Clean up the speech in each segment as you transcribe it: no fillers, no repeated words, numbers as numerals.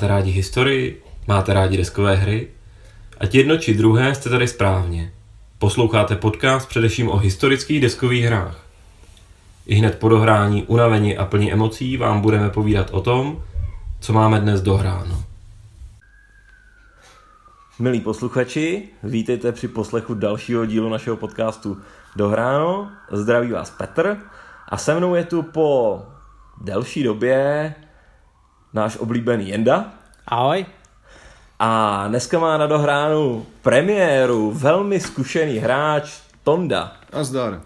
Máte rádi historii? Máte rádi deskové hry? Ať jedno či druhé jste tady správně. Posloucháte podcast především o historických deskových hrách. I hned po dohrání, unavení a plní emocí vám budeme povídat o tom, co máme dnes dohráno. Milí posluchači, vítejte při poslechu dalšího dílu našeho podcastu Dohráno. Zdraví vás Petr a se mnou je tu po delší době náš oblíbený Jenda. Ahoj. A dneska má na dohránu premiéru velmi zkušený hráč Tonda. Nazdar.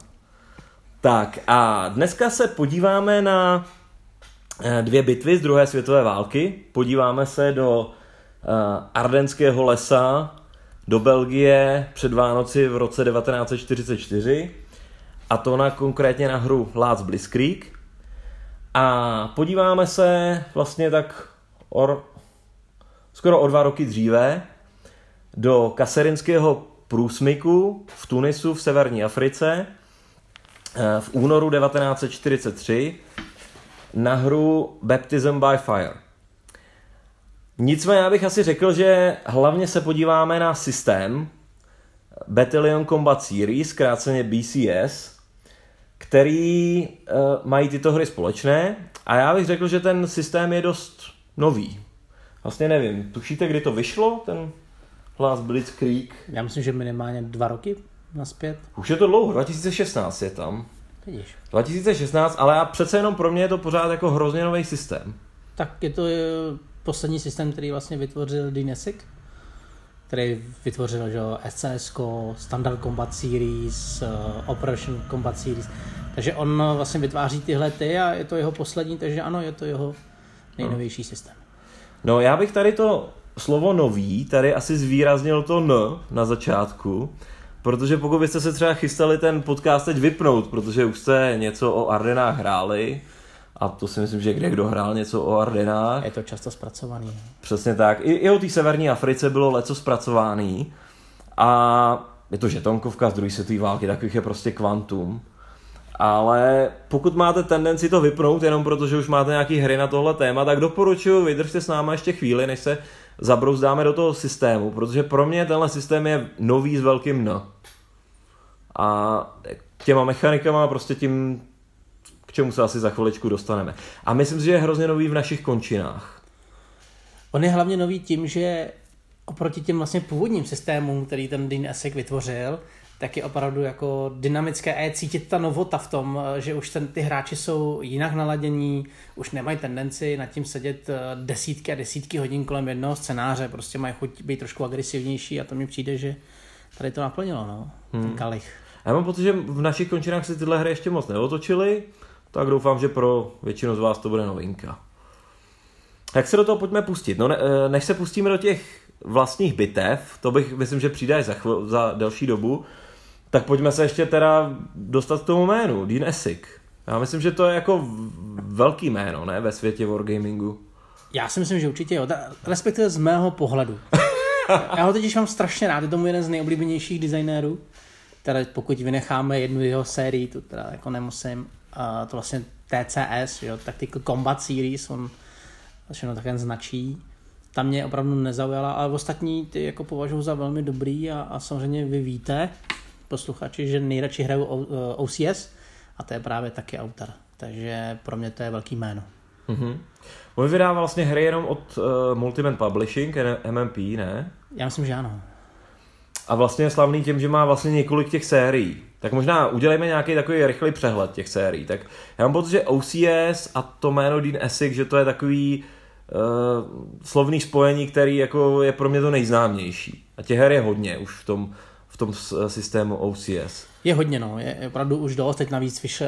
Tak a dneska se podíváme na dvě bitvy z druhé světové války. Podíváme se do Ardenského lesa, do Belgie před Vánoci v roce 1944. A to konkrétně na hru Last Blitzkrieg. A podíváme se vlastně tak skoro o 2 roky dříve do Kasserinského průsmyku v Tunisu v severní Africe v únoru 1943 na hru Baptism by Fire. Nicméně já bych asi řekl, že hlavně se podíváme na systém Battalion Combat Series, zkráceně BCS, který mají tyto hry společné, a já bych řekl, že ten systém je dost nový. Vlastně nevím, tušíte, kdy to vyšlo, ten Last Blitzkrieg? Já myslím, že minimálně 2 roky nazpět. Už je to dlouho, 2016 je tam. Vidíš. 2016, ale já přece jenom pro mě je to pořád jako hrozně nový systém. Tak je to poslední systém, který vlastně vytvořil Dean Essig, který vytvořil SCS-ko, Standard Combat Series, Operation Combat Series. Takže on vlastně vytváří tyhle ty a je to jeho poslední, takže ano, je to jeho nejnovější systém. No, já bych tady to slovo nový, tady asi zvýraznil to N na začátku, protože pokud byste se třeba chystali ten podcast teď vypnout, protože už jste něco o Ardenách hráli, a to si myslím, že kdekdo hrál něco o Ardenách. Je to často zpracovaný. Přesně tak. I o té severní Africe bylo leco zpracovaný. A je to žetonkovka z druhé světové války, takových je prostě kvantum. Ale pokud máte tendenci to vypnout, jenom protože už máte nějaký hry na tohle téma, tak doporučuji, vydržte s náma ještě chvíli, než se zabrouzdáme do toho systému, protože pro mě tenhle systém je nový s velkým N. A těma mechanikama prostě tím, k čemu se asi za chviličku dostaneme. A myslím si, že je hrozně nový v našich končinách. On je hlavně nový tím, že oproti těm vlastně původním systémům, který ten Dean Essig vytvořil, tak je opravdu jako dynamické a je cítit ta novota v tom, že už ty hráči jsou jinak naladění, už nemají tendenci nad tím sedět desítky a desítky hodin kolem jednoho scénáře, prostě mají chuť být trošku agresivnější a to mi přijde, že tady to naplnilo, no, ten kalich. Já mám pocit, že v našich končinách se tyhle hry ještě moc neotočily, tak doufám, že pro většinu z vás to bude novinka. Tak se do toho pojďme pustit. No, než se pustíme do těch vlastních bitev, to bych, myslím, že přijde až za delší dobu, tak pojďme se ještě teda dostat k tomu jménu, Dean Essig. Já myslím, že to je jako velký jméno, ne, ve světě wargamingu. Já si myslím, že určitě jo, respektive z mého pohledu. Já ho teď mám strašně rád, je tomu jeden z nejoblíbenějších designérů, teda pokud vynecháme jednu jeho sérii, tu teda jako nemusím, to vlastně TCS, jo, Tactical Combat Series, on všechno také značí. Ta mě opravdu nezaujala, ale ostatní ty jako považuji za velmi dobrý a samozřejmě vy víte, posluchači, že nejradši hraju OCS a to je právě taky autor. Takže pro mě to je velký jméno. Mm-hmm. On vydává vlastně hry jenom od Multiman Publishing, MMP, ne? Já myslím, že ano. A vlastně je slavný tím, že má vlastně několik těch sérií. Tak možná udělejme nějaký takový rychlý přehled těch sérií. Tak já mám pocit, že OCS a to jméno Dean Essig, že to je takový slovný spojení, který jako je pro mě to nejznámější. A těch her je hodně už v tom systému OCS. Je hodně, no. Je opravdu už dost. Teď navíc vyšla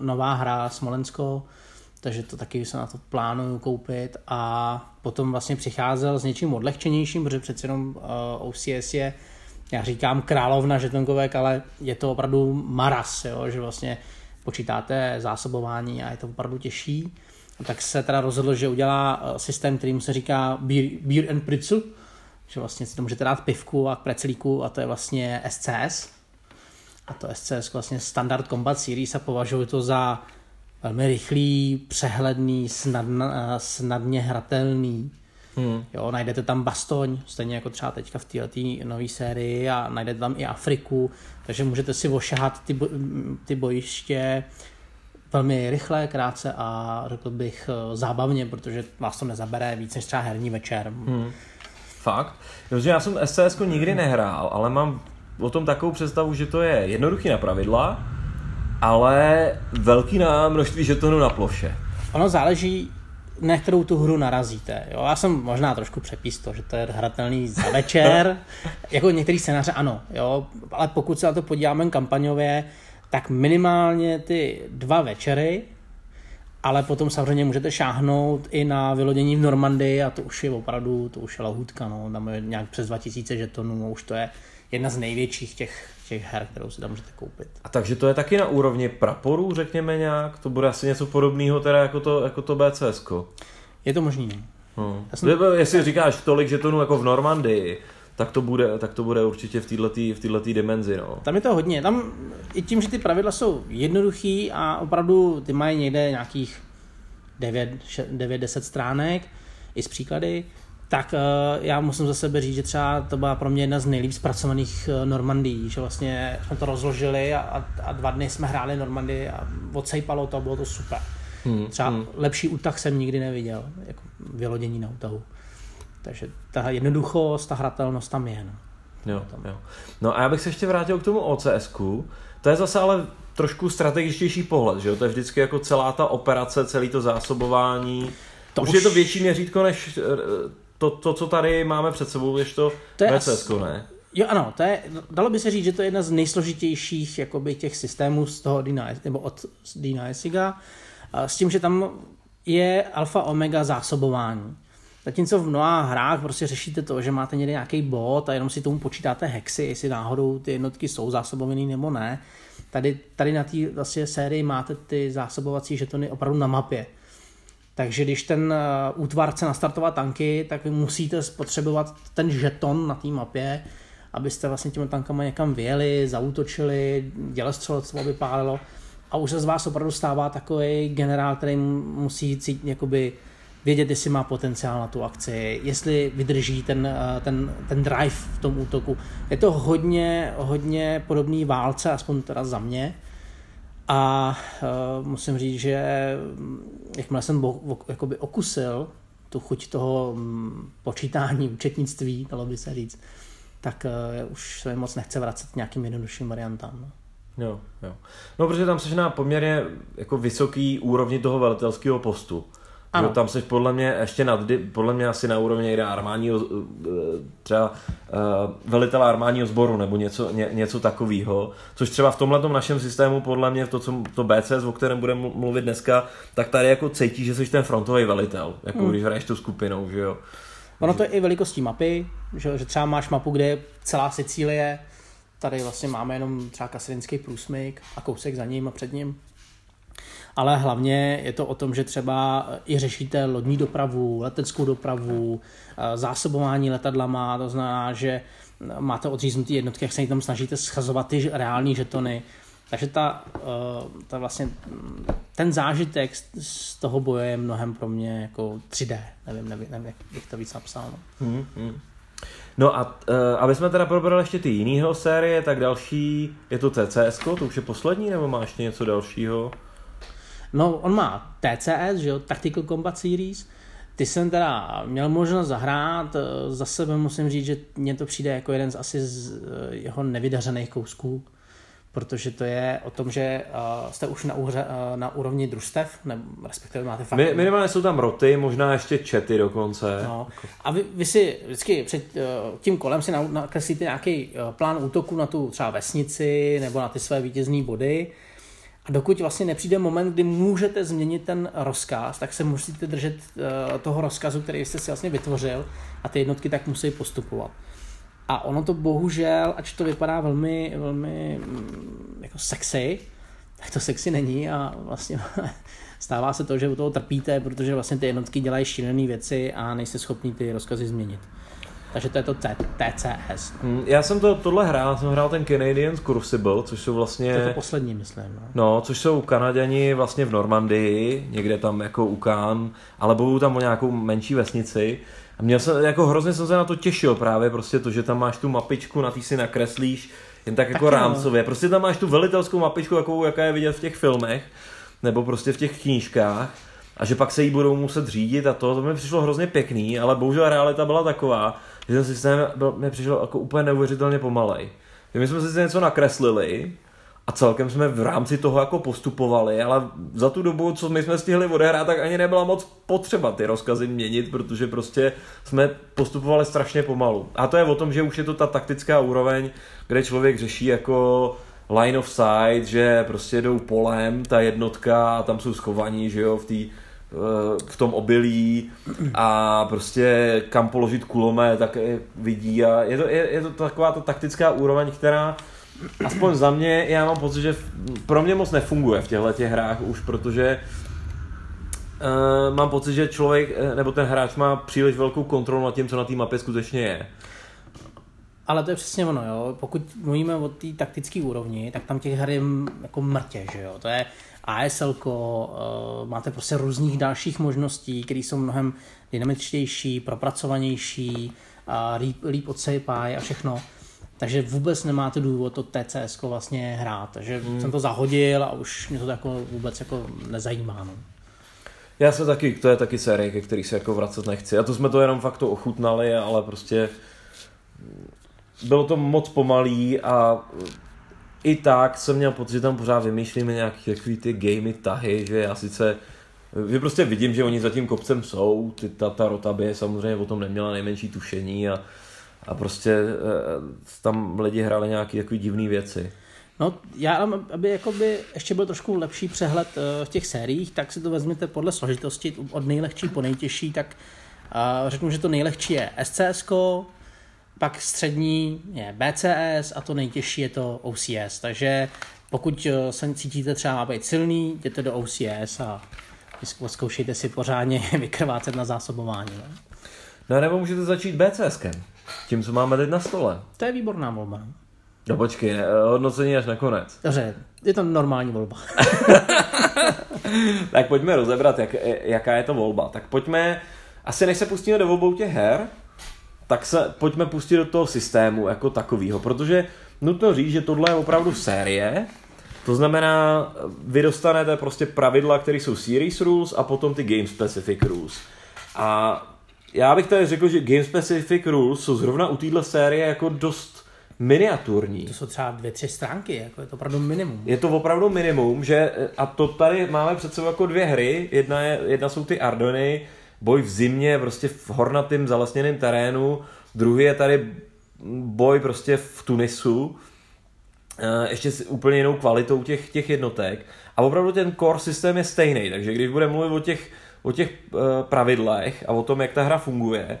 nová hra Smolensko, takže to taky se na to plánuju koupit. A potom vlastně přicházel s něčím odlehčenějším, protože přece jenom OCS je, já říkám královna žetonkovek, ale je to opravdu maras, jo? Že vlastně počítáte zásobování a je to opravdu těžší. Tak se teda rozhodl, že udělá systém, kterým se říká Beer and Pretzel, že vlastně si to můžete dát pivku a preclíku a to je vlastně SCS. A to SCS vlastně Standard Combat Series a považuji to za velmi rychlý, přehledný, snadně hratelný. Jo, najdete tam Bastogne, stejně jako třeba teďka v této nové sérii, a najdete tam i Afriku, takže můžete si ošahat ty bojiště velmi rychle, krátce a řekl bych zábavně, protože vás to nezabere víc než třeba herní večer. Fakt? Protože já jsem SCS nikdy nehrál, ale mám o tom takovou představu, že to je jednoduchý na pravidla, ale velký na množství žetonů na ploše. Ono záleží, na kterou tu hru narazíte. Jo, já jsem možná trošku přepísto, že to je hratelný za večer. Jako některý scénáře ano, jo, ale pokud se na to podíváme kampaňově, tak minimálně ty 2 večery, ale potom samozřejmě můžete šáhnout i na vylodění v Normandii a to už je opravdu, to už je lahůdka, no, tam je nějak přes 2000 žetonů a už to je jedna z největších těch her, kterou si tam můžete koupit. A takže to je taky na úrovni praporů, řekněme nějak? To bude asi něco podobného teda jako to BCS-ko. Je to možný. Jestli říkáš tolik žetonů jako v Normandii, tak to bude určitě v této dimenzi. No. Tam je to hodně. Tam i tím, že ty pravidla jsou jednoduchý a opravdu ty mají někde nějakých 9-10 stránek i s příklady, tak já musím za sebe říct, že třeba to byla pro mě jedna z nejlíp zpracovaných Normandií, že vlastně jsme to rozložili a 2 dny jsme hráli Normandii a odsejpalo to a bylo to super. Třeba lepší útah jsem nikdy neviděl, jako vylodění na útahu. Takže ta jednoduchost, ta hratelnost tam je. No. Jo. No a já bych se ještě vrátil k tomu OCS-ku. To je zase ale trošku strategičtější pohled, že jo? To je vždycky jako celá ta operace, celý to zásobování. To už je to větší měřítko, než to, co tady máme před sebou, než to BCS-ko, ne? Jo, ano, to je, dalo by se říct, že to je jedna z nejsložitějších jakoby, těch systémů z toho nebo od Deana Essiga, s tím, že tam je alfa omega zásobování. Zatímco v mnoha hrách prostě řešíte to, že máte někde nějaký bod a jenom si tomu počítáte hexy, jestli náhodou ty jednotky jsou zásobované nebo ne. Tady na té vlastně sérii máte ty zásobovací žetony opravdu na mapě. Takže když ten útvar chce nastartovat tanky, tak vy musíte spotřebovat ten žeton na té mapě, abyste vlastně těmi tankama někam vyjeli, zaútočili, dělostřelectvo by pálilo. A už se z vás opravdu stává takový generál, který musí cítit jakoby vědět, jestli má potenciál na tu akci, jestli vydrží ten drive v tom útoku. Je to hodně, hodně podobný válce, aspoň teda za mě. A musím říct, že jakmile jsem jakoby okusil tu chuť toho počítání, účetnictví, dalo by se říct, tak už se moc nechce vracet k nějakým jednodušším variantám. No. Jo. No, protože tam seš na poměrně jako vysoký úrovni toho velitelského postu. Ano. Tam jsi podle mě ještě asi na úrovni někde armádního, třeba velitele armádního sboru nebo něco takového, což třeba v tomhletom našem systému podle mě to BCS, o kterém budeme mluvit dneska, tak tady jako cítíš, že jsi ten frontový velitel, jako když hraješ tu skupinou, že jo. Ono to je i velikostí mapy, že třeba máš mapu, kde je celá Sicílie, tady vlastně máme jenom třeba Kasserinský průsmyk a kousek za ním a před ním. Ale hlavně je to o tom, že třeba i řešíte lodní dopravu, leteckou dopravu, zásobování letadlama, to znamená, že máte odříznutý jednotky, jak se tam snažíte schazovat ty reální žetony. Takže ta vlastně, ten zážitek z toho boje je mnohem pro mě jako 3D, nevím jak bych to víc napsal. No. No a aby jsme teda probrali ještě ty jinýho série, tak další je to CCS-ko, to už je poslední, nebo máš něco dalšího? No, on má TCS, že jo, Tactical Combat Series, ty jsem teda měl možnost zahrát, za sebe musím říct, že mně to přijde jako jeden z asi z jeho nevydařených kousků, protože to je o tom, že jste už na úrovni družstev, nebo respektive máte fakt... Minimálně jsou tam roty, možná ještě čety dokonce. No. A vy si vždycky před tím kolem si nakreslíte nějaký plán útoku na tu třeba vesnici nebo na ty své vítězné body. A dokud vlastně nepřijde moment, kdy můžete změnit ten rozkaz, tak se musíte držet toho rozkazu, který jste si vlastně vytvořil, a ty jednotky tak musí postupovat. A ono to bohužel, ač to vypadá velmi, velmi jako sexy, tak to sexy není a vlastně stává se to, že u toho trpíte, protože vlastně ty jednotky dělají šílené věci a nejste schopni ty rozkazy změnit. Takže to je to TCS. Já jsem tohle hrál ten Canadian Crucible, což jsou vlastně... To je to poslední, myslím. No, což jsou Kanaděni vlastně v Normandii, někde tam jako Ukán, ale budou tam o nějakou menší vesnici. A měl jsem, jako hrozně jsem se na to těšil právě, prostě to, že tam máš tu mapičku, na tý si nakreslíš, jen tak jako rámcově. Prostě tam máš tu velitelskou mapičku, jakou, jaká je vidět v těch filmech, nebo prostě v těch knížkách. A že pak se jí budou muset řídit a to mi přišlo hrozně pěkný, ale bohužel realita byla taková, že ten systém mi přišel jako úplně neuvěřitelně pomalej. My jsme si něco nakreslili a celkem jsme v rámci toho jako postupovali, ale za tu dobu, co my jsme stihli odehrát, tak ani nebyla moc potřeba ty rozkazy měnit, protože prostě jsme postupovali strašně pomalu. A to je o tom, že už je to ta taktická úroveň, kde člověk řeší jako... line of sight, že prostě jdou polem ta jednotka a tam jsou schovaní, že jo, v tom obilí a prostě kam položit kulomet, tak vidí a je to taková ta taktická úroveň, která aspoň za mě, já mám pocit, že pro mě moc nefunguje v těchto hrách už, protože mám pocit, že člověk nebo ten hráč má příliš velkou kontrolu nad tím, co na té mapě skutečně je. Ale to je přesně ono, jo. Pokud mluvíme o té taktické úrovni, tak tam těch her je jako mrtě, že jo. To je ASLko, máte prostě různých dalších možností, které jsou mnohem dynamičtější, propracovanější, líp odsejpají a všechno. Takže vůbec nemáte důvod to TCS vlastně hrát. Takže jsem to zahodil a už mě to jako vůbec jako nezajímá. No. Já se taky, to je taky série, ke který se jako vracet nechci. A to jsme to jenom fakt to ochutnali, ale prostě... Bylo to moc pomalý a i tak jsem měl pocit, že tam pořád vymýšlíme nějaké ty gamey tahy, že já sice, že prostě vidím, že oni za tím kopcem jsou, ta Rotabie samozřejmě o tom neměla nejmenší tušení a prostě tam lidi hráli nějaké takové divné věci. No já, aby jakoby ještě byl trošku lepší přehled v těch sériích, tak si to vezměte podle složitosti od nejlehčí po nejtěžší, tak řeknu, že to nejlehčí je SCS-ko, pak střední je BCS a to nejtěžší je to OCS, takže pokud se cítíte třeba být silný, jděte do OCS a zkoušejte si pořádně vykrvácet na zásobování. Ne? No nebo můžete začít BCSkem, tím, co máme teď na stole. To je výborná volba. No počkej, hodnocení až nakonec. Dobře, je to normální volba. Tak pojďme rozebrat, jaká je to volba. Tak pojďme, asi než se pustíme do obou těch her, tak se pojďme pustit do toho systému jako takového, protože nutno říct, že tohle je opravdu série, to znamená, vy dostanete prostě pravidla, které jsou series rules a potom ty game specific rules. A já bych tady řekl, že game specific rules jsou zrovna u téhle série jako dost miniaturní. To jsou třeba 2-3 stránky, jako je to opravdu minimum. Je to opravdu minimum, že a to tady máme před sebou jako dvě hry, jedna jsou ty Ardeny, boj v zimě, prostě v hornatým zalesněném terénu, druhý je tady boj prostě v Tunisu, ještě s úplně jinou kvalitou těch jednotek a opravdu ten core systém je stejný, takže když budeme mluvit o těch pravidlech a o tom, jak ta hra funguje,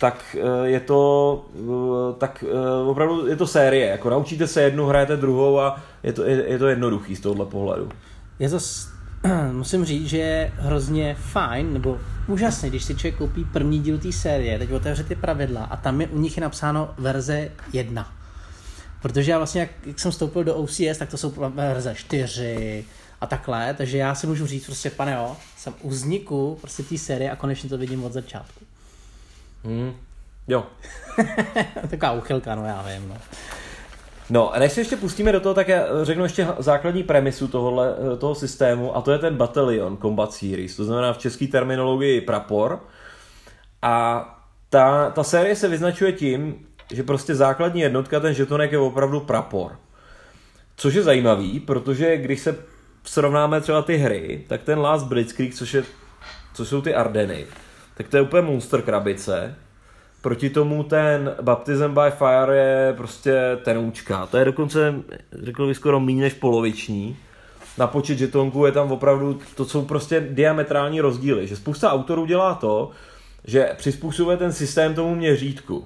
tak je to opravdu je to série, jako naučíte se jednu, hrajete druhou a je to jednoduchý z tohohle pohledu. Je to musím říct, že je hrozně fajn, nebo úžasný, když si člověk koupí první díl té série, teď otevře ty pravidla a tam je u nich je napsáno verze 1. Protože já vlastně, jak jsem vstoupil do OCS, tak to jsou verze 4 a takhle, takže já si můžu říct prostě, pane jo, jsem u vzniku prostě té série a konečně to vidím od začátku. Jo. Taková uchylka, no já vím, no. No a než se ještě pustíme do toho, tak já řeknu ještě základní premisu toho systému a to je ten Battalion Combat Series, to znamená v české terminologii prapor a ta série se vyznačuje tím, že prostě základní jednotka, ten žetonek je opravdu prapor, což je zajímavý, protože když se srovnáme třeba ty hry, tak ten Last Blitzkrieg, což jsou ty Ardeny, tak to je úplně monster krabice. Proti tomu ten Baptism by Fire je prostě tenoučka. To je dokonce, řekl bych, skoro méně než poloviční. Na počet žetonků je tam opravdu, to jsou prostě diametrální rozdíly. Že spousta autorů dělá to, že přizpůsobuje ten systém tomu měřítku.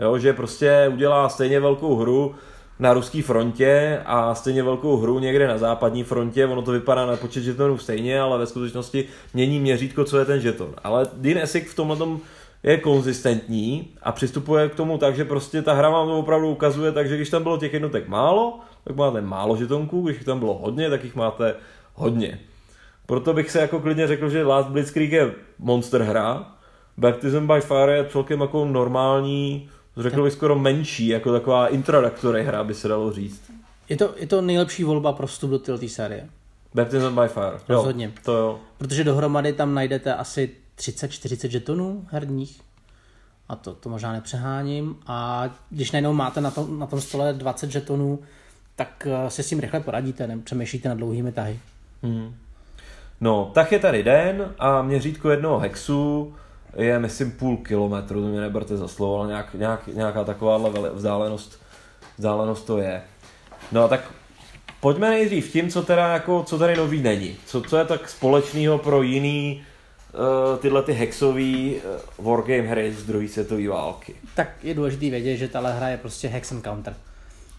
Jo, že prostě udělá stejně velkou hru na ruské frontě a stejně velkou hru někde na západní frontě. Ono to vypadá na počet žetonů stejně, ale ve skutečnosti mění měřítko, co je ten žeton. Ale Dean Essig v tomhletom je konzistentní a přistupuje k tomu tak, že prostě ta hra vám to opravdu ukazuje, takže když tam bylo těch jednotek málo, tak máte málo žetonků, když tam bylo hodně, tak jich máte hodně. Proto bych se jako klidně řekl, že Last Blitzkrieg je monster hra, Baptism by Fire je celkem jako normální, řekl bych skoro menší, jako taková introductory hra, by se dalo říct. Je to nejlepší volba pro vstup do této série. Baptism by Fire. Rozhodně. Jo, to jo. Protože dohromady tam najdete asi 30-40 žetonů herních. A to možná nepřeháním. A když najednou máte na tom stole 20 žetonů, tak se s tím rychle poradíte, nepřemýšlíte na dlouhými tahy. No, tak je tady den a měřítko jednoho hexu je, myslím, 0,5 kilometru, to mě neberte za slovo, ale nějaká takováhle vzdálenost to je. No a tak pojďme nejdřív tím, co tady nový není. Co je tak společného pro jiný tyhle ty hexový wargame hry z druhé světové války? Tak je důležitý vědět, že tahle hra je prostě hex and counter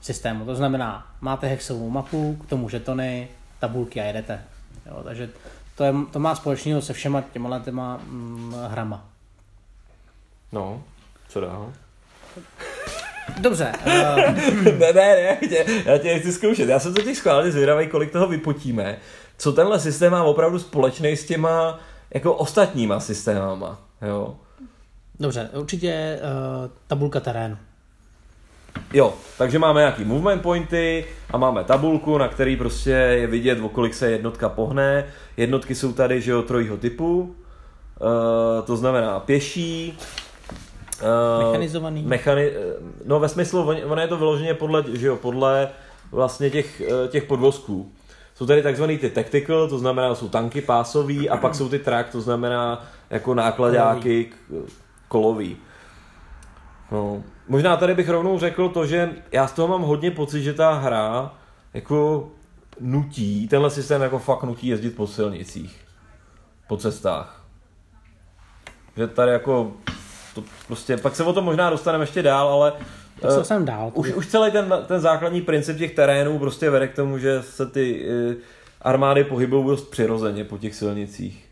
systému. To znamená, máte hexovou mapu, k tomu žetony, tabulky a jedete. Jo, takže to má společného se všema těma hrama. No, co dál? Dobře. Ne, já tě nechci zkoušet. Já jsem to těch schválně zvědavý, kolik toho vypotíme. Co tenhle systém má opravdu společný s těma jako ostatníma systémama. Jo. Dobře, určitě tabulka terénu. Jo, takže máme nějaký movement pointy a máme tabulku, na který prostě je vidět, o kolik se jednotka pohne. Jednotky jsou tady, že jo, trojího typu. To znamená pěší. Mechanizovaný. No ve smyslu, ono je to vyloženě podle vlastně těch podvozků. Jsou tady takzvaný ty tactical, to znamená, jsou tanky pásový a pak jsou ty track, to znamená jako nákladáky kolový. No. Možná tady bych rovnou řekl to, že já z toho mám hodně pocit, že ta hra jako nutí, tenhle systém jako fakt nutí jezdit po silnicích, po cestách. Že tady jako to prostě, pak se o tom možná dostaneme ještě dál, ale už celý ten základní princip těch terénů prostě vede k tomu, že se ty armády pohybují dost přirozeně po těch silnicích.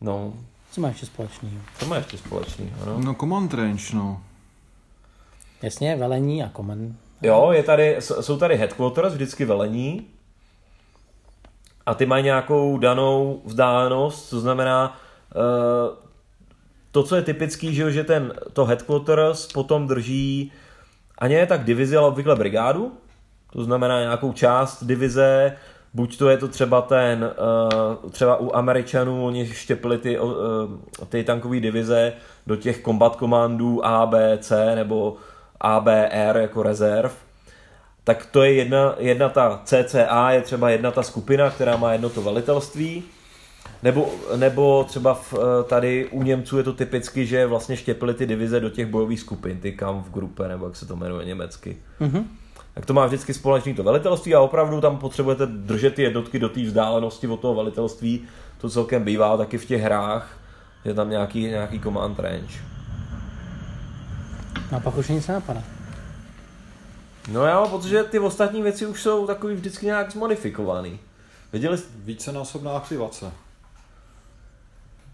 No. Co má ještě společného? No? No command range, no. Jasně, velení a command. Jo, jsou tady headquarters, vždycky velení. A ty mají nějakou danou vzdálenost, to znamená, to, co je typický, že to headquarters potom drží ani ne tak divizi, ale obvykle brigádu. To znamená nějakou část divize, buď to je to třeba třeba u Američanů, oni štěpili ty tankové divize do těch combat komandů A, B, C nebo A, B, R jako rezerv. Tak to je jedna ta CCA, je třeba jedna ta skupina, která má jedno to velitelství. Nebo třeba tady u Němců je to typicky, že vlastně štěpili ty divize do těch bojových skupin, ty Kampfgruppe, nebo jak se to jmenuje německy. Mm-hmm. Tak to má vždycky společný to velitelství a opravdu tam potřebujete držet ty jednotky do té vzdálenosti od toho velitelství. To celkem bývá taky v těch hrách, je tam nějaký command range. A pak už nic nenapadá. No já mám pocit, že ty ostatní věci už jsou takový vždycky nějak zmodifikovaný. Viděli jste? Vícenásobná aktivace.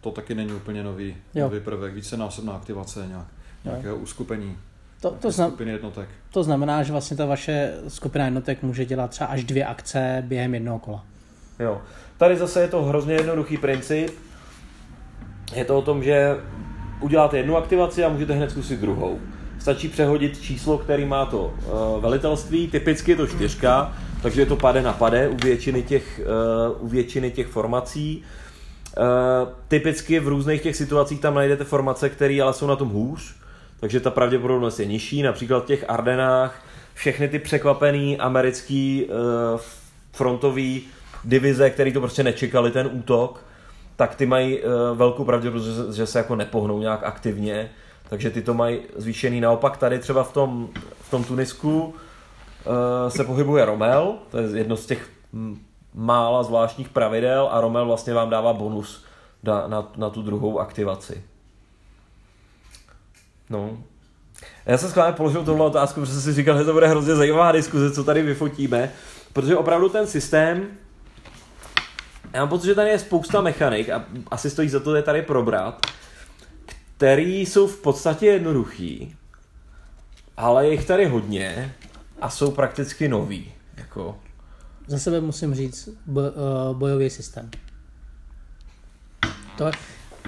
To taky není úplně nový prvek. Vícenásobná aktivace nějakého uskupení. To znamená, že vlastně ta vaše skupina jednotek může dělat třeba až 2 akce během jednoho kola. Jo. Tady zase je to hrozně jednoduchý princip. Je to o tom, že uděláte jednu aktivaci a můžete hned zkusit druhou. Stačí přehodit číslo, který má to velitelství, typicky je to 4, takže to pade na pade u většiny těch formací. Typicky v různých těch situacích tam najdete formace, které ale jsou na tom hůř, takže ta pravděpodobnost je nižší. Například v těch Ardenách všechny ty překvapený americký frontový divize, který to prostě nečekali ten útok, tak ty mají velkou pravděpodobnost, že se jako nepohnou nějak aktivně, takže ty to mají zvýšený. Naopak tady třeba v tom Tunisku se pohybuje Rommel, to je jedno z těch mála zvláštních pravidel a Rommel vlastně vám dává bonus na tu druhou aktivaci. No. Já jsem schválně položil tohle otázku, protože jsem si říkal, že to bude hrozně zajímavá diskuze, co tady vyfotíme, protože opravdu ten systém, já mám pocit, že tady je spousta mechanik a asi stojí za to je tady probrat, který jsou v podstatě jednoduchý, ale je jich tady hodně a jsou prakticky nový. Jako. Za sebe musím říct bojový systém. To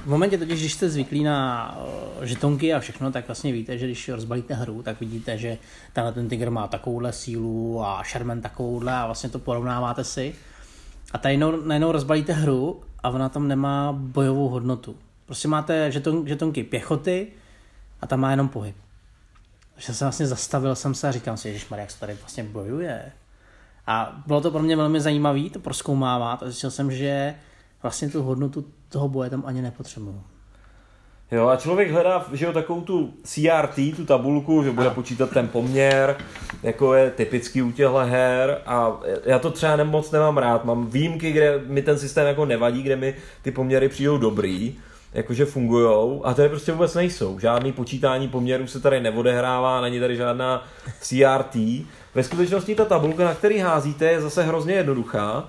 v momentě totiž, když jste zvyklí na žetonky a všechno, tak vlastně víte, že když rozbalíte hru, tak vidíte, že ten Tiger má takovouhle sílu a Sherman takovouhle a vlastně to porovnáváte si. A tady najednou rozbalíte hru a ona tam nemá bojovou hodnotu. Prostě máte žetonky pěchoty a tam má jenom pohyb. Takže jsem se vlastně zastavil jsem se a říkám si, ježišmarja, jak se tady vlastně bojuje. A bylo to pro mě velmi zajímavé to prozkoumávat a zjistil jsem, že vlastně tu hodnotu toho boje tam ani nepotřebuju. Jo, a člověk hledá, že jo, takovou tu CRT, tu tabulku, že bude počítat ten poměr, jako je typický u těchto her a já to třeba moc nemám rád, mám výjimky, kde mi ten systém jako nevadí, kde mi ty poměry přijdou dobrý, jakože fungujou a tady prostě vůbec nejsou, žádný počítání poměrů se tady neodehrává, není tady žádná CRT, ve skutečnosti ta tabulka, na který házíte, je zase hrozně jednoduchá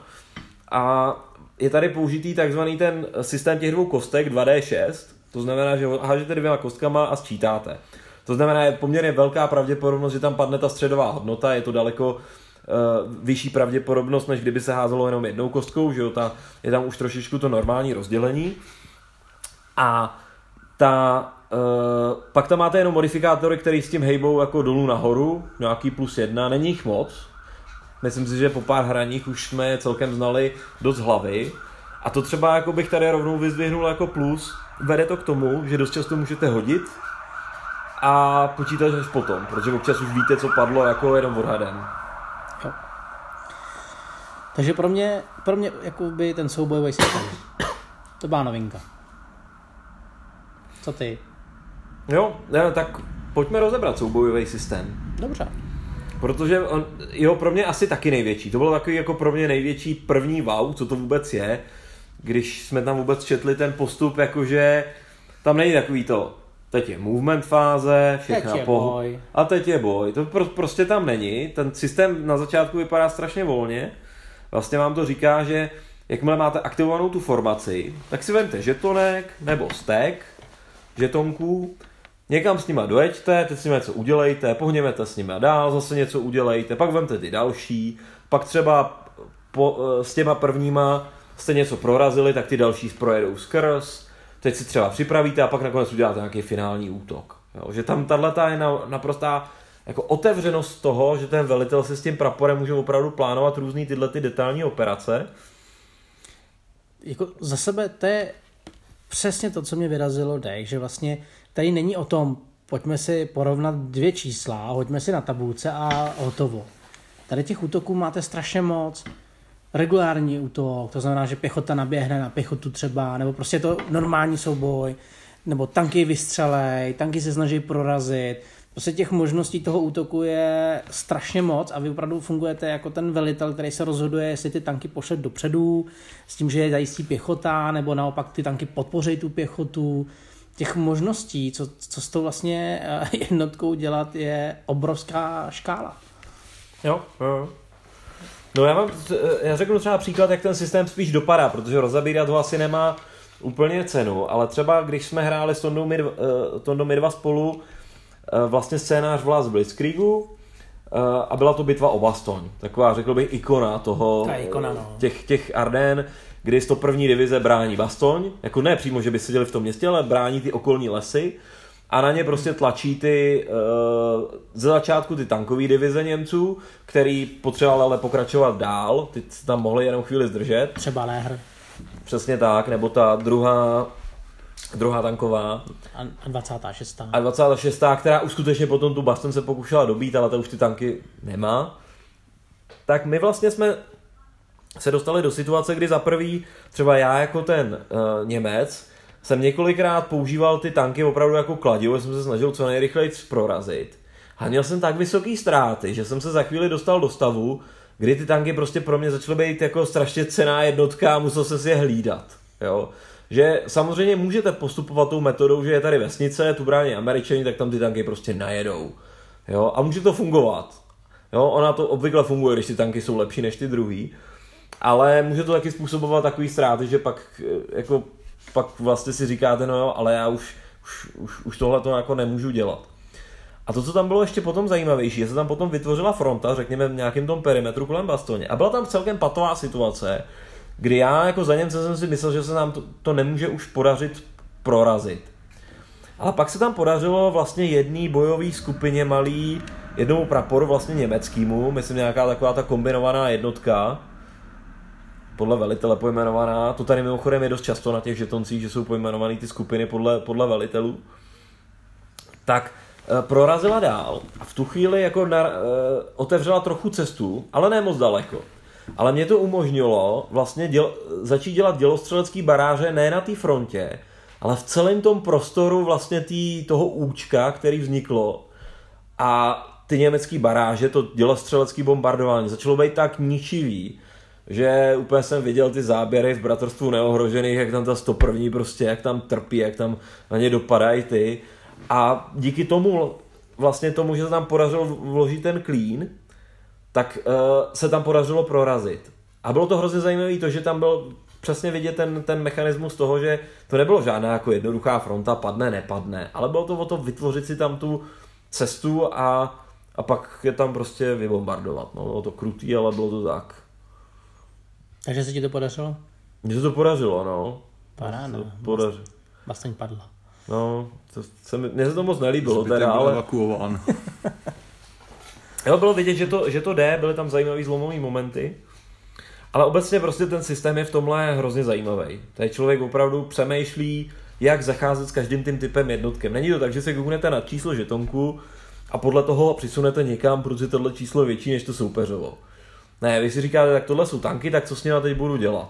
a je tady použitý takzvaný ten systém těch dvou kostek 2D6, to znamená, že hážete dvěma kostkama a sčítáte. To znamená, je poměrně velká pravděpodobnost, že tam padne ta středová hodnota, je to daleko vyšší pravděpodobnost, než kdyby se házelo jenom jednou kostkou, že jo, je tam už trošičku to normální rozdělení. A pak tam máte jenom modifikátory, který s tím hejbou jako dolů nahoru, nějaký +1, není jich moc. Myslím si, že po pár hraních už jsme je celkem znali dost hlavy. A to třeba jako bych tady rovnou vyzdvihnul jako plus. Vede to k tomu, že dost často můžete hodit a počítat až potom, protože občas už víte, co padlo jako jenom odhadem. Jo. Takže pro mě jakoby ten soubojový systém. To byla novinka. Co ty? Jo, tak pojďme rozebrat soubojový systém. Dobře. Protože on, jo, pro mě asi taky největší. To bylo takový jako pro mě největší první wow, co to vůbec je. Když jsme tam vůbec četli ten postup, jakože tam není takový to, teď je movement fáze, všechna boj. A teď je boj. To prostě tam není. Ten systém na začátku vypadá strašně volně. Vlastně vám to říká, že jakmile máte aktivovanou tu formaci, tak si vemte žetonek nebo stek žetonků, někam s nima dojeďte, teď s nima něco udělejte, pohněte s nima dál, zase něco udělejte, pak vemte ty další, pak třeba s těma prvníma jste něco prorazili, tak ty další projedou skrz, teď si třeba připravíte a pak nakonec uděláte nějaký finální útok. Jo, že tam tato je naprostá jako otevřenost toho, že ten velitel se s tím praporem může opravdu plánovat různý tyhle ty detailní operace. Jako za sebe to je přesně to, co mě vyrazilo dech, že vlastně tady není o tom, pojďme si porovnat dvě čísla, hoďme si na tabulce a hotovo. Tady těch útoků máte strašně moc. Regulární útok, to znamená, že pěchota naběhne na pěchotu třeba, nebo prostě to normální souboj, nebo tanky vystřelej, tanky se snaží prorazit. Prostě těch možností toho útoku je strašně moc a vy opravdu fungujete jako ten velitel, který se rozhoduje, jestli ty tanky pošle dopředu, s tím, že je zajistí pěchota, nebo naopak ty tanky podpoří tu pěchotu. Těch možností, co s tou vlastně jednotkou dělat, je obrovská škála. Jo. No já řeknu třeba příklad, jak ten systém spíš dopadá, protože rozabírat ho asi nemá úplně cenu, ale třeba když jsme hráli s Tondou my dva spolu vlastně scénář v Last Blitzkriegu a byla to bitva o Bastogne, taková řekl bych ikona toho, těch Arden, kdy 101. divize brání Bastogne, jako ne přímo, že by seděli v tom městě, ale brání ty okolní lesy a na ně prostě tlačí ze začátku ty tankové divize Němců, který potřeboval ale pokračovat dál, ty tam mohli jenom chvíli zdržet. Třeba Léhr. Přesně tak, nebo ta druhá tanková. A 26. A 26. která už skutečně potom tu Bastogne se pokoušela dobít, ale ta už ty tanky nemá. Tak my vlastně jsme se dostali do situace, kdy za prvý, třeba já jako ten Němec, jsem několikrát používal ty tanky opravdu jako kladivo, jsem se snažil co nejrychleji prorazit. A měl jsem tak vysoký ztráty, že jsem se za chvíli dostal do stavu, kdy ty tanky prostě pro mě začaly být jako strašně cenná jednotka a musel jsem si je hlídat. Jo? Že samozřejmě můžete postupovat tou metodou, že je tady vesnice, tu brání Američani, tak tam ty tanky prostě najedou. Jo? A může to fungovat. Jo? Ona to obvykle funguje, když ty tanky jsou lepší než ty druhý. Ale může to taky způsobovat takový ztráty, že pak vlastně si říkáte, no jo, ale já už už tohle to jako nemůžu dělat. A to, co tam bylo ještě potom zajímavější, je, se tam potom vytvořila fronta, řekněme v nějakém tom perimetru kolem Bastogne. A byla tam celkem patová situace, kdy já jako za Němce jsem si myslel, že se nám to nemůže už podařit prorazit. Ale pak se tam podařilo vlastně jedné bojové skupině malý, jednomu praporu vlastně německému, myslím nějaká taková ta kombinovaná jednotka, podle velitele pojmenovaná, to tady mimochodem je dost často na těch žetoncích, že jsou pojmenované ty skupiny podle velitelů, tak prorazila dál a v tu chvíli jako otevřela trochu cestu, ale ne moc daleko. Ale mě to umožnilo vlastně začít dělat dělostřelecký baráže ne na té frontě, ale v celém tom prostoru vlastně toho účka, který vzniklo, a ty německý baráže, to dělostřelecký bombardování, začalo být tak ničivý, že úplně jsem viděl ty záběry v Bratrstvu neohrožených, jak tam ta 101. prostě, jak tam trpí, jak tam na ně dopadají ty. A díky tomu, vlastně tomu, že se tam podařilo vložit ten klín, tak se tam podařilo prorazit. A bylo to hrozně zajímavé to, že tam byl přesně vidět ten mechanismus toho, že to nebylo žádná jako jednoduchá fronta, padne, nepadne, ale bylo to o to vytvořit si tam tu cestu a pak je tam prostě vybombardovat. No, bylo to krutý, ale bylo to tak. Takže se ti to podařilo? Mně se to podařilo, no. Paráda. Bastogne padla. No, mně se to moc nelíbilo. Zbytek byl evakuován. Jo, bylo vidět, že to jde, byly tam zajímavý zlomový momenty. Ale obecně prostě ten systém je v tomhle hrozně zajímavý. Tady člověk opravdu přemýšlí, jak zacházet s každým tím typem jednotkem. Není to tak, že se kouknete na číslo žetonku a podle toho přisunete někam, protože tohle číslo je větší než to soupeřovo. Ne, vy si říkáte, tak tohle jsou tanky, tak co s nimi teď budu dělat?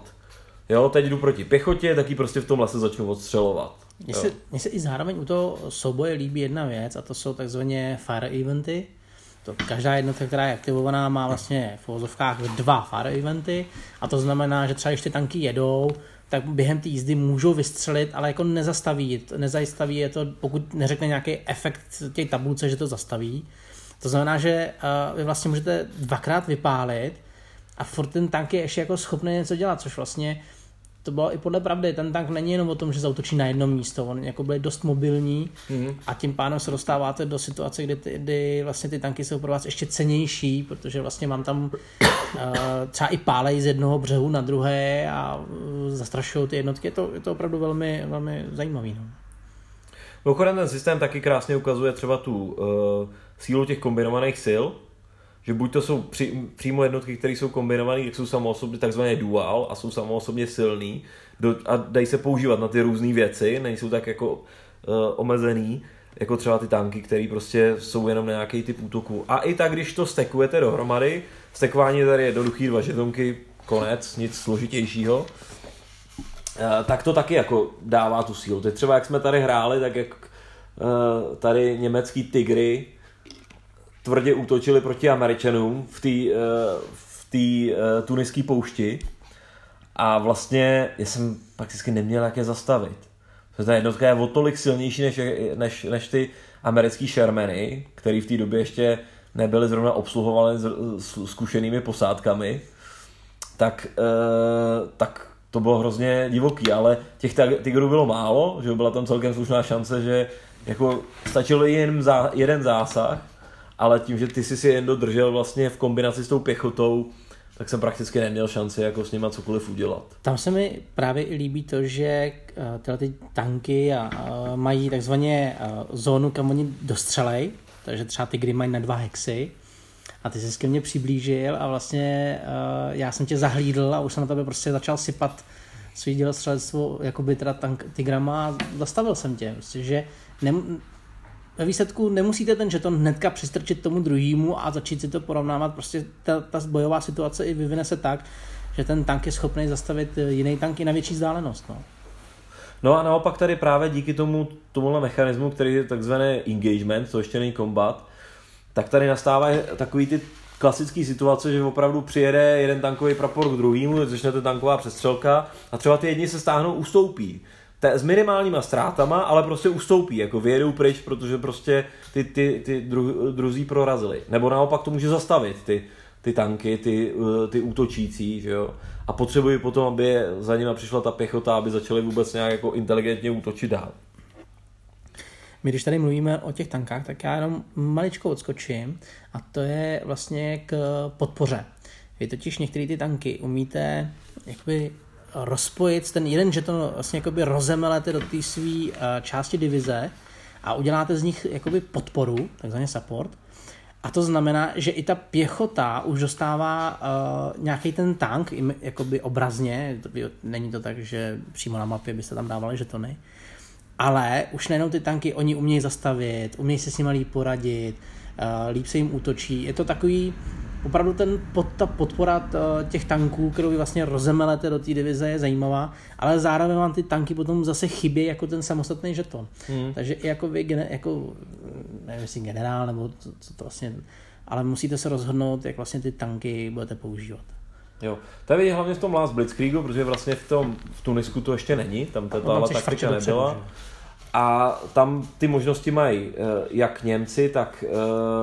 Jo, teď jdu proti pěchotě, tak ji prostě v tom lese začnu odstřelovat. Mně se i zároveň u toho souboje líbí jedna věc, a to jsou takzvané fire eventy. To každá jednotka, která je aktivovaná, má vlastně v uvozovkách 2 fire eventy, a to znamená, že třeba ještě tanky jedou, tak během té jízdy můžou vystřelit, ale jako nezastaví je to, pokud neřekne nějaký efekt té tabulce, že to zastaví. To znamená, že vy vlastně můžete 2krát vypálit a furt ten tank je ještě jako schopný něco dělat, což vlastně to bylo i podle pravdy. Ten tank není jenom o tom, že zaútočí na jedno místo, on jako byl dost mobilní a tím pádem se dostáváte do situace, kdy vlastně ty tanky jsou pro vás ještě cennější, protože vlastně vám tam třeba i pálej z jednoho břehu na druhé a zastrašují ty jednotky. Je to opravdu velmi, velmi zajímavý. No. Mimochodem ten systém taky krásně ukazuje třeba tu sílu těch kombinovaných sil, že buď to jsou přímo jednotky, které jsou kombinované, tak jsou samoosobně takzvané dual a jsou samoosobně silný a dají se používat na ty různé věci, nejsou tak jako omezený, jako třeba ty tanky, které prostě jsou jenom na nějaký typ útoku. A i tak, když to stekujete dohromady, stekování tady je jednoduchý, 2 žetonky, konec, nic složitějšího, tak to taky jako dává tu sílu. Teď třeba jak jsme tady hráli, tak jak tady německý Tigry tvrdě útočili proti Američanům v té tuniské poušti a vlastně já jsem prakticky neměl jak je zastavit. Protože ta jednotka je o tolik silnější než ty americký Shermany, který v té době ještě nebyly zrovna obsluhovány zkušenými posádkami, tak to bylo hrozně divoký, ale těch Tigrů bylo málo, že byla tam celkem slušná šance, že jako stačilo jen jeden zásah, ale tím, že ty si jen dodržel vlastně v kombinaci s tou pěchotou, tak jsem prakticky neměl šanci jako s nima cokoliv udělat. Tam se mi právě i líbí to, že tyhle ty tanky mají takzvaně zónu, kam oni dostřelej, takže třeba ty Tigry mají na 2 hexy a ty jsi ke mně přiblížil a vlastně já jsem tě zahlídl a už jsem na tebe prostě začal sypat svý dělostřelectvo jakoby teda tank Tigrama a zastavil jsem tě, prostě, že ve výsledku nemusíte ten žeton hnedka přistrčit tomu druhému a začít si to porovnávat. Prostě ta bojová situace i vyvine se tak, že ten tank je schopný zastavit jiný tank i na větší vzdálenost. No a naopak tady právě díky tomuhle mechanismu, který je takzvané engagement, to ještě není kombat, tak tady nastávají takový ty klasický situace, že opravdu přijede jeden tankový prapor k druhému, začne ta tanková přestřelka a třeba ty jedni se stáhnou, ustoupí. S minimálníma ztrátama, ale prostě ustoupí, jako vyjedou pryč, protože prostě ty druzí prorazili. Nebo naopak to může zastavit ty tanky, ty útočící, že jo. A potřebují potom, aby za nima přišla ta pěchota, aby začali vůbec nějak jako inteligentně útočit dál. My když tady mluvíme o těch tankách, tak já jenom maličko odskočím a to je vlastně k podpoře. Vy totiž některé ty tanky umíte jakoby rozpojit ten jeden, že to vlastně jakoby rozemelete do té své části divize a uděláte z nich jakoby podporu, takzvaný support. A to znamená, že i ta pěchota už dostává nějaký ten tank, jakoby obrazně, není to tak, že přímo na mapě byste tam dávali žetony, ale už nejenom ty tanky, oni umějí zastavit, umějí se s nimi líp poradit, líp se jim útočí, je to takový, opravdu ta podpora těch tanků, kterou vy vlastně rozemelete do té divize, je zajímavá, ale zároveň vám ty tanky potom zase chybí jako ten samostatný žeton. Takže i jako vy, nevím jestli generál, nebo co to vlastně, ale musíte se rozhodnout, jak vlastně ty tanky budete používat. Jo, to je vidět hlavně v tom Last Blitzkriegu, protože vlastně v Tunisku to ještě není, tam tato taktika nebyla. A tam ty možnosti mají jak Němci,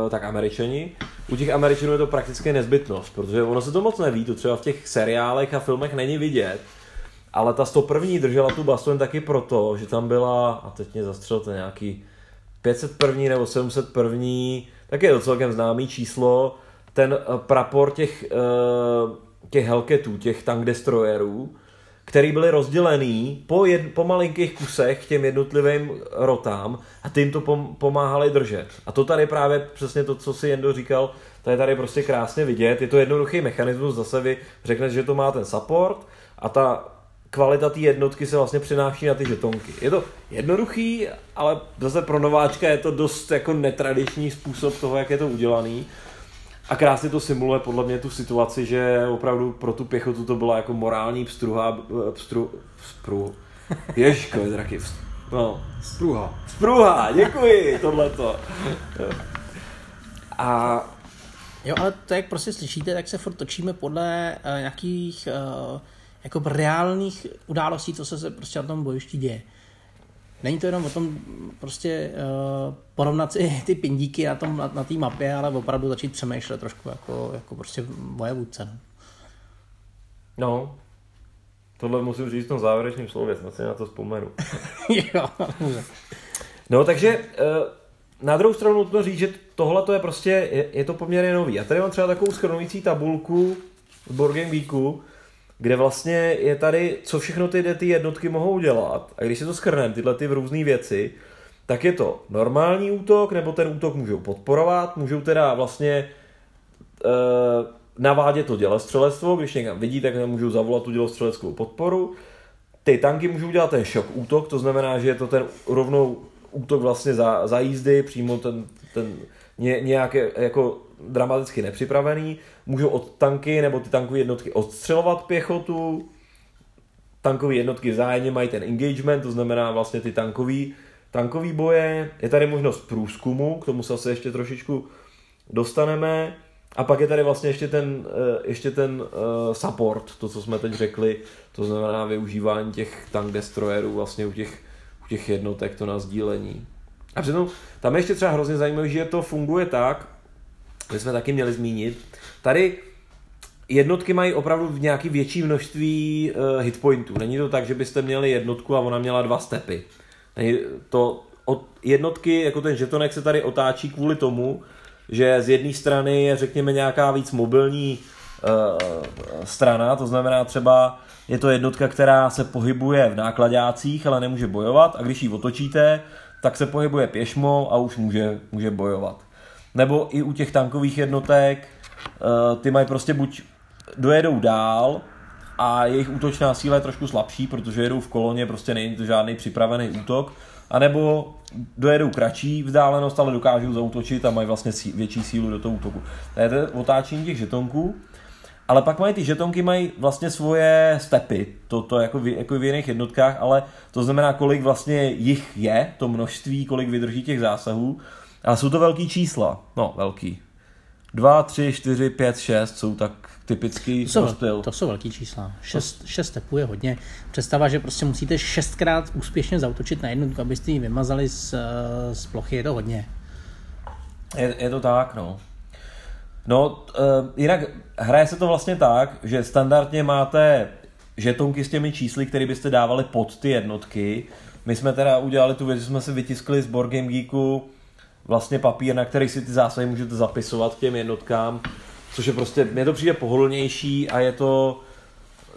tak Američani. U těch Američanů je to prakticky nezbytnost, protože ono se to moc neví, to třeba v těch seriálech a filmech není vidět, ale ta 101. držela tu Bastogne taky proto, že tam byla, a teď mě zastřelte nějaký 501. nebo 701., tak je to celkem známý číslo, ten prapor těch Hellcatů, těch tank destroyerů, který byly rozdělený po malinkých kusech těm jednotlivým rotám a tím to pomáhali držet. A to tady právě přesně to, co si Jendo říkal, to je tady prostě krásně vidět. Je to jednoduchý mechanismus, zase vy řekneš, že to má ten support a ta kvalita té jednotky se vlastně přenáší na ty žetonky. Je to jednoduchý, ale zase pro nováčka je to dost jako netradiční způsob toho, jak je to udělaný. A krásně to simuluje podle mě tu situaci, že opravdu pro tu pěchotu to byla jako morální Spruha, děkuji, tohleto. A... Jo, ale to, jak prostě slyšíte, tak se furt točíme podle nějakých jako reálných událostí, co se prostě na tom bojišti děje. Není to jenom o tom prostě porovnat si ty pindíky na té mapě, ale opravdu začít přemýšlet trošku jako prostě vojevůdce. No, tohle musím říct v tom závěrečném slově, snad si na to vzpomenu. Jo. No, takže na druhou stranu nutno říct, že tohle je prostě, je to poměrně nový. A tady mám třeba takovou schrnující tabulku z Board Game Geeku, kde vlastně je tady, co všechno ty jednotky mohou dělat. A když se to shrneme, tyhle různé věci, tak je to normální útok, nebo ten útok můžou podporovat, můžou teda vlastně navádět to dělostřelectvo, když někam vidí, tak můžou zavolat tu dělostřeleckou podporu. Ty tanky můžou dělat ten šok útok, to znamená, že je to ten rovnou útok vlastně za jízdy, přímo ten nějak jako dramaticky nepřipravený, můžou od tanky nebo ty tankové jednotky odstřelovat pěchotu, tankové jednotky vzájemně mají ten engagement, to znamená vlastně ty tankový boje, je tady možnost průzkumu, k tomu se asi ještě trošičku dostaneme a pak je tady vlastně ještě ten support, to co jsme teď řekli, to znamená využívání těch tank destroyerů vlastně u těch jednotek, to na sdílení. A přitom tam je ještě třeba hrozně zajímavé, že to funguje tak, my jsme taky měli zmínit, tady jednotky mají opravdu v nějaký větší množství hitpointů. Není to tak, že byste měli jednotku a ona měla 2 stepy. To od jednotky, jako ten žetonek se tady otáčí kvůli tomu, že z jedné strany je řekněme nějaká víc mobilní strana, to znamená třeba je to jednotka, která se pohybuje v nákladácích, ale nemůže bojovat a když ji otočíte, tak se pohybuje pěšmo a už může bojovat. Nebo i u těch tankových jednotek, ty mají prostě buď dojedou dál a jejich útočná síla je trošku slabší, protože jedou v koloně, prostě není to žádný připravený útok, anebo dojedou kratší vzdálenost, ale dokážou zaútočit a mají vlastně větší sílu do toho útoku. To je to otáčení těch žetonků, ale pak mají ty žetonky mají vlastně svoje stepy, to jako v jiných jednotkách, ale to znamená, kolik vlastně jich je, to množství, kolik vydrží těch zásahů, ale jsou to velký čísla, 2, 3, 4, 5, 6 jsou tak typický rozptyl. To jsou velký čísla, 6 stepů je hodně. Představa, že prostě musíte 6krát úspěšně zaútočit na jednotku, abyste ji vymazali z plochy, je to hodně. Je to tak, no. No, jinak hraje se to vlastně tak, že standardně máte žetonky s těmi čísly, které byste dávali pod ty jednotky. My jsme teda udělali tu věc, že jsme si vytiskli z Board Game Geeku vlastně papír, na který si ty zásahy můžete zapisovat k těm jednotkám, což je prostě, mně to přijde pohodlnější a je to,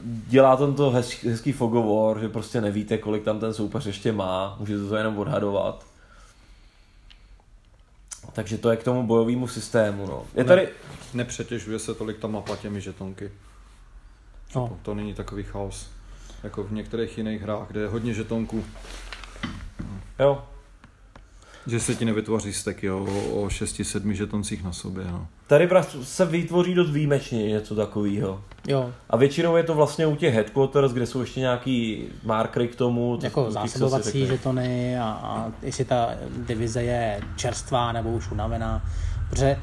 dělá tam to hezký fogovor, že prostě nevíte, kolik tam ten soupeř ještě má, můžete to jenom odhadovat. Takže to je k tomu bojovému systému, no. Je tady... Nepřetěžuje se tolik ta mapa těmi žetonky. No. To není takový chaos, jako v některých jiných hrách, kde je hodně žetonků. Jo. Že se ti nevytvoří stack, jo, o 6-7 žetoncích na sobě, no. Tady se vytvoří dost výjimečně něco takového. Jo. A většinou je to vlastně u těch headquarters, kde jsou ještě nějaký markery k tomu. Jako zásobovací žetony a jestli ta divize je čerstvá nebo už unavená. Protože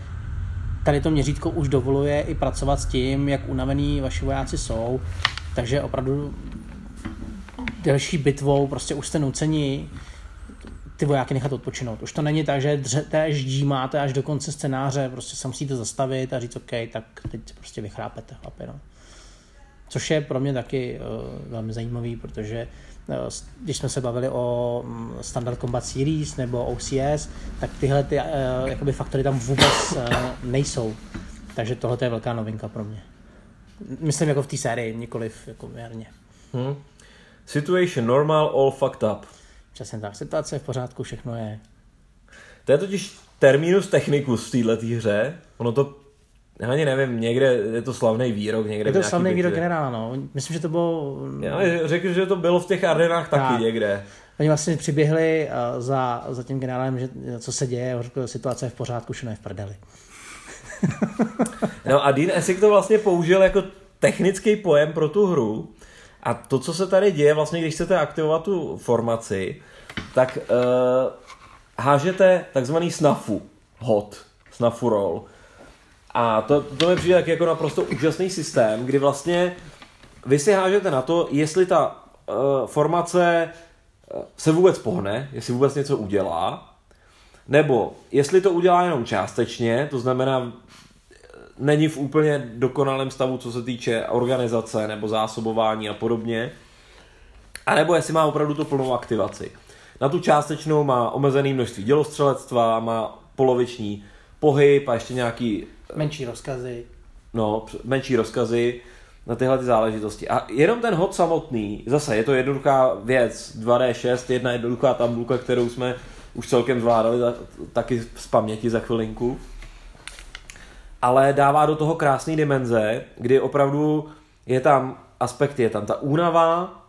tady to měřítko už dovoluje i pracovat s tím, jak unavený vaši vojáci jsou. Takže opravdu delší bitvou prostě už jste nuceni ty vojáky nechat odpočinout. Už to není tak, že dřete, ždímáte až do konce scénáře, prostě se musíte zastavit a říct OK, tak teď prostě vychrápete, chlapi, no. Což je pro mě taky velmi zajímavý, protože když jsme se bavili o Standard Combat Series nebo OCS, tak tyhle ty jakoby faktory tam vůbec nejsou. Takže tohle je velká novinka pro mě. Myslím jako v té sérii, nikoliv jako věrně. Situation normal, all fucked up. Přesně tak, situace je v pořádku, všechno je. To je totiž terminus technicus v této hře. Ono to, já ani nevím, někde je to slavný výrok. Někde je to slavný výrok generála, no. Myslím, že to bylo... Já řekl, že to bylo v těch Ardenách taky tak. Někde. Oni vlastně přiběhli za tím generálem, že co se děje, řekl, situace je v pořádku, všechno je v prdeli. No a Dean Essig to vlastně použil jako technický pojem pro tu hru. A to, co se tady děje, vlastně když chcete aktivovat tu formaci, tak hážete takzvaný snafu hod, snafu roll. A to mi přijde tak jako naprosto úžasný systém, kdy vlastně vy si hážete na to, jestli ta formace se vůbec pohne, jestli vůbec něco udělá, nebo jestli to udělá jenom částečně, to znamená, není v úplně dokonalém stavu, co se týče organizace nebo zásobování a podobně. A nebo jestli má opravdu tu plnou aktivaci. Na tu částečnou má omezený množství dělostřelectva, má poloviční pohyb a ještě nějaký... Menší rozkazy. No, menší rozkazy na tyhle ty záležitosti. A jenom ten hod samotný, zase je to jednoduchá věc, 2D6, jedna jednoduchá tabulka, kterou jsme už celkem zvládali taky z paměti za chvilinku. Ale dává do toho krásné dimenze, kdy opravdu je tam aspekty, je tam ta únava,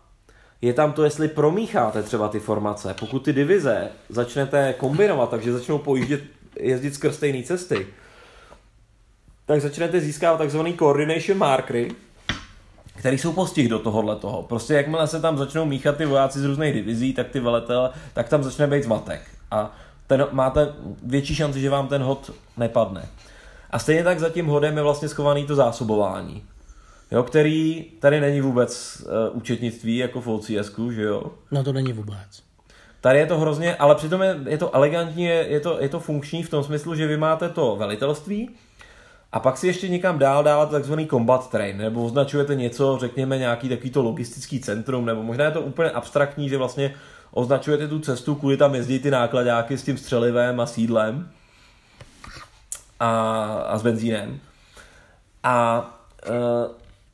je tam to, jestli promícháte třeba ty formace. Pokud ty divize začnete kombinovat, takže začnou jezdit skrz stejné cesty, tak začnete získávat takzvaný coordination markery, který jsou postih do tohohletoho. Prostě jakmile se tam začnou míchat ty vojáci z různých divizí, tak ty veletele, tak tam začne být zmatek. A ten, máte větší šanci, že vám ten hod nepadne. A stejně tak za tím hodem je vlastně schovaný to zásobování, jo, který tady není vůbec účetnictví jako v OCS-ku, že jo? No to není vůbec. Tady je to hrozně, ale přitom je to elegantní, je to funkční v tom smyslu, že vy máte to velitelství a pak si ještě někam dál dáváte takzvaný combat train, nebo označujete něco, řekněme nějaký takovýto logistický centrum, nebo možná je to úplně abstraktní, že vlastně označujete tu cestu, kudy tam jezdí ty nákladáky s tím střelivem a sídlem. A s benzínem. A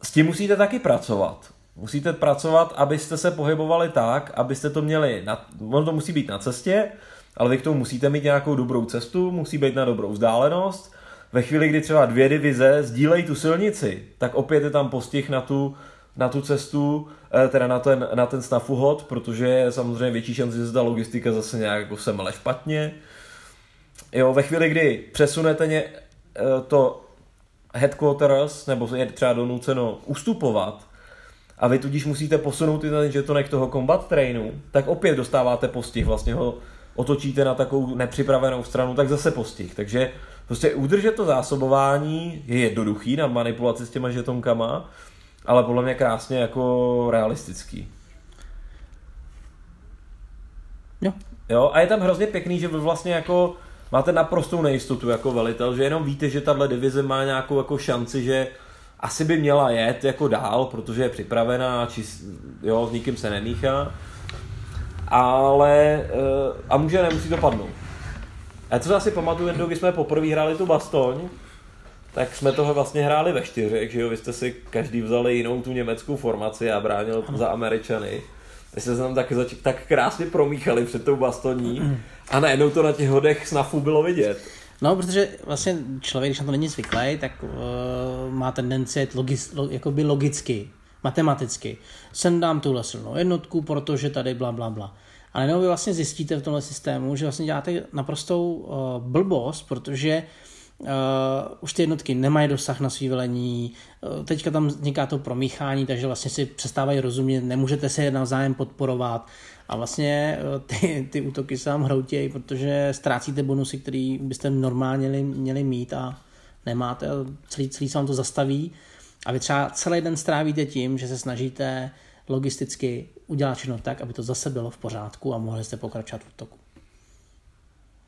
s tím musíte taky pracovat. Musíte pracovat, abyste se pohybovali tak, abyste to měli, ono to musí být na cestě, ale vy k tomu musíte mít nějakou dobrou cestu, musí být na dobrou vzdálenost. Ve chvíli, kdy třeba dvě divize sdílejí tu silnici, tak opět je tam postih na tu cestu, teda na ten snafuhod, protože je samozřejmě větší šance, že se ta logistika zase nějak jako semele špatně. Jo, ve chvíli, kdy přesunete to headquarters, nebo je třeba donuceno ustupovat, a vy tudíž musíte posunout ten žetonek toho combat trainu, tak opět dostáváte postih, vlastně ho otočíte na takovou nepřipravenou stranu, tak zase postih. Takže prostě udržet to zásobování je jednoduchý na manipulaci s těma žetonkama, ale podle mě krásně jako realistický. Jo, a je tam hrozně pěkný, že vy vlastně jako máte naprostou nejistotu jako velitel, že jenom víte, že tahle divize má nějakou jako šanci, že asi by měla jet jako dál, protože je připravená, jo, s nikým se nemíchá. ale a může nemusí to padnout. Já co asi pamatuju, jednou, když jsme poprvé hráli tu Bastogne, tak jsme toho vlastně hráli ve čtyřech, že jo, vy jste si každý vzali jinou tu německou formaci a bránil za Američany. Vy jste se tam tak krásně promíchali před tou Bastoní a najednou to na těch hodech snafů bylo vidět. No, protože vlastně člověk, když na to není zvyklý, tak má tendenci jakoby logicky, matematicky. Sem dám tuhle silnou jednotku, protože tady bla bla bla. A najednou vy vlastně zjistíte v tomhle systému, že vlastně děláte naprostou blbost, protože už ty jednotky nemají dosah na svý velení, teďka tam vzniká to promíchání, takže vlastně si přestávají rozumět, nemůžete se navzájem podporovat a vlastně ty útoky se vám hroutějí, protože ztrácíte bonusy, který byste normálně měli mít a nemáte, celý se vám to zastaví a vy třeba celý den strávíte tím, že se snažíte logisticky udělat všechno tak, aby to zase bylo v pořádku a mohli jste pokračovat v útoku.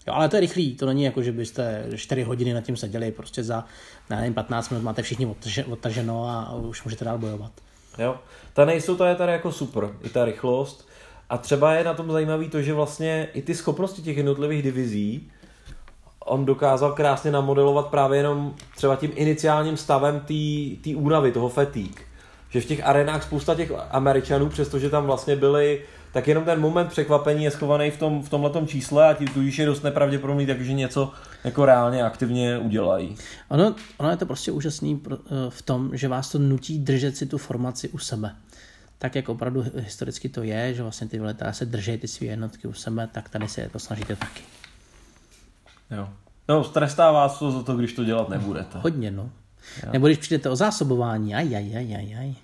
Jo, ale to je rychlý, to není jako, že byste 4 hodiny nad tím seděli, prostě za nevím, 15 minut máte všichni odtaženo a už můžete dál bojovat. Jo, ta nejistota je tady jako super, i ta rychlost a třeba je na tom zajímavý to, že vlastně i ty schopnosti těch jednotlivých divizí on dokázal krásně namodelovat právě jenom třeba tím iniciálním stavem té únavy, toho fatigue. Že v těch arenách spousta těch Američanů, přestože tam vlastně byli, tak jenom ten moment překvapení je schovaný v tomhletom čísle a tím tudíž je dost nepravděpodobný, takže něco jako reálně aktivně udělají. Ono je to prostě úžasný v tom, že vás to nutí držet si tu formaci u sebe. Tak jak opravdu historicky to je, že vlastně ty velitelé se drží ty své jednotky u sebe, tak tady se to snažíte taky. Jo. No, strestá vás to za to, když to dělat nebudete. Hodně, no. Jo. Nebo když přijdete o zásobování, aj.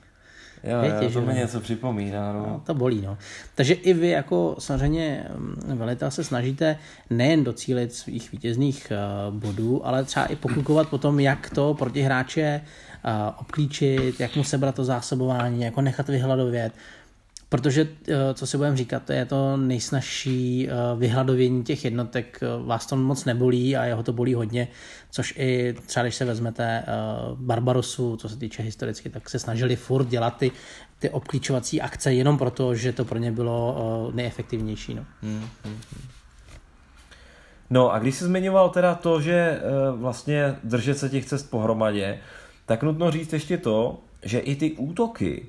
Jo, to mi něco připomíná. No, to bolí, no. Takže i vy jako samozřejmě velitel se snažíte nejen docílit svých vítězných bodů, ale třeba i pokukovat potom, jak to proti hráče obklíčit, jak mu sebrat to zásobování, jako nechat vyhladovět. Protože, co si budeme říkat, to je to nejsnažší vyhladovění těch jednotek, vás to moc nebolí a jeho to bolí hodně, což i třeba když se vezmete Barbarosu, co se týče historicky, tak se snažili furt dělat ty obklíčovací akce jenom proto, že to pro ně bylo nejefektivnější. No. No a když jsi zmiňoval teda to, že vlastně držet se těch cest pohromadě, tak nutno říct ještě to, že i ty útoky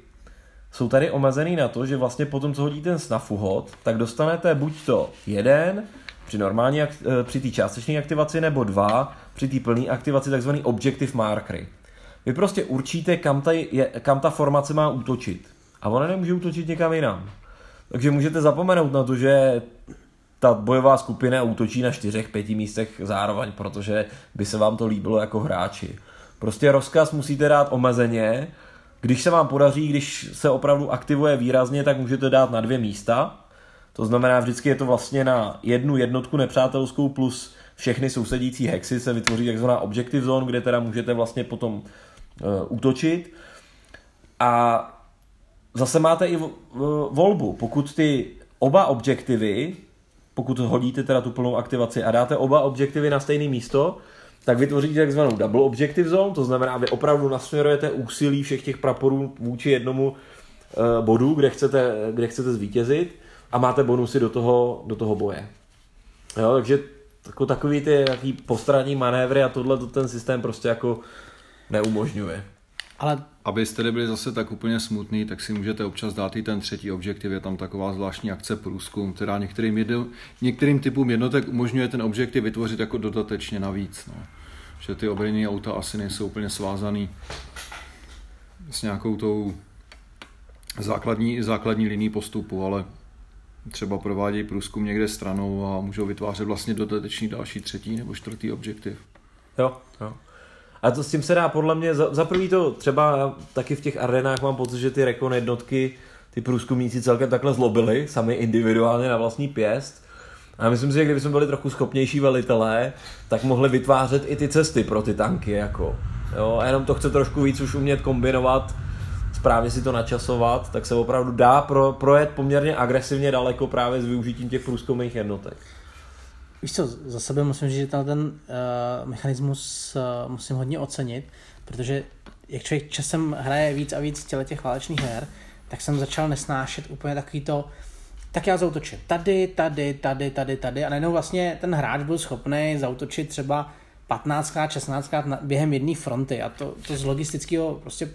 jsou tady omezený na to, že vlastně potom, co hodí ten snafuhod, tak dostanete buď to 1 při normální, při té částečné aktivaci, nebo 2 při té plné aktivaci, takzvaný objective markery. Vy prostě určíte, kam ta formace má útočit. A ona nemůže útočit někam jinam. Takže můžete zapomenout na to, že ta bojová skupina útočí na 4-5 místech zároveň, protože by se vám to líbilo jako hráči. Prostě rozkaz musíte dát omezeně. Když se vám podaří, když se opravdu aktivuje výrazně, tak můžete dát na 2 místa. To znamená, vždycky je to vlastně na 1 jednotku nepřátelskou plus všechny sousedící hexy se vytvoří takzvaná objective zone, kde teda můžete vlastně potom útočit. A zase máte i volbu. Pokud ty oba objektivy, pokud hodíte teda tu plnou aktivaci a dáte oba objektivy na stejné místo, tak vytvoříte takzvanou double objective zone, to znamená, vy opravdu nasměrujete úsilí všech těch praporů vůči jednomu bodu, kde chcete zvítězit a máte bonusy do toho boje. Jo, takže takový ty postranní manévry a tohle to ten systém prostě jako neumožňuje. Ale abyste nebyli zase tak úplně smutný, tak si můžete občas dát i ten 3. objektiv, je tam taková zvláštní akce průzkum, která některým typům jednotek umožňuje ten objektiv vytvořit jako dodatečně navíc. No. Že ty obrněné auta asi nejsou úplně svázaný s nějakou tou základní linií postupu, ale třeba provádějí průzkum někde stranou a můžou vytvářet vlastně dodatečný další 3. nebo 4. objektiv. Jo. A to s tím se dá podle mě, za prvý to třeba taky v těch arenách mám pocit, že ty rekon jednotky, ty průzkumníci celkem takhle zlobili, sami individuálně na vlastní pěst. A myslím si, že kdybychom byli trochu schopnější velitelé, tak mohli vytvářet i ty cesty pro ty tanky. Jako. Jo, a jenom to chce trošku víc už umět kombinovat, správně si to načasovat, tak se opravdu dá projet poměrně agresivně daleko právě s využitím těch průzkumných jednotek. Víš co, za sebe musím říct, že ten mechanismus musím hodně ocenit, protože jak člověk časem hraje víc a víc těch válečných her, tak jsem začal nesnášet úplně takový to tak já zaútočím tady a najednou vlastně ten hráč byl schopný zaútočit třeba 15krát, 16krát během jedné fronty a to z logistického prostě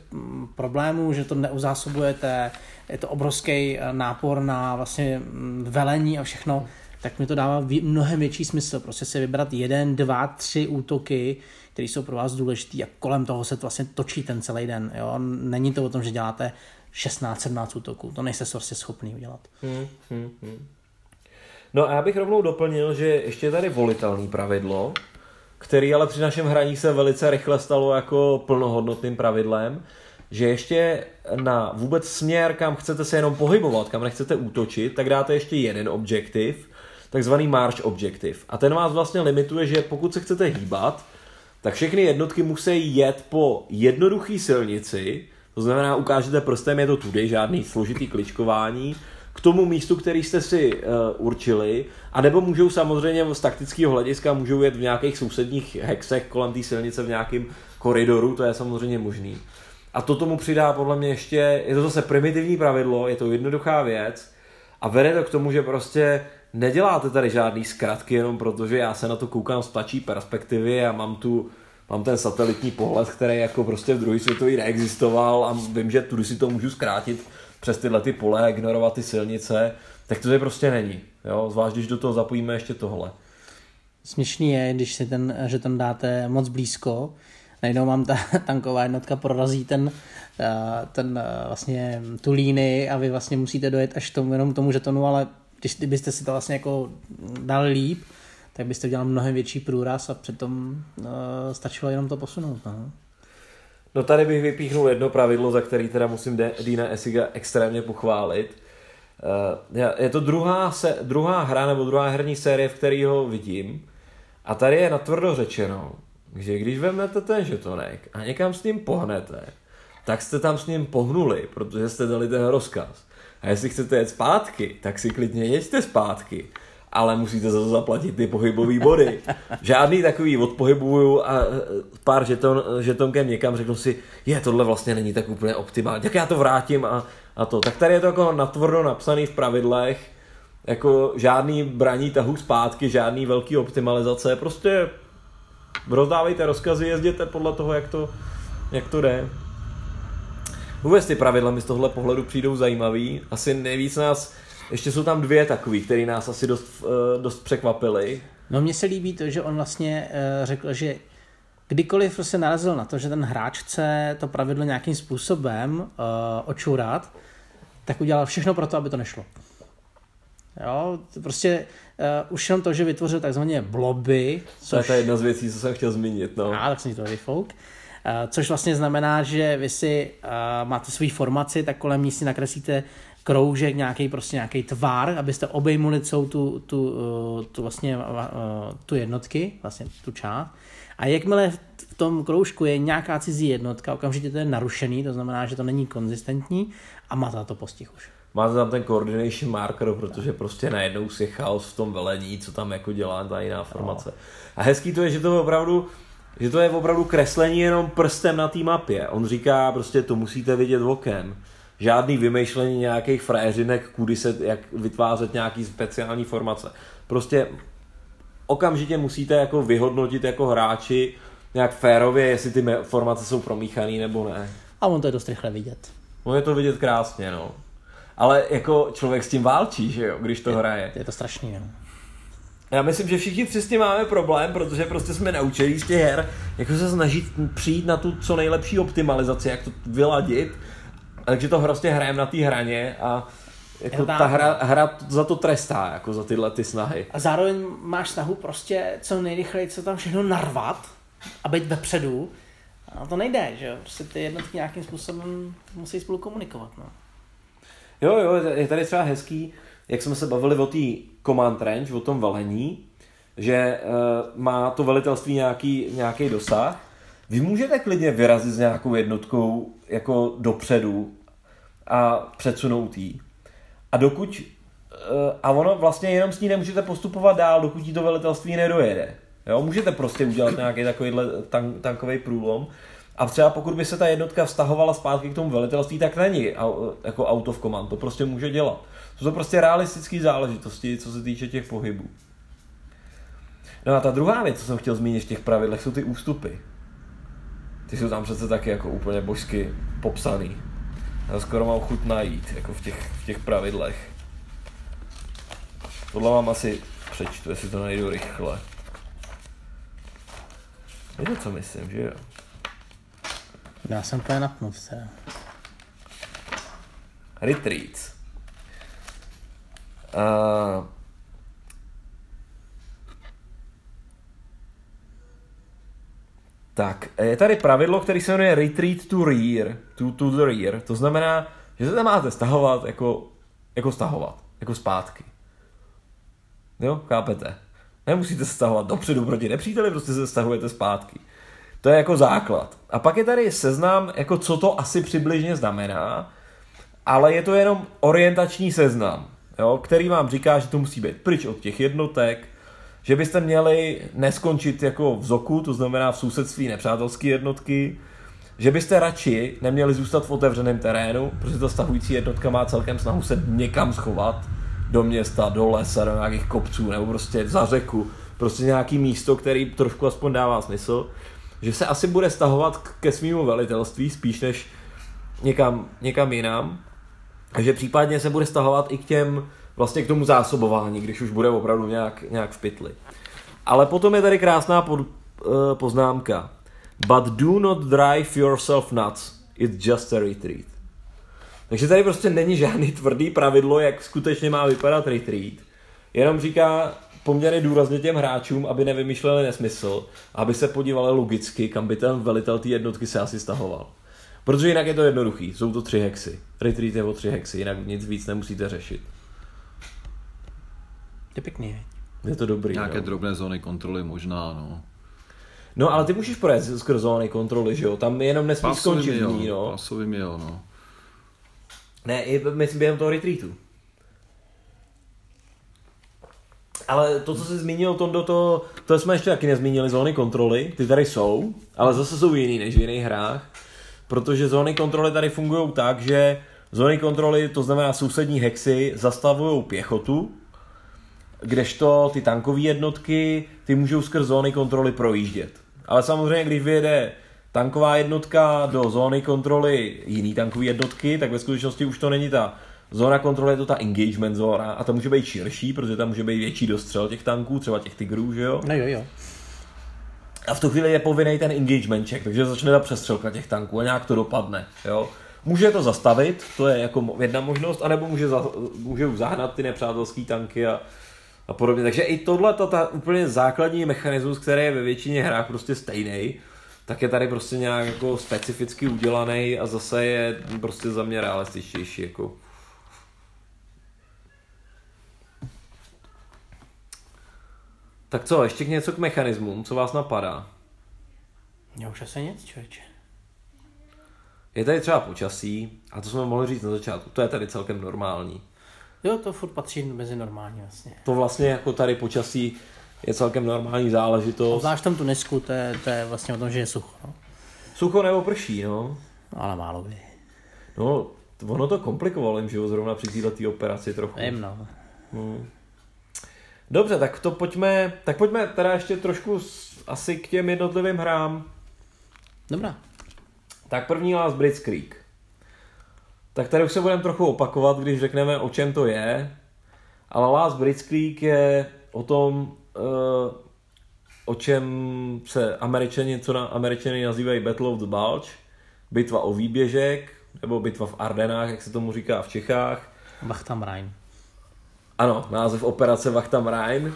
problému, že to neuzásobujete, je to obrovský nápor na vlastně velení a všechno, tak mi to dává mnohem větší smysl, prostě si vybrat 1, 2, 3 útoky, které jsou pro vás důležitý a kolem toho se to vlastně točí ten celý den, jo, není to o tom, že děláte 16-17 útoků, to nejste prostě schopný udělat. No a já bych rovnou doplnil, že ještě je tady volitelný pravidlo, který ale při našem hraní se velice rychle stalo jako plnohodnotným pravidlem, že ještě na vůbec směr, kam chcete se jenom pohybovat, kam nechcete útočit, tak dáte ještě jeden objektiv, takzvaný march objektiv. A ten vás vlastně limituje, že pokud se chcete hýbat, tak všechny jednotky musí jet po jednoduchý silnici, to znamená ukážete prstem, je to tudy, žádný složitý kličkování, k tomu místu, který jste si určili, anebo můžou samozřejmě z taktického hlediska můžou jet v nějakých sousedních hexech kolem té silnice v nějakém koridoru, to je samozřejmě možný. A to tomu přidá podle mě ještě, je to zase primitivní pravidlo, je to jednoduchá věc a vede to k tomu, že prostě neděláte tady žádný zkratky, jenom protože já se na to koukám z ptačí perspektivy a mám ten satelitní pohled, který jako prostě v druhé světové neexistoval a vím, že tudy si to můžu zkrátit přes tyhle ty pole, ignorovat ty silnice, tak to tady prostě není, jo? Zvlášť když do toho zapojíme ještě tohle. Směšný je, když si že tam dáte moc blízko, najednou vám ta tanková jednotka prorazí ten vlastně tu líny a vy vlastně musíte dojet až jenom tomu žetonu, ale kdybyste si to vlastně jako dal líp, tak byste udělal mnohem větší průraz a přitom stačilo jenom to posunout. Aha. No tady bych vypíchnul jedno pravidlo, za který teda musím Deana Essiga extrémně pochválit. Je to druhá hra nebo druhá herní série, v který ho vidím. A tady je natvrdo řečeno, že když vezmete ten žetonek a někam s ním pohnete, tak jste tam s ním pohnuli, protože jste dali ten rozkaz. A jestli chcete jet zpátky, tak si klidně jeďte zpátky. Ale musíte za to zaplatit ty pohybové body. Žádný takový odpohybuju a pár žetonkem někam řeknu si, tohle vlastně není tak úplně optimální, tak já to vrátím a to. Tak tady je to jako natvrdo napsaný v pravidlech, jako žádný braní tahu zpátky, žádný velký optimalizace, prostě rozdávejte rozkazy, jezděte podle toho, jak to jde. Vůbec ty pravidla mi z tohle pohledu přijdou zajímavý, asi nejvíc nás... Ještě jsou tam dvě takový, které nás asi dost překvapily. No mně se líbí to, že on vlastně řekl, že kdykoliv prostě narazil na to, že ten hráč chce to pravidlo nějakým způsobem očurat, tak udělal všechno pro to, aby to nešlo. Jo, prostě už jenom to, že vytvořil takzvané bloby. Což... To je jedna z věcí, co jsem chtěl zmínit. No. Tak jsem to vyfouk. Což vlastně znamená, že vy si máte svou formaci, tak kolem ní si nakreslíte kroužek, nějaký tvar, abyste obejmuli celou tu jednotky, vlastně tu část. A jakmile v tom kroužku je nějaká cizí jednotka, okamžitě to je narušený, to znamená, že to není konzistentní a má za to postih už. Máte tam ten coordination marker, protože prostě najednou si chaos v tom velení, co tam jako dělá ta jiná formace. A hezký to je, že to je opravdu kreslení jenom prstem na té mapě. On říká prostě, to musíte vidět okem. Žádný vymýšlení nějakých frajeřinek, kudy se jak vytvářet nějaký speciální formace. Prostě okamžitě musíte jako vyhodnotit jako hráči nějak férově, jestli ty formace jsou promíchaný nebo ne. A on to je dost rychle vidět. On je to vidět krásně, no. Ale jako člověk s tím válčí, že jo, když to hraje. Je to strašný, jo. Já myslím, že všichni tři s tím máme problém, protože prostě jsme naučili z těch her, jako se snažit přijít na tu co nejlepší optimalizaci, jak to vyladit. Takže to prostě hrajeme na té hraně a jako ta hra za to trestá, jako za tyhle ty snahy. A zároveň máš snahu prostě co nejrychleji se tam všechno narvat a být vepředu. A to nejde, že jo? Prostě ty jednotky nějakým způsobem musí spolu komunikovat, no. Jo, je tady třeba hezký, jak jsme se bavili o té command range, o tom velení, že má to velitelství nějaký dosah. Vy můžete klidně vyrazit s nějakou jednotkou jako dopředu a předsunout jí. A ono vlastně jenom s ní nemůžete postupovat dál, dokud jí to velitelství nedojede. Jo? Můžete prostě udělat nějaký takovýhle tankový průlom. A třeba pokud by se ta jednotka vztahovala zpátky k tomu velitelství, tak není jako out of command. To prostě může dělat. Jsou to prostě realistické záležitosti, co se týče těch pohybů. No a ta druhá věc, co jsem chtěl zmínit v těch pravidlech, jsou ty ústupy. Ty jsou tam přece taky jako úplně božsky popsaný. Já skoro mám chuť najít, jako v těch pravidlech. Tohle vám asi přečtu, jestli to najdu rychle. Víte, co myslím, že jo? Já jsem plně napnul se. Retreats. Tak, je tady pravidlo, které se jmenuje Retreat to the rear. To znamená, že se tam máte stahovat jako zpátky. Jo, chápete? Nemusíte se stahovat dopředu proti nepříteli, prostě se stahujete zpátky. To je jako základ. A pak je tady seznam, jako co to asi přibližně znamená, ale je to jenom orientační seznam, jo, který vám říká, že to musí být pryč od těch jednotek, že byste měli neskončit jako v zoku, to znamená v sousedství nepřátelské jednotky, že byste radši neměli zůstat v otevřeném terénu, protože ta stahující jednotka má celkem snahu se někam schovat, do města, do lesa, do nějakých kopců, nebo prostě za řeku, prostě nějaký místo, který trošku aspoň dává smysl, že se asi bude stahovat ke svýmu velitelství spíš než někam jinam, a že případně se bude stahovat i k tomu zásobování, když už bude opravdu nějak v pytli. Ale potom je tady krásná poznámka. But do not drive yourself nuts, it's just a retreat. Takže tady prostě není žádný tvrdý pravidlo, jak skutečně má vypadat retreat. Jenom říká poměrně důrazně těm hráčům, aby nevymýšleli nesmysl, aby se podívali logicky, kam by ten velitel té jednotky se asi stahoval. Protože jinak je to jednoduchý, jsou to 3 hexy. Retreat je o 3 hexy, jinak nic víc nemusíte řešit. Je pěkný. Je to dobrý. Nějaké drobné zóny kontroly možná, no. No, ale ty můžeš projet skrz zóny kontroly, že jo? Tam jenom nesmíš skončit v ní, no. Pasovým jel, no. Ne, myslím během toho retreatu. Ale to, co jsi zmínil, to jsme ještě taky nezmínili, zóny kontroly, ty tady jsou, ale zase jsou jiný než v jiných hrách, protože zóny kontroly tady fungují tak, že zóny kontroly, to znamená sousední hexy, zastavují pěchotu, kdežto ty tankové jednotky, ty můžou skrz zóny kontroly projíždět. Ale samozřejmě, když vyjede tanková jednotka do zóny kontroly jiný tankové jednotky, tak ve skutečnosti už to není ta zóna kontroly, je to ta engagement zóna a ta může být širší, protože tam může být větší dostřel těch tanků, třeba těch tigrů, že jo? No jo. A v tu chvíli je povinný ten engagement check, takže začne ta přestřelka těch tanků a nějak to dopadne, jo? Může to zastavit, to je jako jedna možnost, anebo může zahnat ty nepřátelský tanky a podobně. Takže i tohle, ta úplně základní mechanismus, který je ve většině hrách prostě stejný, tak je tady prostě nějak jako specificky udělaný a zase je prostě za mě realističtější jako. Tak co, ještě něco k mechanismům, co vás napadá? Já už asi nic, člověče. Je tady třeba počasí, a to jsme mohli říct na začátku, to je tady celkem normální. Jo, to furt patří mezi normální vlastně. To vlastně jako tady počasí je celkem normální záležitost. Zvlášť tam Tunisku, to je vlastně o tom, že je sucho. No? Sucho nebo prší, no. No ale málo by. No, ono to komplikovalo jim život zrovna při této operaci trochu. Vím, no. Dobře, tak pojďme teda ještě trošku asi k těm jednotlivým hrám. Dobrá. Tak první Last Blitzkrieg. Tak tady už se budeme trochu opakovat, když řekneme, o čem to je. Ale Last Blitzkrieg je o tom, o čem se Američané nazývají Battle of the Bulge, bitva o výběžek, nebo bitva v Ardenách, jak se tomu říká v Čechách. Vachta am Rhein. Ano, název operace Vachta am Rhein.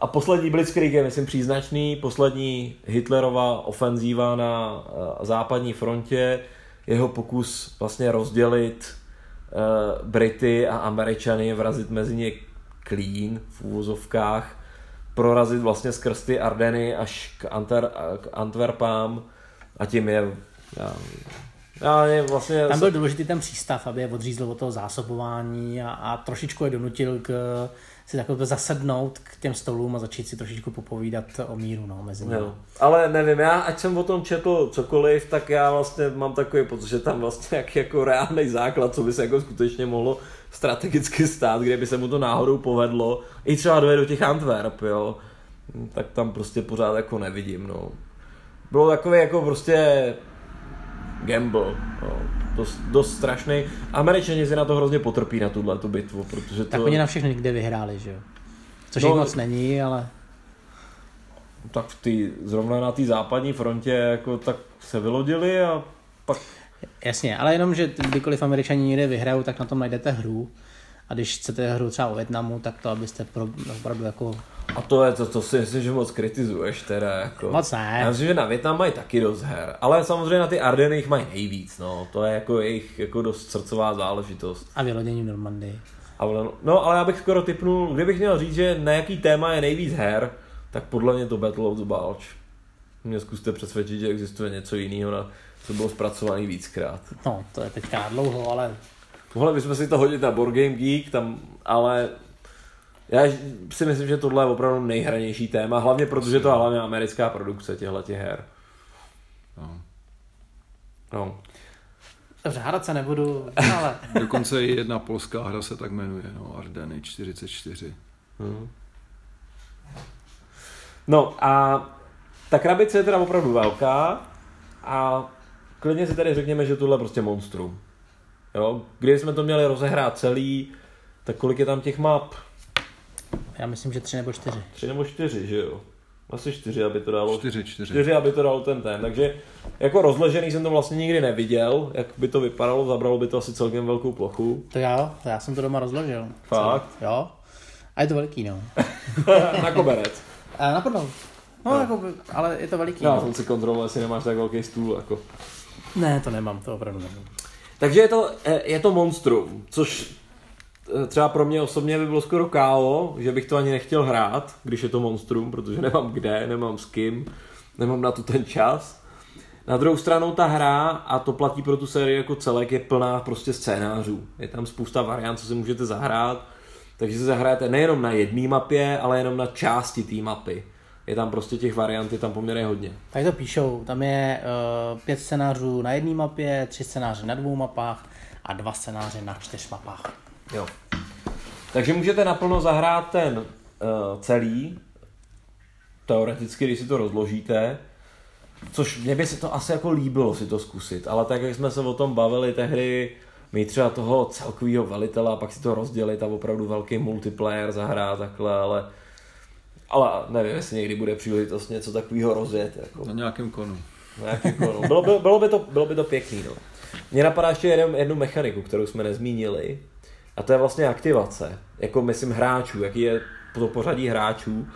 A poslední Blitzkrieg je, myslím, příznačný. Poslední Hitlerova ofenzíva na západní frontě, jeho pokus vlastně rozdělit Brity a Američany, vrazit mezi ně klín v úvozovkách, prorazit vlastně skrz ty Ardeny až k Antwerpám a tím je Vlastně tam byl důležitý ten přístav, aby je odřízl od toho zásobování a trošičku je donutil si takové zasednout k těm stolům a začít si trošičku popovídat o míru mezi nimi. Ale nevím, já ať jsem o tom četl cokoliv, tak já vlastně mám takový pocit, že tam vlastně nějaký jako reálný základ, co by se jako skutečně mohlo strategicky stát, kde by se mu to náhodou povedlo, i třeba dojde do těch Antwerp, jo, tak tam prostě pořád jako nevidím, no. Bylo takový jako prostě gamble, no. Dost strašný. Američani si na to hrozně potrpí, na tuhle tu bitvu, protože to... Tak oni na všechno nikde vyhráli, že jo? Což jich moc není, ale... Tak zrovna na té západní frontě jako tak se vylodili a pak... Jasně, ale jenom, že kdykoliv Američani někde vyhrajou, tak na tom najdete hru. A když chcete hru třeba o Vietnamu, tak to, abyste opravdu jako... A to je to si myslím, že moc kritizuješ teda jako. Moc ne. Já myslím, že na Vietnam mají taky dost her, ale samozřejmě na ty Ardeny jich mají nejvíc, no. To je jako jejich jako dost srdcová záležitost. A vylodění v Normandii. No, ale já bych skoro tipnul, kdybych měl říct, že na jaký téma je nejvíc her, tak podle mě to Battle of the Bulge. Mě zkuste přesvědčit, že existuje něco jiného, na co bylo zpracovaný víckrát. No, to je teďka dlouho, ale... Mohli bychom si to hodit na Board Game Geek, tam, ale já si myslím, že tohle je opravdu nejhranější téma, hlavně protože to je hlavně americká produkce těchto her. No. Dobře, hádat se nebudu, ale... Dokonce i jedna polská hra se tak jmenuje, no, Ardeny 44. No a ta krabice je teda opravdu velká a klidně si tady řekněme, že tohle je prostě monstrum. Jo, kdyby jsme to měli rozehrát celý, tak kolik je tam těch map? Já myslím, že 3 nebo 4. 3 nebo 4, že jo? Asi 4, aby to dalo. 4, aby to dalo ten. Takže jako rozležený jsem to vlastně nikdy neviděl, jak by to vypadalo, zabralo by to asi celkem velkou plochu. To já, jsem to doma rozložil. Fakt? Celý. Jo. A je to veliký, no. Na koberec. Na podlahu. No, jako, ale je to veliký. Já jsem si kontroloval, jestli nemáš tak velký stůl, jako. Ne, to nemám, to opravdu nemám. Takže je to monstrum, což třeba pro mě osobně by bylo skoro kálo, že bych to ani nechtěl hrát, když je to monstrum, protože nemám kde, nemám s kým, nemám na to ten čas. Na druhou stranu ta hra, a to platí pro tu sérii jako celek, je plná prostě scénářů. Je tam spousta variant, co si můžete zahrát, takže si zahrajete nejenom na jedné mapě, ale jenom na části té mapy. Je tam prostě těch variant, je tam poměrně hodně. Tak to píšou, tam je 5 scénářů na jedné mapě, 3 scénáře na 2 mapách a 2 scénáře na 4 mapách. Jo. Takže můžete naplno zahrát ten celý, teoreticky, když si to rozložíte, což mě by se to asi jako líbilo si to zkusit, ale tak, jak jsme se o tom bavili tehdy, mít třeba toho celkovýho velitela, pak si to rozdělit a opravdu velký multiplayer zahrát takhle, ale nevím, jestli někdy bude příležitost něco takového rozjet. Jako. Na nějakém konu. Bylo by to pěkný. No. Mně napadá ještě jednu mechaniku, kterou jsme nezmínili. A to je vlastně aktivace. Jako myslím hráčů, jaký je to pořadí hráčů.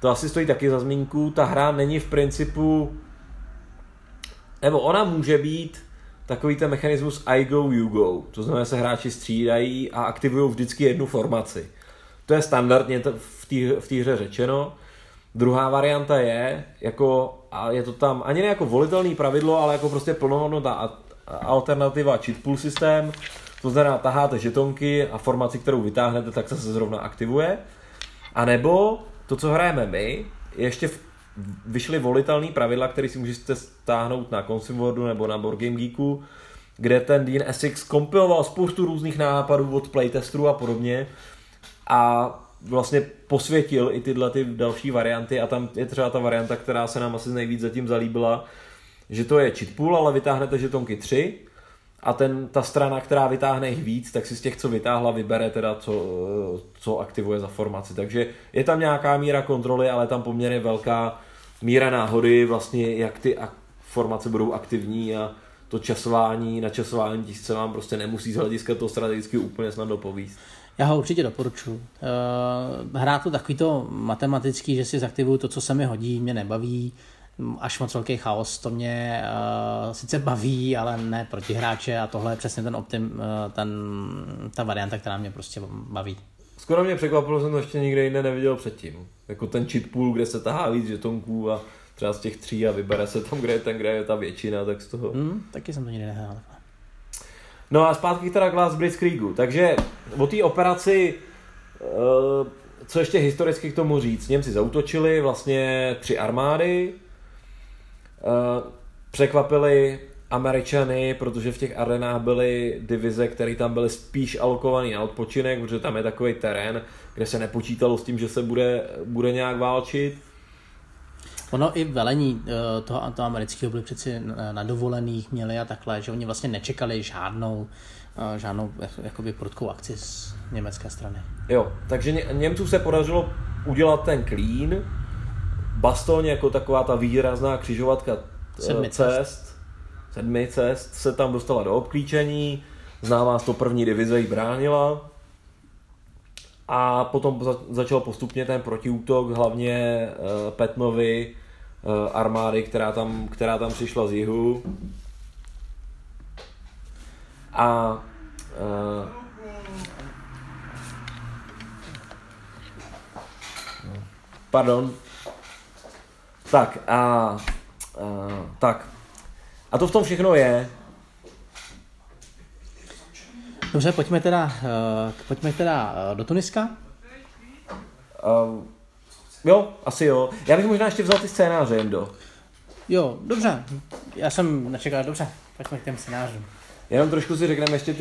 To asi stojí taky za zmínku. Ta hra není v principu... Nebo ona může být takový ten mechanismus I go, you go. To znamená, že se hráči střídají a aktivují vždycky jednu formaci. To je standardně v té hře řečeno. Druhá varianta je, jako, a je to tam ani ne jako volitelný pravidlo, ale jako prostě plnohodnotná alternativa cheat pool systém. To znamená, taháte žetonky a formaci, kterou vytáhnete, tak se zrovna aktivuje. A nebo to, co hrajeme my, ještě vyšly volitelný pravidla, které si můžete stáhnout na ConsimWorldu nebo na Board Game Geeku, kde ten Dean Essig kompiloval spoustu různých nápadů od playtestů a podobně. A vlastně posvětil i tyhle ty další varianty a tam je třeba ta varianta, která se nám asi nejvíc zatím zalíbila, že to je cheat pool, ale vytáhnete žetonky 3 a ta strana, která vytáhne jich víc, tak si z těch, co vytáhla, vybere teda, co aktivuje za formaci. Takže je tam nějaká míra kontroly, ale je tam poměrně velká míra náhody, vlastně jak ty formace budou aktivní a to časování, načasování těch se vám prostě nemusí z hlediska toho strategicky úplně snad dopovíst. Já ho určitě doporučuji. Hrát to takovýto matematický, že si zaktivuju to, co se mi hodí, mě nebaví. Až moc velký chaos, to mě sice baví, ale ne proti hráče a tohle je přesně ta varianta, která mě prostě baví. Skoro mě překvapilo, že jsem to ještě nikde jinde neviděl předtím. Jako ten cheat pool, kde se tahá víc žetonků a třeba z těch tří a vybere se tam, kde je ten, kde je ta většina, tak z toho. Taky jsem to nikdy nehrál. No a zpátky teda k Last Blitzkriegu. Takže o té operaci, co ještě historicky k tomu říct, Němci zaútočili vlastně 3 armády, překvapili Američany, protože v těch Ardenách byly divize, které tam byly spíš alokované na odpočinek, protože tam je takový terén, kde se nepočítalo s tím, že se bude nějak válčit. Ono i velení toho amerického byli přeci na dovolených měli a takhle, že oni vlastně nečekali žádnou jakoby prudkou akci z německé strany. Jo, takže Němcům se podařilo udělat ten klín, Bastogne jako taková ta výrazná křižovatka sedmi cest se tam dostala do obklíčení, známá 101. divize ji bránila a potom začal postupně ten protiútok, hlavně Petnovy armády, která tam přišla z jihu. A pardon. Tak a to v tom všechno je. Dobře, pojďme teda do Tuniska. Jo, asi jo. Já bych možná ještě vzal ty scénáře, Jendo. Jo, dobře. Já jsem nečekal, dobře. Pojďme k těm scénářům. Jenom trošku si řekneme ještě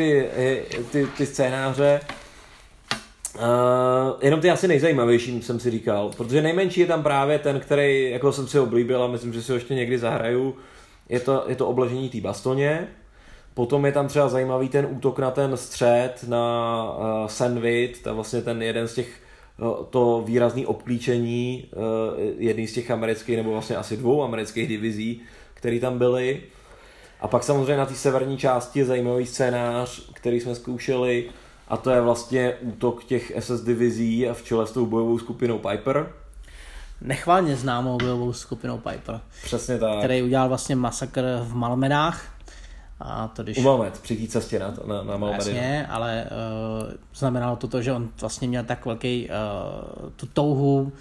ty scénáře. Jenom ty asi nejzajímavější jsem si říkal, protože nejmenší je tam právě ten, který jako jsem si oblíbil a myslím, že si ho ještě někdy zahraju. Je to obležení té Bastogne. Potom je tam třeba zajímavý ten útok na ten střed, na Senvit, tam vlastně ten jeden z těch, to výrazný obklíčení jedný z těch amerických, nebo vlastně asi 2 amerických divizí, které tam byly. A pak samozřejmě na té severní části je zajímavý scénář, který jsme zkoušeli, a to je vlastně útok těch SS divizí a v čele s tou bojovou skupinou Peiper. Nechválně známou bojovou skupinou Peiper. Přesně tak. Který udělal vlastně masakr v Malmedách. A to když... U Malmed, při té cestě na Malmedy. Jasně, ale znamenalo to, že on vlastně měl tak velký tu touhu,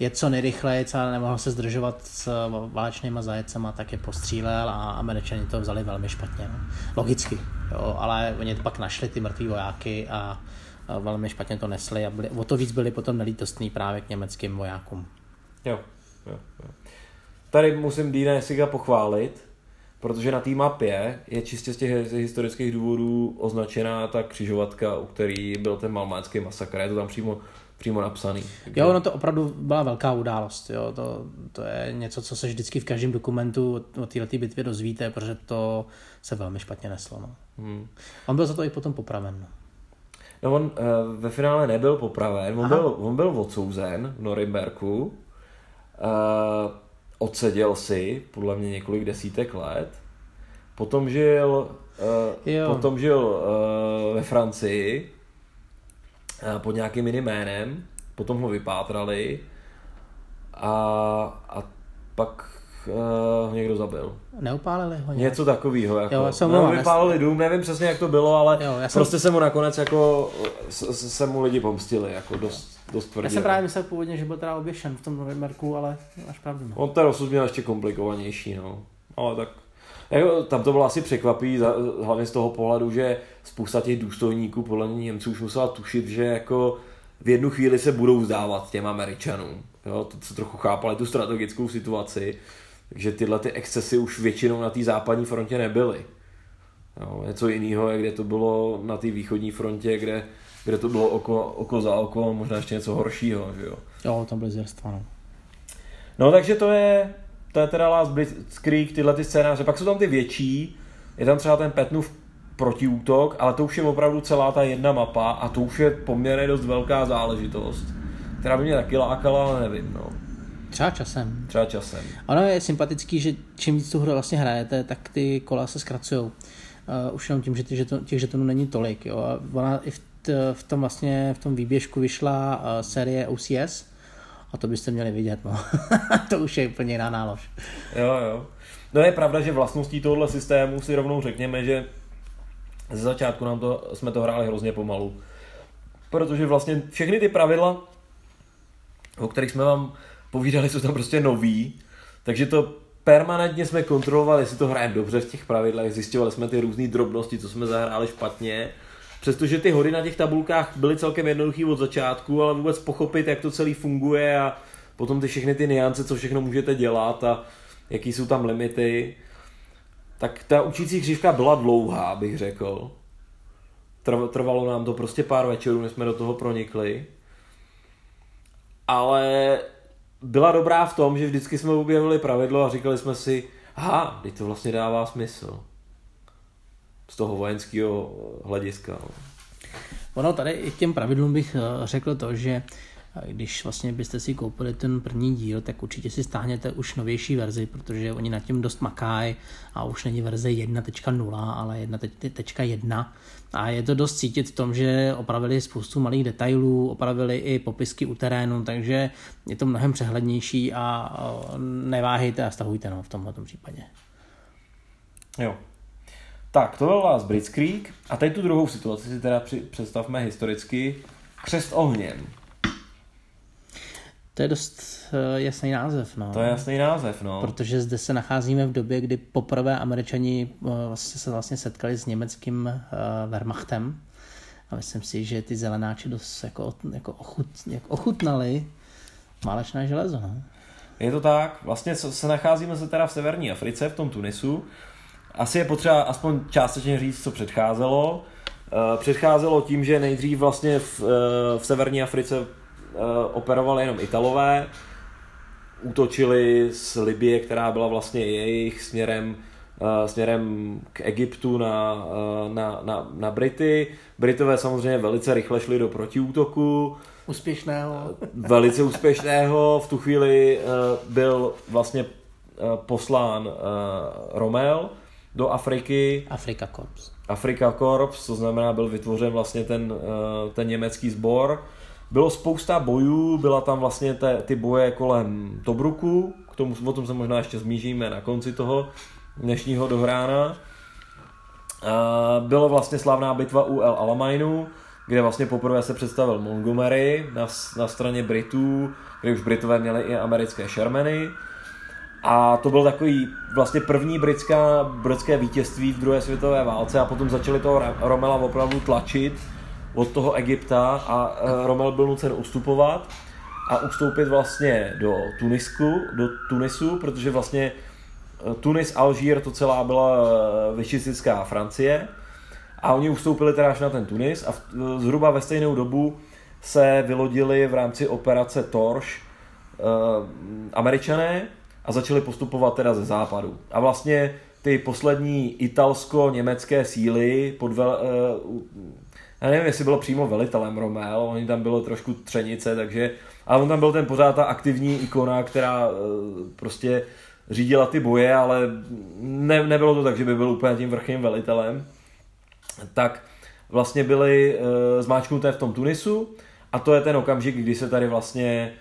je co nejrychleji, ale nemohl se zdržovat s válečnýma zajecema, tak je postřílel a Američani to vzali velmi špatně. No. Logicky, jo, ale oni pak našli ty mrtvý vojáky a velmi špatně to nesli a byli, o to víc byli potom nelítostní právě k německým vojákům. Jo. Tady musím Deana Essiga pochválit, protože na té mapě je čistě z těch historických důvodů označená ta křižovatka, u který byl ten malmécký masakr, je to tam přímo napsaný. Jo, no to opravdu byla velká událost, jo. To je něco, co se vždycky v každém dokumentu o této bitvě dozvíte, protože to se velmi špatně neslo. No. On byl za to i potom popraven. No on ve finále nebyl popraven, on byl odsouzen v Norimberku, odseděl si podle mě několik desítek let, potom žil ve Francii, pod nějakým jiným jménem, potom ho vypátrali a pak ho někdo zabil. Neupálili ho nějak. Něco takového. Jako, vypálili dům, nevím přesně jak to bylo, ale jo, prostě se mu nakonec jako se mu lidi pomstili, jako dost tvrdě. Já jsem právě myslel původně, že byl teda oběšen v tom Norimberku, ale máš pravdu. On ten osud měl ještě komplikovanější, no. Ale tak jako, tam to bylo asi překvapí, hlavně z toho pohledu, že spousta těch důstojníků podle Němců už musela tušit, že jako v jednu chvíli se budou vzdávat těm Američanům. Jo? To se trochu chápali tu strategickou situaci, takže tyhle ty excesy už většinou na té západní frontě nebyly. Jo? Něco jiného je, kde to bylo na té východní frontě, kde to bylo oko za oko, možná ještě něco horšího. Že jo? Jo, tam byly zvěrstva. No takže to je teda Last Blitzkrieg, tyhle ty scénáře, pak jsou tam ty větší, je tam třeba ten Petnův protiútok, ale to už je opravdu celá ta jedna mapa a to už je poměrně dost velká záležitost, která by mě taky lákala, ale nevím, no. Třeba časem. Ono je sympatický, že čím víc tu hru vlastně hrajete, tak ty kola se zkracujou. Už jenom tím, že těch žetonů není tolik, jo. A ona i v tom výběžku vyšla série OCS, a to byste měli vidět, no. To už je úplně jiná nálož. Jo. No je pravda, že vlastností tohohle systému si rovnou řekněme, že ze začátku jsme to hráli hrozně pomalu. Protože vlastně všechny ty pravidla, o kterých jsme vám povídali, jsou tam prostě nový. Takže to permanentně jsme kontrolovali, jestli to hrajeme dobře v těch pravidlech, zjišťovali jsme ty různé drobnosti, co jsme zahráli špatně. Přestože ty hody na těch tabulkách byly celkem jednoduchý od začátku, ale vůbec pochopit, jak to celý funguje a potom ty všechny ty nuance, co všechno můžete dělat a jaký jsou tam limity. Tak ta učící křivka byla dlouhá, bych řekl. Trvalo nám to prostě pár večerů, než jsme do toho pronikli. Ale byla dobrá v tom, že vždycky jsme objevili pravidlo a říkali jsme si, aha, teď to vlastně dává smysl. Z toho vojenského hlediska. Ono tady i k těm pravidlům bych řekl to, že když vlastně byste si koupili ten první díl, tak určitě si stáhněte už novější verzi, protože oni nad tím dost makají a už není verze 1.0, ale 1.1. A je to dost cítit v tom, že opravili spoustu malých detailů, opravili i popisky u terénu, takže je to mnohem přehlednější a neváhejte a stahujte v tomto případě. Jo. Tak, to byl Last Blitzkrieg a tady tu druhou situaci si teda představme historicky. Křest ohněm. To je dost jasný název, no. To je jasný název, no. Protože zde se nacházíme v době, kdy poprvé Američani se setkali s německým Wehrmachtem. A myslím si, že ty zelenáči dost ochutnali válečné železo, no. Je to tak. Vlastně se nacházíme se teda v severní Africe, v tom Tunisu. Asi je potřeba aspoň částečně říct, co předcházelo. Předcházelo tím, že nejdřív vlastně v severní Africe operovali jenom Italové, útočili z Libie, která byla vlastně jejich směrem k Egyptu na Brity. Britové samozřejmě velice rychle šli do protiútoku. Úspěšného. Velice úspěšného. V tu chvíli byl vlastně poslán Rommel do Afriky. Afrika Korps, to znamená, byl vytvořen vlastně ten německý sbor. Bylo spousta bojů, byla tam vlastně ty boje kolem Tobruku, o tom se možná ještě zmíříme na konci toho dnešního dohrána. Byla vlastně slavná bitva u El Alameinu, kde vlastně poprvé se představil Montgomery na straně Britů, kde už Britové měli i americké Shermany. A to byl takový vlastně první britské vítězství v druhé světové válce a potom začali toho Rommela opravdu tlačit od toho Egypta a Rommel byl nucen ustupovat a ustoupit vlastně do Tunisu, protože vlastně Tunis, Alžír, to celá byla vichycistická Francie a oni ustoupili teda až na ten Tunis a zhruba ve stejnou dobu se vylodili v rámci operace Torch Američané a začali postupovat teda ze západu. A vlastně ty poslední italsko-německé síly já nevím, jestli bylo přímo velitelem Rommel, oni tam bylo trošku třenice, takže, ale on tam byl ten pořád ta aktivní ikona, která prostě řídila ty boje, ale nebylo to tak, že by byl úplně tím vrchním velitelem. Tak vlastně byly zmáčknuté v tom Tunisu a to je ten okamžik, kdy se tady vlastně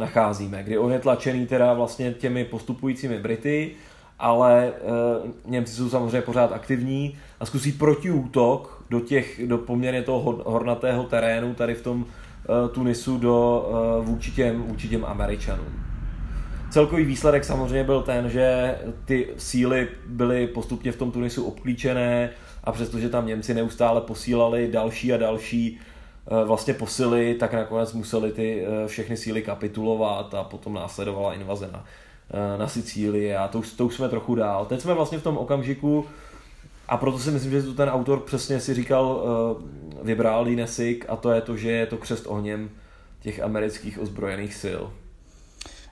nacházíme, kdy on je tlačený teda vlastně těmi postupujícími Brity, ale Němci jsou samozřejmě pořád aktivní a zkusí protiútok do poměrně toho hornatého terénu tady v tom Tunisu vůči těm Američanům. Celkový výsledek samozřejmě byl ten, že ty síly byly postupně v tom Tunisu obklíčené a přestože tam Němci neustále posílali další a další vlastně posily, tak nakonec museli ty všechny síly kapitulovat a potom následovala invaze na Sicílii a to už jsme trochu dál. Teď jsme vlastně v tom okamžiku a proto si myslím, že to ten autor přesně si říkal, vybral Dean Essig a to je to, že je to křest ohněm těch amerických ozbrojených sil.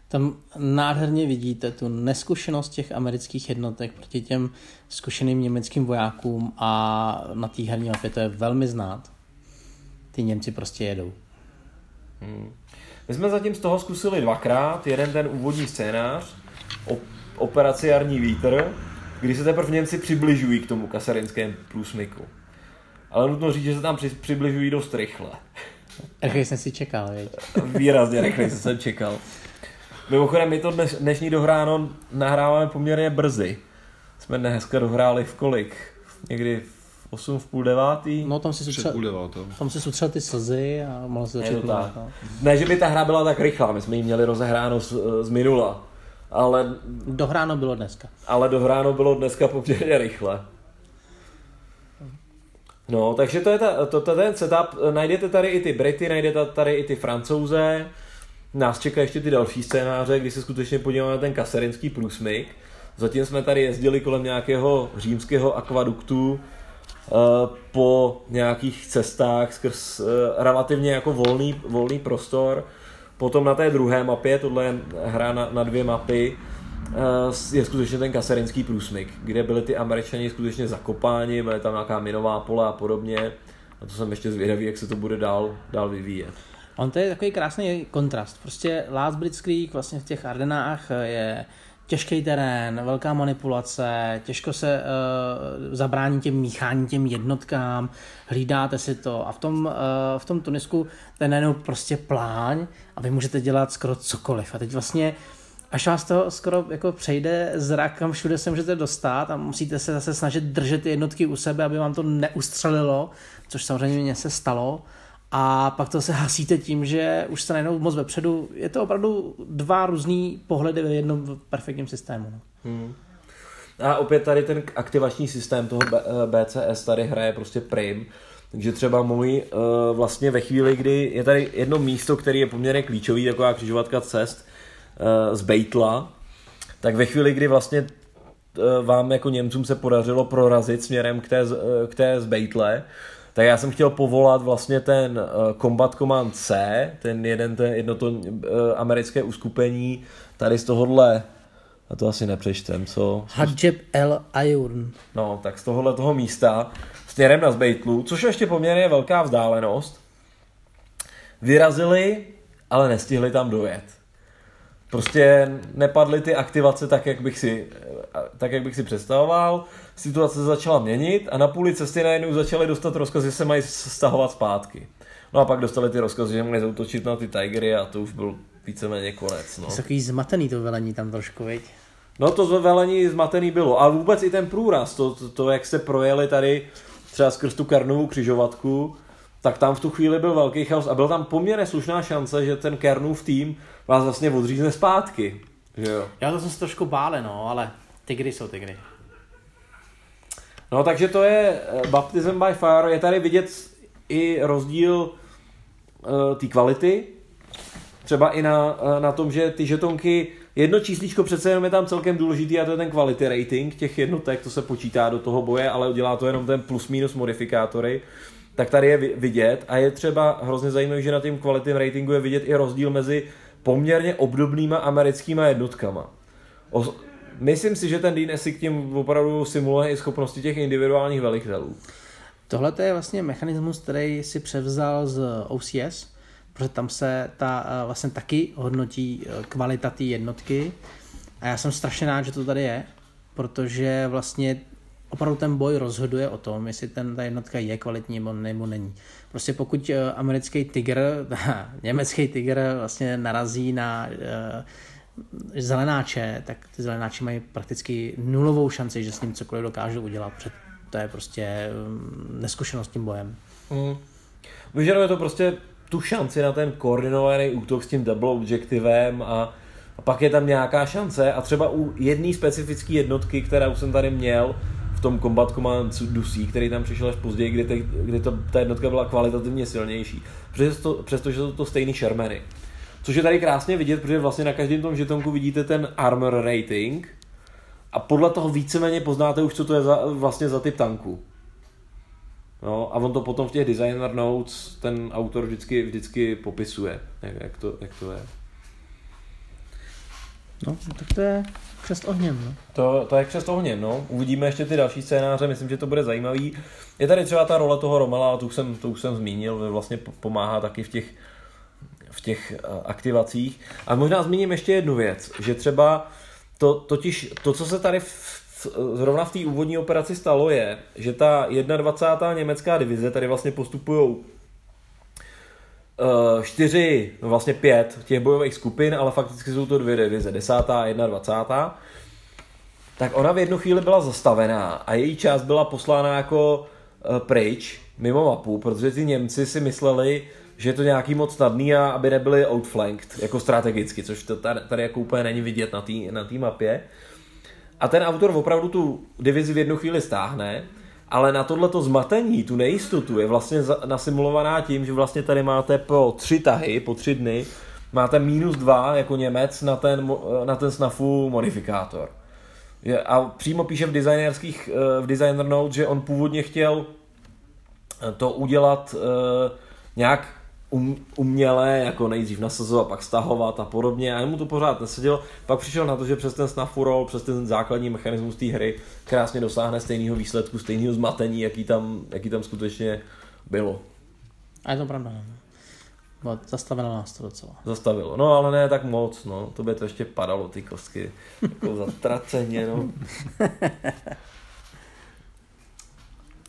Tam nádherně vidíte tu neskušenost těch amerických jednotek proti těm zkušeným německým vojákům a na té herní mapě to je velmi znát. Ty Němci prostě jedou. My jsme zatím z toho zkusili dvakrát. Jeden ten úvodní scénář, operace Jarní vítr, kdy se teprve Němci přibližují k tomu kasserinskému průsmyku. Ale nutno říct, že se tam přibližují dost rychle. Rychle jsem si čekal, věď? Výrazně rychle jsem čekal. Mimochodem, my to dnešní dohráno nahráváme poměrně brzy. Jsme dneska dohráli v kolik? Někdy 8:30. No tam si sutřel ty slzy a mohl se začít. Ne, že by ta hra byla tak rychlá, my jsme ji měli rozehráno z minula. Ale dohráno bylo dneska. Ale dohráno bylo dneska poměrně rychle. No, takže to je ten setup. Najdete tady i ty Brity, najdete tady i ty Francouze. Nás čeká ještě ty další scénáře, kdy se skutečně podíváme na ten Kasserinský průsmyk. Zatím jsme tady jezdili kolem nějakého římského akvaduktu po nějakých cestách skrz relativně jako volný prostor. Potom na té druhé mapě, tohle je hra na dvě mapy, je skutečně ten Kasserinský průsmyk, kde byli ty Američani skutečně zakopáni, byly tam nějaká minová pole a podobně. A to jsem ještě zvědavý, jak se to bude dál vyvíjet. On to je takový krásný kontrast. Prostě Last Blitzkrieg vlastně v těch Ardenách je těžký terén, velká manipulace, těžko se zabrání těm míchání, těm jednotkám, hlídáte si to. A v tom Tunisku ten je prostě pláň a vy můžete dělat skoro cokoliv. A teď vlastně až vás to skoro jako přejde zrak, kam všude se můžete dostat a musíte se zase snažit držet ty jednotky u sebe, aby vám to neustřelilo, což samozřejmě se stalo. A pak to se hasíte tím, že už se najednou moc vepředu. Je to opravdu dva různý pohledy v jednom perfektním systému. A opět tady ten aktivační systém toho BCS tady hraje prostě prim. Takže třeba můj vlastně ve chvíli, kdy je tady jedno místo, které je poměrně klíčový, taková křižovatka cest z Bejtla, tak ve chvíli, kdy vlastně vám jako Němcům se podařilo prorazit směrem k té z Bejtle, tak já jsem chtěl povolat vlastně ten Combat Command C, americké uskupení, tady z tohohle, a to asi nepřečtem, co? Hadjeb El Ayurn. No, tak z tohohle toho místa, směrem na Zbejtlu, což je ještě poměrně velká vzdálenost, vyrazili, ale nestihli tam dojet. Prostě nepadly ty aktivace tak, jak bych si představoval. Situace se začala měnit a na půli cesty najednou začali dostat rozkazy, že se mají stahovat zpátky. No a pak dostali ty rozkazy, že mají zautočit na ty Tigery a to už byl víceméně konec. No. To je takový zmatený to velení tam trošku, viď? No to velení zmatený bylo a vůbec i ten průraz, to jak se projeli tady třeba skrz tu Kernovu křižovatku, tak tam v tu chvíli byl velký chaos a byla tam poměrně slušná šance, že ten Kernův tým vás vlastně odřízne zpátky. Že jo? Já to jsem se trošku bále, no, ale tygry jsou tygry. No takže to je Baptism by Fire, je tady vidět i rozdíl té kvality, třeba i na tom, že ty žetonky, jedno číslíčko přece jenom je tam celkem důležitý a to je ten quality rating těch jednotek, to se počítá do toho boje, ale udělá to jenom ten plus minus modifikátory, tak tady je vidět a je třeba hrozně zajímavý, že na tým quality ratingu je vidět i rozdíl mezi poměrně obdobnýma americkýma jednotkama. Myslím si, že ten Dean Essig tím opravdu simuluje i schopnosti těch individuálních velitelů. Tohle je vlastně mechanismus, který si převzal z OCS, protože tam se vlastně taky hodnotí kvalita té jednotky a já jsem strašně rád, že to tady je, protože vlastně opravdu ten boj rozhoduje o tom, jestli ta jednotka je kvalitní nebo není. Prostě pokud americký Tiger, německý Tiger vlastně narazí na zelenáče, tak ty zelenáči mají prakticky nulovou šanci, že s ním cokoliv dokážou udělat, protože to je prostě neskušenost tím bojem. Vyžaduje to prostě tu šanci na ten koordinovaný útok s tím double objektivem a pak je tam nějaká šance a třeba u jedné specifické jednotky, kterou jsem tady měl v tom Combat Command Dusí, který tam přišel až později, kdy ta jednotka byla kvalitativně silnější. Přestože jsou to stejný Shermany. Což je tady krásně vidět, protože vlastně na každém tom žetonku vidíte ten armor rating a podle toho víceméně poznáte už, co to je vlastně za typ tanku. No, a on to potom v těch designer notes ten autor vždycky popisuje, jak to je. No, tak to je křest ohněm, no. To je křest ohněm, no. Uvidíme ještě ty další scénáře, myslím, že to bude zajímavý. Je tady třeba ta role toho Rommela, to už jsem zmínil, vlastně pomáhá taky v těch aktivacích. A možná zmíním ještě jednu věc, že třeba totiž, co se tady zrovna v té úvodní operaci stalo je, že ta 21. německá divize, tady vlastně postupujou 5 těch bojových skupin, ale fakticky jsou to 2 divize, 10. a 21. Tak ona v jednu chvíli byla zastavená a její část byla poslána jako pryč, mimo mapu, protože ty Němci si mysleli, že je to nějaký moc snadný a aby nebyli outflanked, jako strategicky, což to tady jako úplně není vidět na té mapě. A ten autor opravdu tu divizi v jednu chvíli stáhne, ale na tohleto zmatení, tu nejistotu je vlastně nasimulovaná tím, že vlastně tady máte po 3 tahy, po 3 dny, máte -2 jako Němec na ten snafu modifikátor. A přímo píše v designer note, že on původně chtěl to udělat nějak uměle, jako nejdřív nasazovat, pak stahovat a podobně, a jemu to pořád nesedělo. Pak přišel na to, že přes ten snafu roll, přes ten základní mechanismus té hry krásně dosáhne stejného výsledku, stejného zmatení, jaký tam skutečně bylo. A je to pravda, ne? Zastavilo nás to docela. Zastavilo, no ale ne tak moc, no, to by to ještě padalo, ty kostky, jako zatraceně, no.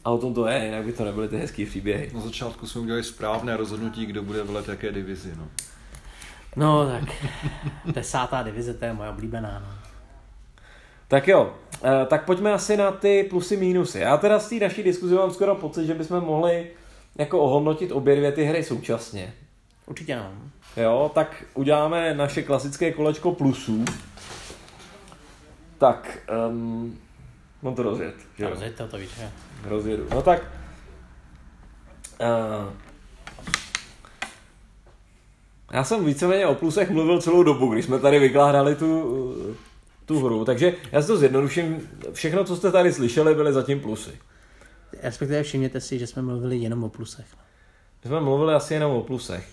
A o tom to je, jinak by to nebyly ty hezký příběhy. Na začátku jsme udělali správné rozhodnutí, kdo bude velet jaké divizi, no. No tak, 10. divize, to je moje oblíbená, no. Tak jo, tak pojďme asi na ty plusy mínusy. Já teda z té naší diskuzi mám skoro pocit, že bychom mohli jako ohodnotit obě dvě ty hry současně. Určitě ano. Jo, tak uděláme naše klasické kolečko plusů. Tak, mám to rozjet. Rozjet to víš, že? Rozjedu. No tak, já jsem víceméně o plusech mluvil celou dobu, když jsme tady vykládali tu hru, takže já si to zjednoduším. Všechno, co jste tady slyšeli, byly zatím plusy. Respektive všimněte si, že jsme mluvili jenom o plusech. Jsme mluvili asi jenom o plusech.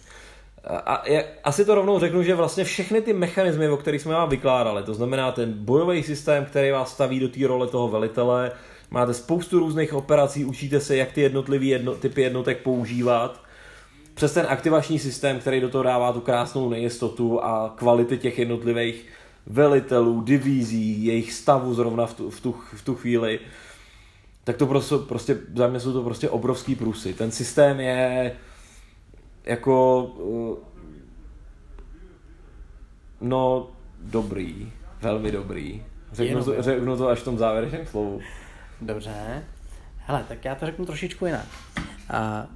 A asi to rovnou řeknu, že vlastně všechny ty mechanismy, o kterých jsme vám vykládali, to znamená ten bojový systém, který vás staví do té role toho velitele, máte spoustu různých operací, učíte se, jak ty jednotlivé typy jednotek používat, přes ten aktivační systém, který do toho dává tu krásnou nejistotu a kvality těch jednotlivých velitelů, divizí, jejich stavu zrovna v tu chvíli. Tak to prostě za mě jsou to prostě obrovský plusy. Ten systém je jako no dobrý, velmi dobrý. Řeknu to až v tom závěrečném slovu. Dobře. Hele, tak já to řeknu trošičku jinak. A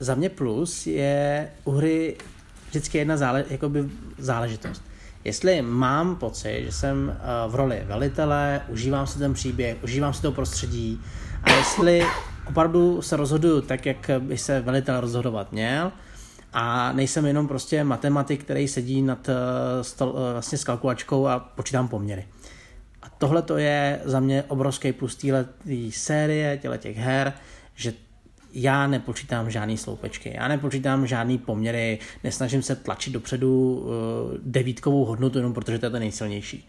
za mě plus je u hry vždycky jedna záležitost. Jestli mám pocit, že jsem v roli velitele, užívám si ten příběh, užívám si to prostředí a jestli opravdu se rozhoduju tak, jak by se velitel rozhodovat měl a nejsem jenom prostě matematik, který sedí nad vlastně s kalkulačkou a počítám poměry. A tohle to je za mě obrovský plus téhletý série, těch her, že já nepočítám žádný sloupečky, já nepočítám žádný poměry, nesnažím se tlačit dopředu 9kovou hodnotu, jenom protože to je to nejsilnější.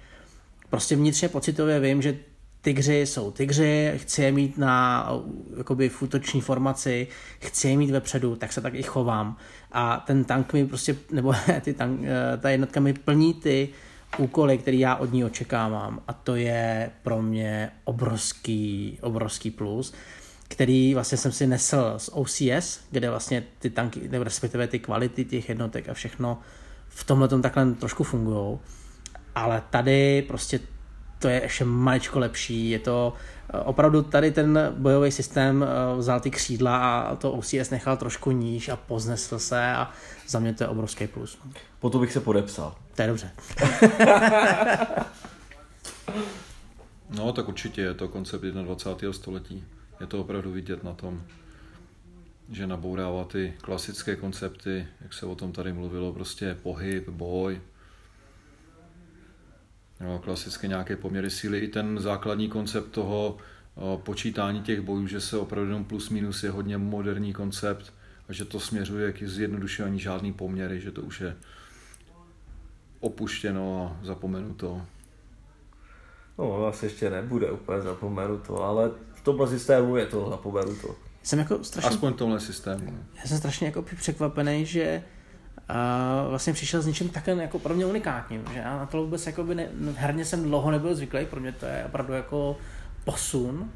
Prostě vnitřně pocitově vím, že tygři jsou tygři, chci je mít na jakoby v útoční formaci, chci je mít vepředu, tak se tak i chovám. A ten tank mi prostě, nebo ta jednotka mi plní ty úkoly, které já od ní očekávám. A to je pro mě obrovský plus, který vlastně jsem si nesl z OCS, kde vlastně ty tanky, nebo respektive ty kvality těch jednotek a všechno v tomhletom takhle trošku fungujou. Ale tady prostě to je ještě maličko lepší. Je to opravdu tady ten bojový systém vzal ty křídla a to OCS nechal trošku níž a poznesl se a za mě to je obrovský plus. Po to bych se podepsal. To je dobře. No tak určitě je to koncept 21. století. Je to opravdu vidět na tom, že nabourává ty klasické koncepty, jak se o tom tady mluvilo, prostě pohyb, boj, no, klasické nějaké poměry síly. I ten základní koncept toho počítání těch bojů, že se opravdu plus minus je hodně moderní koncept a že to směřuje k zjednodušování žádný poměry, že to už je opuštěno a zapomenuto. No, asi ještě nebude úplně zapomenuto, ale v tomhle systému je to zapomenuto. Jsem jako strašně... Aspoň v tomhle systému. Já jsem strašně jako překvapený, že vlastně přišel s něčím takovým jako pro mě unikátním. Že já na to vůbec jakoby herně jsem dlouho nebyl zvyklý, pro mě to je opravdu jako posun.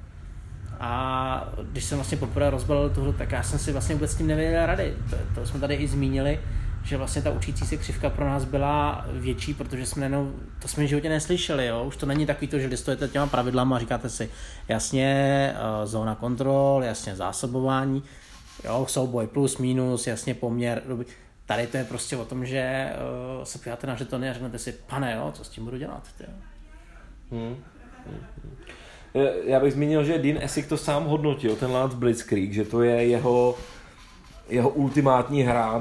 A když jsem vlastně poprvé rozbalil tu hru, tak já jsem si vlastně vůbec s tím nevěděl rady. To jsme tady i zmínili, že vlastně ta učící se křivka pro nás byla větší, protože jsme jenom, to jsme v životě neslyšeli, jo? Už to není takový to, že listujete těma pravidlama a říkáte si, jasně, zóna kontrol, jasně, zásobování. Jo, souboj plus, minus, jasně poměr. Tady to je prostě o tom, že se podíváte na žetony a řeknete si, pane, jo, co s tím budu dělat? Já bych zmínil, že Dean Essig to sám hodnotil, ten Last Blitzkrieg, že to je jeho ultimátní hra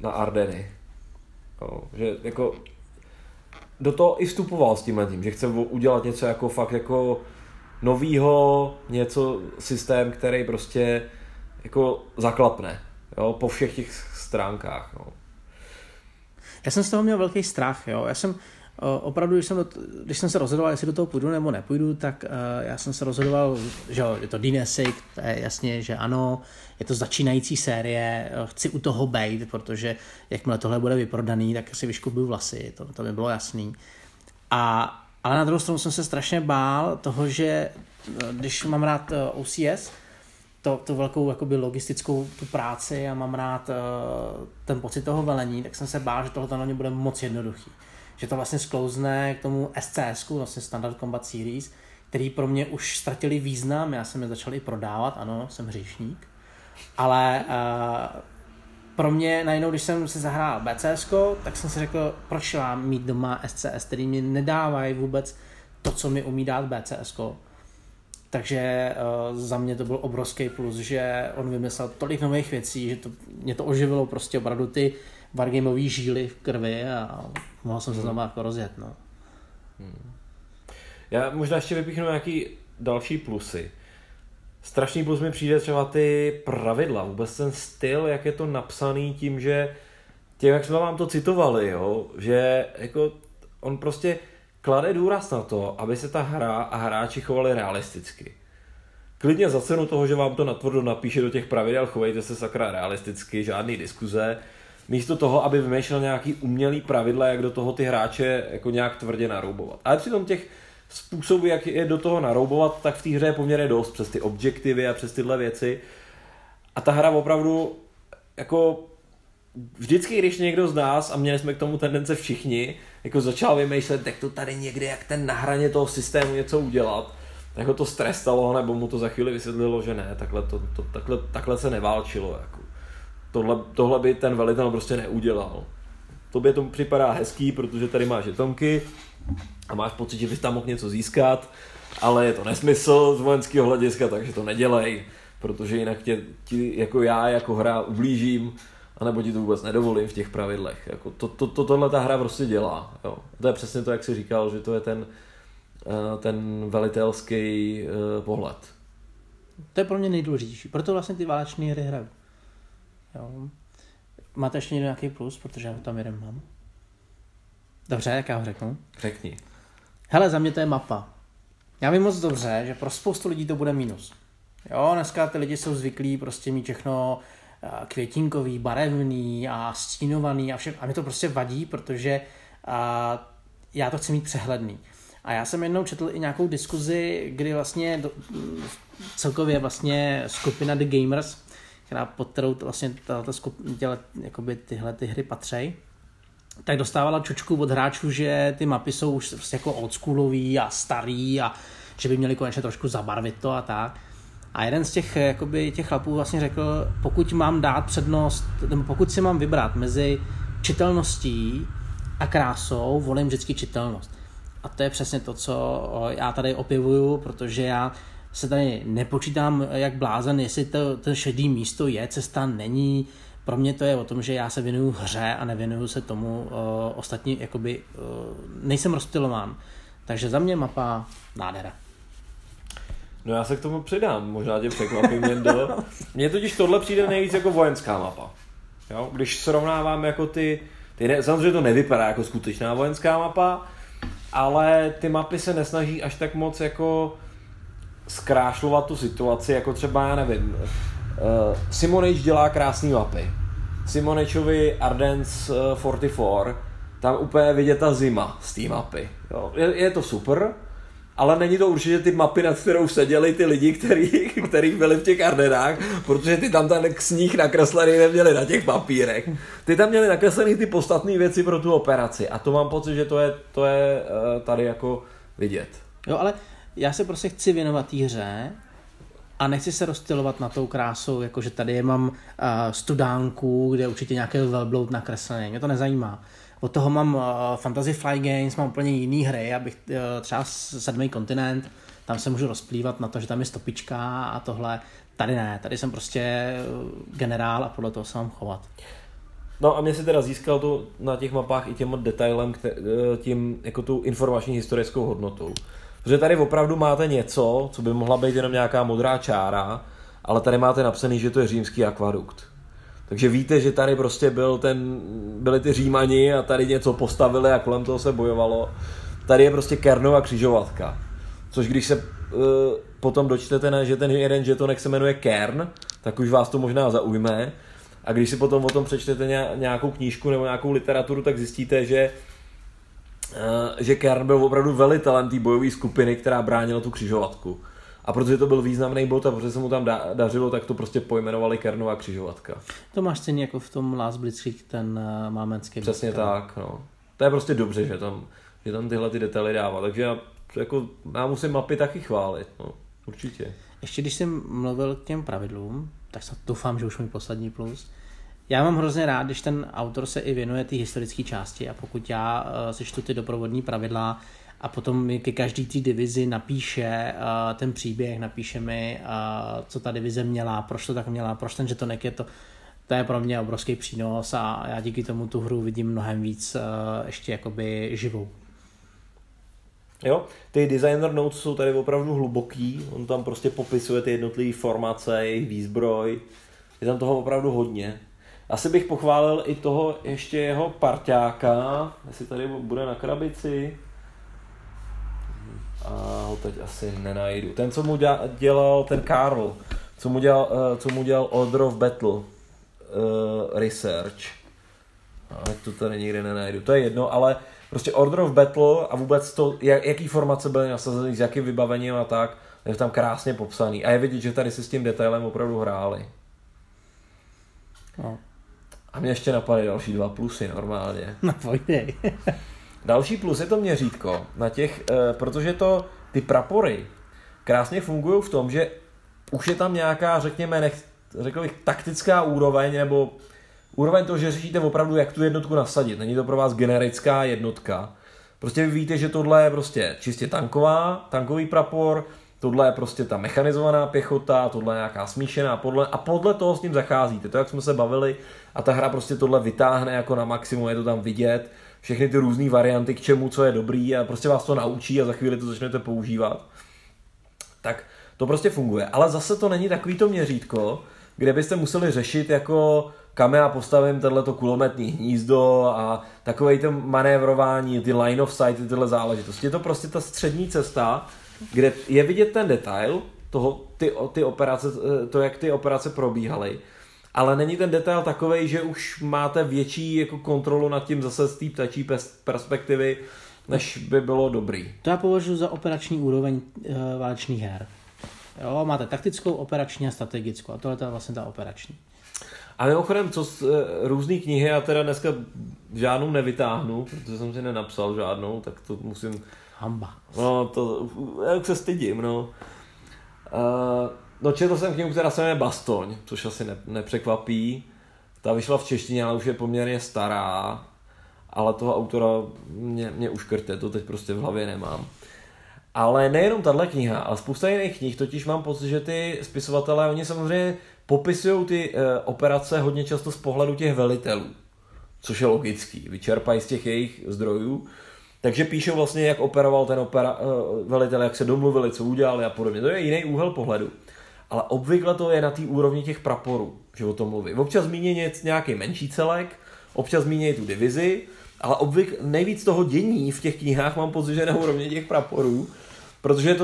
na Ardeny. Jo, že jako do toho i vstupoval s tímhle tím, že chce udělat něco jako fakt jako novýho, něco systém, který prostě jako zaklapne, jo, po všech těch stránkách. No. Já jsem z toho měl velký strach, jo. Já jsem opravdu, když jsem se rozhodoval, jestli do toho půjdu nebo nepůjdu, tak já jsem se rozhodoval, že jo, je to Dean Essig, to je jasně, že ano, je to začínající série, chci u toho bejt, protože jakmile tohle bude vyprodaný, tak si vyškupuju vlasy, to mi bylo jasný. Ale na druhou stranu jsem se strašně bál toho, že když mám rád OCS, tu velkou jakoby logistickou tu práci a mám rád ten pocit toho velení, tak jsem se bál, že tohle na mě bude moc jednoduchý. Že to vlastně sklouzne k tomu SCS-ku, vlastně Standard Combat Series, který pro mě už ztratili význam, já jsem je začal i prodávat, ano, jsem hříšník, ale pro mě najednou, když jsem si zahrál BCS-ko, tak jsem si řekl, proč mám mít doma SCS, který mi nedávají vůbec to, co mi umí dát BCS-ko. Takže za mě to byl obrovský plus, že on vymyslel tolik nových věcí, že mě to oživilo prostě opravdu ty wargameový žíly v krvi a mohl jsem se znovu jako rozjet. No. Já možná ještě vypíchnu nějaký další plusy. Strašný plus mi přijde třeba ty pravidla, vůbec ten styl, jak je to napsaný tím, že tím, jak jsme vám to citovali, jo, že jako on prostě klade důraz na to, aby se ta hra a hráči chovali realisticky. Klidně za cenu toho, že vám to natvrdo napíše do těch pravidel, chovejte se sakra realisticky, žádný diskuze, místo toho, aby vymýšlel nějaký umělý pravidla, jak do toho ty hráče jako nějak tvrdě naroubovat. Ale přitom těch způsobů, jak je do toho naroubovat, tak v té hře je poměrně dost, přes ty objektivy a přes tyhle věci. A ta hra opravdu, jako vždycky, když někdo z nás, a měli jsme k tomu tendence všichni, jako začal vymýšlet, jak to tady někde, jak ten na hraně toho systému něco udělat, tak ho to stresalo, nebo mu to za chvíli vysvětlilo, že ne, takhle se neválčilo. Jako. Tohle by ten velitel prostě neudělal. Tobě to připadá hezký, protože tady máš jetonky a máš pocit, že bys tam mohl něco získat, ale je to nesmysl z vojenského hlediska, takže to nedělej, protože jinak ti jako já jako hra ublížím, anebo ti to vůbec nedovolím v těch pravidlech. Jako tohle ta hra prostě dělá. Jo. To je přesně to, jak jsi říkal, že to je ten velitelský pohled. To je pro mě nejdůležitější, proto vlastně ty válečné hry hraju. Jo. Máte ještě nějaký plus, protože já tam jeden mám. Dobře, jak já ho řeknu? Řekni. Hele, za mě to je mapa. Já vím moc dobře, že pro spoustu lidí to bude minus. Jo, dneska ty lidi jsou zvyklí prostě mít všechno květinkový, barevný a stínovaný a všechno. A mi to prostě vadí, protože já to chci mít přehledný. A já jsem jednou četl i nějakou diskuzi, kdy vlastně celkově vlastně skupina The Gamers, pod kterou vlastně tyhle ty hry patří, tak dostávala čočku od hráčů, že ty mapy jsou už prostě jako oldschoolový a starý a že by měli konečně trošku zabarvit to a tak. A jeden z těch chlapů vlastně řekl, pokud mám dát přednost, nebo pokud si mám vybrat mezi čitelností a krásou, volím vždycky čitelnost. A to je přesně to, co já tady opěvuju, protože já se tady nepočítám jak blázen, jestli to šedý místo je, cesta není. Pro mě to je o tom, že já se věnuju hře a nevěnuju se tomu ostatní, jakoby nejsem rozptylován. Takže za mě mapa nádhera. No já se k tomu přidám, možná tě překvapím jen do. Mně totiž tohle přijde nejvíc jako vojenská mapa. Jo? Když srovnávám jako ty samozřejmě to nevypadá jako skutečná vojenská mapa, ale ty mapy se nesnaží až tak moc jako zkrášlovat tu situaci, jako třeba, já nevím, Simonič dělá krásné mapy. Simoničovi Ardennes 44, tam úplně vidět ta zima z té mapy. Jo? Je to super, ale není to určitě ty mapy, nad kterou seděli ty lidi, který byli v těch Ardenách, protože ty tam ten sníh nakreslený neměli na těch papírech. Ty tam měli nakreslený ty podstatné věci pro tu operaci a to mám pocit, že to je tady jako vidět. Jo, ale já se prostě chci věnovat té hře a nechci se rozstylovat na tou krásou, jakože tady je mám studánku, kde určitě nějaký velbloud nakreslený, mě to nezajímá. Od toho mám Fantasy Fly Games, mám úplně jiný hry, abych třeba sedmý kontinent, tam se můžu rozplývat na to, že tam je stopička a tohle. Tady ne, tady jsem prostě generál a podle toho se mám chovat. No a mě se teda získal to na těch mapách i těm detailem, tím jako tu informační historickou hodnotou. Protože tady opravdu máte něco, co by mohla být jenom nějaká modrá čára, ale tady máte napsaný, že to je římský akvadukt. Takže víte, že tady prostě byli ty Římani a tady něco postavili a kolem toho se bojovalo. Tady je prostě Kernova křižovatka. Což když se potom dočtete, že ten jeden žetonek se jmenuje Kern, tak už vás to možná zaujme. A když si potom o tom přečtete nějakou knížku nebo nějakou literaturu, tak zjistíte, že Kern byl opravdu velitelem té bojové skupiny, která bránila tu křižovatku. A protože to byl významný bod a protože se mu tam dařilo, tak to prostě pojmenovali Kernova křižovatka. To máš stejně jako v tom Last Blitzkrieg, ten mámenský. Přesně tak, no. To je prostě dobře, že tam tyhle ty detaily dává. Takže já musím mapy taky chválit, no. Určitě. Ještě když jsem mluvil k těm pravidlům, tak snad doufám, že už můj poslední plus. Já mám hrozně rád, když ten autor se i věnuje té historické části a pokud já sečtu ty doprovodní pravidla a potom ke každý té divizi napíše ten příběh, napíše mi, co ta divize měla, proč to tak měla, proč ten žetonek je to je pro mě obrovský přínos a já díky tomu tu hru vidím mnohem víc ještě jakoby živou. Jo, ty designer notes jsou tady opravdu hluboký, on tam prostě popisuje ty jednotlivé formace, jejich výzbroj, je tam toho opravdu hodně. Asi bych pochválil i toho ještě jeho parťáka, jestli tady bude na krabici. A ho teď asi nenajdu. Ten, co mu dělal ten Karl, co mu dělal Order of Battle Research. Ale to tady nikdy nenajdu, to je jedno, ale prostě Order of Battle a vůbec to, jaký formace byly nasazeny, s jakým vybavením a tak, je tam krásně popsaný. A je vidět, že tady si s tím detailem opravdu hráli. No. A mě ještě napadly další dva plusy normálně. No pojďej. Další plus je to měřítko, na těch, protože ty prapory krásně fungují v tom, že už je tam nějaká, řekl bych, taktická úroveň, nebo úroveň toho, že řešíte opravdu, jak tu jednotku nasadit. Není to pro vás generická jednotka. Prostě vy víte, že tohle je prostě čistě tankový prapor, tohle je prostě ta mechanizovaná pěchota, tohle je nějaká smíšená a podle toho s ním zacházíte. To, jak jsme se bavili, a ta hra prostě tohle vytáhne jako na maximum, je to tam vidět. Všechny ty různé varianty, k čemu, co je dobrý a prostě vás to naučí a za chvíli to začnete používat. Tak to prostě funguje. Ale zase to není takový to měřítko, kde byste museli řešit jako kam já postavím tohleto kulometní hnízdo a takovej to manévrování, ty line of sight, tyhle záležitosti. Je to prostě ta střední cesta, kde je vidět ten detail toho, ty operace, to, jak ty operace probíhaly. Ale není ten detail takovej, že už máte větší jako kontrolu nad tím zase z té ptačí perspektivy, než by bylo dobrý. To já považuji za operační úroveň válečných her. Jo, máte taktickou, operační a strategickou. A tohle je vlastně ta operační. A mimochodem, co z různý knihy, já teda dneska žádnou nevytáhnu, protože jsem si nenapsal žádnou, tak to musím... Hamba. No, to... Já se stydím, no. No četl jsem knihu, která se jmenuje Bastogne, což asi nepřekvapí. Ta vyšla v češtině, ale už je poměrně stará. Ale toho autora mě uškrte, to teď prostě v hlavě nemám. Ale nejenom tahle kniha, ale spousta jiných knih, totiž mám pocit, že ty spisovatelé, oni samozřejmě popisují ty operace hodně často z pohledu těch velitelů, což je logický, vyčerpají z těch jejich zdrojů. Takže píšou vlastně, jak operoval ten velitel, jak se domluvili, co udělali a podobně. To je jiný úhel pohledu. Ale obvykle to je na té úrovni těch praporů, že o tom mluví. Občas zmíní nějaký menší celek, občas zmíní tu divizi, ale nejvíc toho dění v těch knihách mám pocit, že na úrovni těch praporů, protože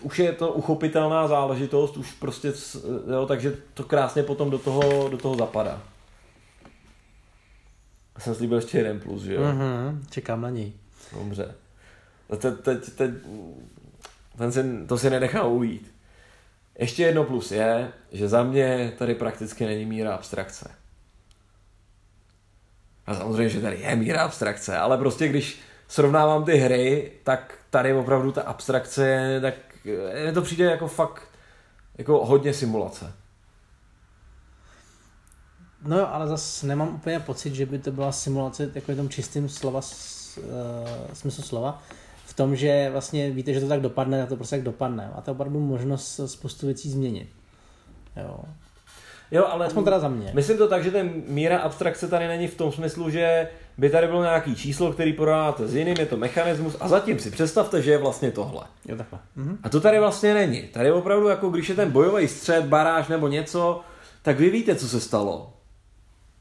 už je to uchopitelná záležitost, už prostě, jo, takže to krásně potom do toho zapadá. Já jsem slíbil ještě jeden plus, že jo? Mm-hmm, čekám na něj. Dobře. To si nenechá ujít. Ještě jedno plus je, že za mě tady prakticky není míra abstrakce. A samozřejmě, že tady je míra abstrakce, ale prostě když srovnávám ty hry, tak tady opravdu ta abstrakce, tak to přijde jako fakt jako hodně simulace. No jo, ale zase nemám úplně pocit, že by to byla simulace jako v tom čistým slova, smyslu slova, v tom, že vlastně víte, že to tak dopadne a to prostě tak dopadne. A to opravdu možnost spoustu věcí změnit. Jo. Jo, ale teda za mě. Myslím to tak, že ten míra abstrakce tady není v tom smyslu, že by tady bylo nějaký číslo, který porovnáte s jiným, je to mechanismus a zatím si představte, že je vlastně tohle. Jo, takhle. Mhm. A to tady vlastně není. Tady opravdu jako když je ten bojový střet, baráž nebo něco, tak vy víte, co se stalo.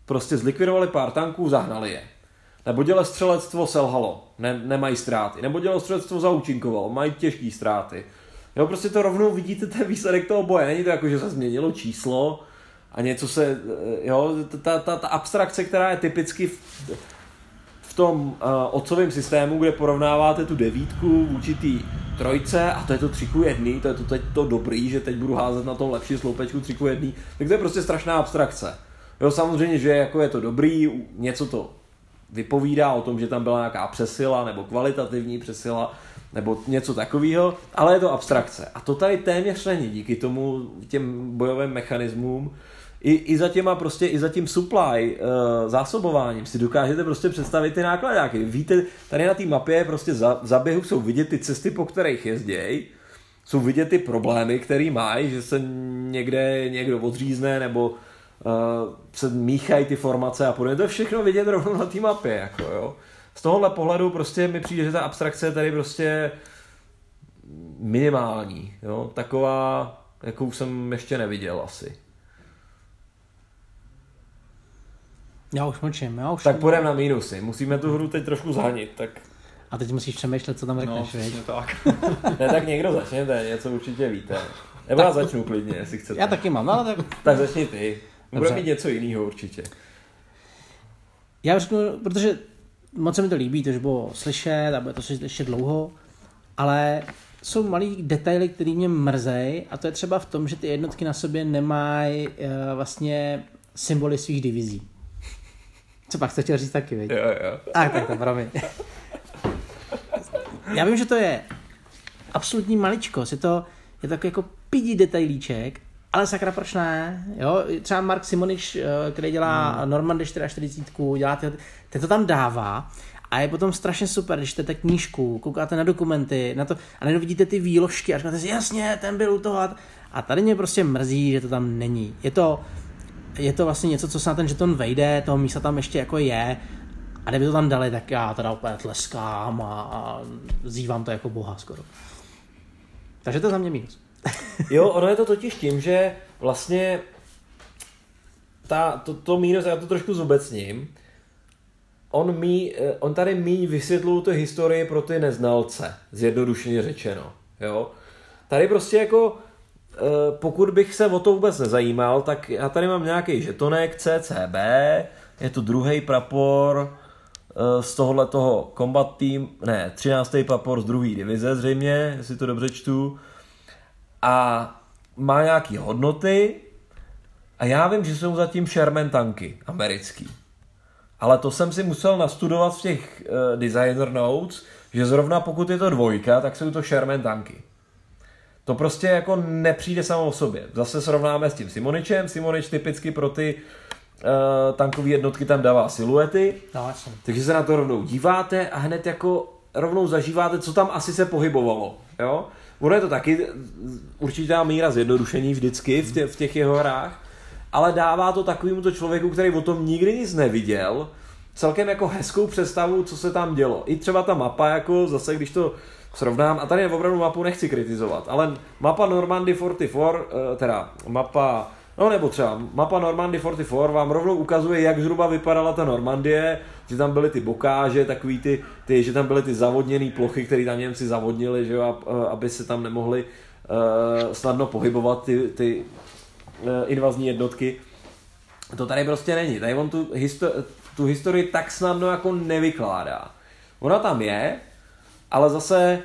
Prostě zlikvidovali pár tanků, zahnali je. Nebo děle střelectvo selhalo, nemají ztráty. Nebo děle střelectvo zaúčinkovalo, mají těžké ztráty. Jo, prostě to rovnou vidíte ten výsledek toho boje. Není to jako, že se změnilo číslo a něco se, jo, ta abstrakce, která je typicky v tom otcovém systému, kde porovnáváte tu devítku v určitý trojce a to je to 3:1, to je to teď to dobrý, že teď budu házet na tom lepší sloupečku 3:1, tak to je prostě strašná abstrakce. Jo, samozřejmě, že jako je to dobrý, něco to vypovídá o tom, že tam byla nějaká přesila nebo kvalitativní přesila nebo něco takového, ale je to abstrakce. A to tady téměř není díky tomu těm bojovým mechanismům. I za těma prostě, i za tím supply, zásobováním si dokážete prostě představit ty nákladáky. Víte, tady na té mapě prostě v zaběhu jsou vidět ty cesty, po kterých jezdějí, jsou vidět ty problémy, které mají, že se někde někdo odřízne nebo se míchají ty formace a podobně. To je všechno vidět rovnou na té mapě. Jako, jo. Z tohohle pohledu prostě mi přijde, že ta abstrakce je tady prostě minimální. Jo. Taková, jakou jsem ještě neviděl asi. Já už mlčím. Tak půjdeme na mínusy. Musíme tu hru teď trošku zhanit. Tak... A teď musíš přemýšlet, co tam řekneš. No, věc. Tak. Ne, tak někdo začněte, něco určitě víte. Nebo já začnu klidně, jestli chcete. Já taky mám, ale tak... Tak začni ty. Dobře. Bude mít něco jiného určitě. Já řeknu, protože moc se mi to líbí, to, že bylo slyšet a bude to slyšet ještě dlouho, ale jsou malý detaily, které mě mrzejí a to je třeba v tom, že ty jednotky na sobě nemají vlastně symboly svých divizí. Co pak jste chtěl říct taky, viď? Jo. Ach, tak to promiň. Já vím, že to je absolutní maličkost, je to takový jako pidí detailíček, ale sakra, proč ne? Jo? Třeba Mark Simonič, který dělá Normandie 44, dělá ten to tam dává a je potom strašně super, když čtete knížku, koukáte na dokumenty, na to, a najednou vidíte ty výložky a říkáte si, jasně, ten byl u toho. A tady mě prostě mrzí, že to tam není. Je to vlastně něco, co se na ten žeton vejde, toho místa tam ještě jako je a kdyby to tam dali, tak já teda úplně tleskám a zývám to jako boha skoro. Takže to je za mě mínus. Jo, ono je to totiž tím, že vlastně to mínus, já to trošku zobecním, on tady míň vysvětluje tu historii pro ty neznalce, zjednodušeně řečeno. Jo? Tady prostě jako, pokud bych se o to vůbec nezajímal, tak já tady mám nějaký žetonek CCB, je to 2. prapor z tohohletoho combat team, ne, 13. prapor z 2. divize zřejmě, jestli to dobře čtu, a má nějaký hodnoty a já vím, že jsou zatím Sherman tanky americký. Ale to jsem si musel nastudovat v těch designer notes, že zrovna pokud je to 2, tak jsou to Sherman tanky. To prostě jako nepřijde samo o sobě. Zase srovnáme s tím Simoničem. Simonič typicky pro ty tankové jednotky tam dává siluety. No, takže se na to rovnou díváte a hned jako rovnou zažíváte, co tam asi se pohybovalo. Jo? Ono je to taky určitá míra zjednodušení vždycky v těch jeho hrách, ale dává to takovému to člověku, který o tom nikdy nic neviděl, celkem jako hezkou představu, co se tam dělo. I třeba ta mapa, jako zase když to srovnám, a tady opravdu mapu nechci kritizovat, ale mapa Normandie 44, teda mapa, no nebo třeba mapa Normandie 44 vám rovnou ukazuje, jak zhruba vypadala ta Normandie, že tam byly ty bokáže, takový ty že tam byly ty zavodněné plochy, které tam Němci zavodnili, že jo, aby se tam nemohli snadno pohybovat ty invazní jednotky. To tady prostě není, tady on tu historii tak snadno jako nevykládá. Ona tam je, ale zase,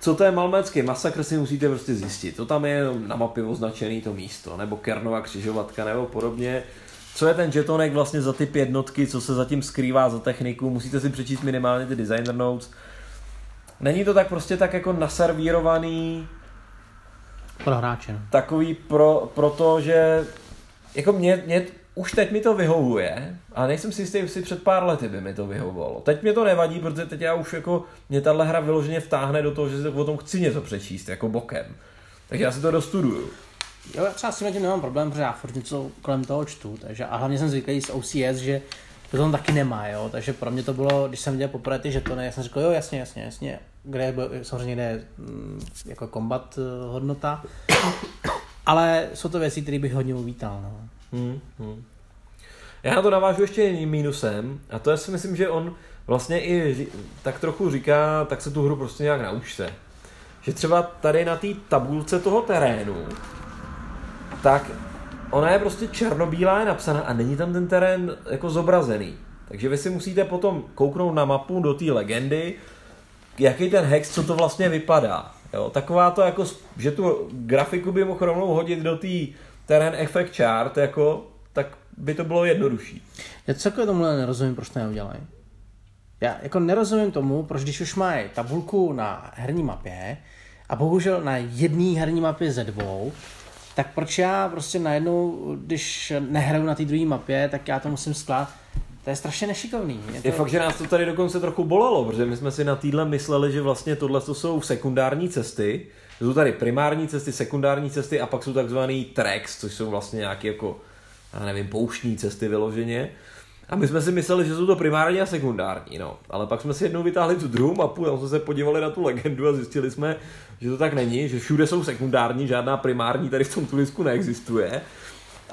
co to je malmécký masakr, si musíte prostě zjistit. To tam je na mapě označené to místo, nebo Kernova křižovatka, nebo podobně. Co je ten žetonek vlastně za typ jednotky, co se zatím skrývá za techniku, musíte si přečíst minimálně ty designer notes. Není to tak prostě tak jako naservírovaný, Pro hráče. No. Takový protože jako mě už teď mi to vyhovuje, a nejsem si jistý, jestli před pár lety by mi to vyhovovalo. Teď mě to nevadí, protože teď já už jako mě tahle hra vyloženě vtáhne do toho, že se o tom chci něco přečíst, jako bokem. Takže já si to dostuduju. Jo, já třeba s tím nemám problém, protože já furt něco kolem toho čtu, takže a hlavně jsem zvyklý z OCS, že to tam taky nemá, jo, takže pro mě to bylo, když jsem viděl poprvé ty žetony, já jsem řekl, jo, jasně, kde samozřejmě jde jako kombat hodnota, ale jsou to věci, které bych hodně uvítal, no. Já na to navážu ještě jiným mínusem, a to já si myslím, že on vlastně i tak trochu říká, tak se tu hru prostě nějak naučte. Že třeba tady na té tabulce toho terénu, tak ona je prostě černobílá, je napsaná a není tam ten terén jako zobrazený. Takže vy si musíte potom kouknout na mapu do té legendy, jaký ten hex, co to vlastně vypadá. Jo, taková to jako, že tu grafiku by mohl rovnou hodit do té terén effect chart, jako, tak by to bylo jednodušší. Já celkově tomuhle nerozumím, proč to neudělají. Já jako nerozumím tomu, proč když už mají tabulku na herní mapě a bohužel na jedné herní mapě ze dvou, tak proč já prostě najednou, když nehraju na té druhé mapě, tak já to musím skládat. To je strašně nešikovný. Je fakt, že nás to tady dokonce trochu bolelo, protože my jsme si na týhle mysleli, že vlastně tohle to jsou sekundární cesty. Jsou tady primární cesty, sekundární cesty a pak jsou takzvaný tracks, což jsou vlastně nějaké jako, já nevím, pouštní cesty vyloženě. A my jsme si mysleli, že jsou to primární a sekundární, no. Ale pak jsme si jednou vytáhli tu druhou mapu, tam jsme se podívali na tu legendu a zjistili jsme, že to tak není, že všude jsou sekundární, žádná primární tady v tom Tunisku neexistuje.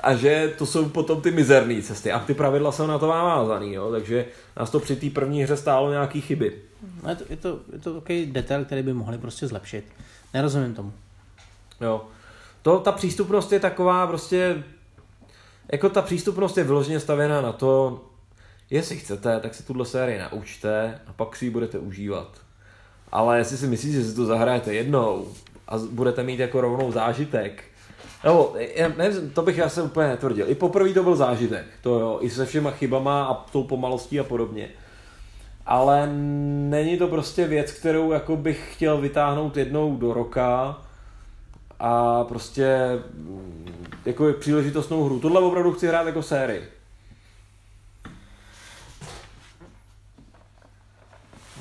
A že to jsou potom ty mizerné cesty a ty pravidla jsou na to vázaný, jo. Takže nás to při té první hře stálo nějaký chyby. No je to takový detail, který by mohli prostě zlepšit. Nerozumím tomu. Jo. Ta přístupnost je taková prostě... Jako ta přístupnost je vyloženě stavěná na to, jestli chcete, tak si tuhle sérii naučte a pak si ji budete užívat. Ale jestli si myslíte, že si to zahrajete jednou a budete mít jako rovnou zážitek, nebo nevím, to bych já se úplně netvrdil. I poprvé to byl zážitek, to jo, i se všema chybama a tou pomalostí a podobně. Ale není to prostě věc, kterou jako bych chtěl vytáhnout jednou do roka, a prostě jako příležitostnou hru. Tohle opravdu chci hrát jako sérii.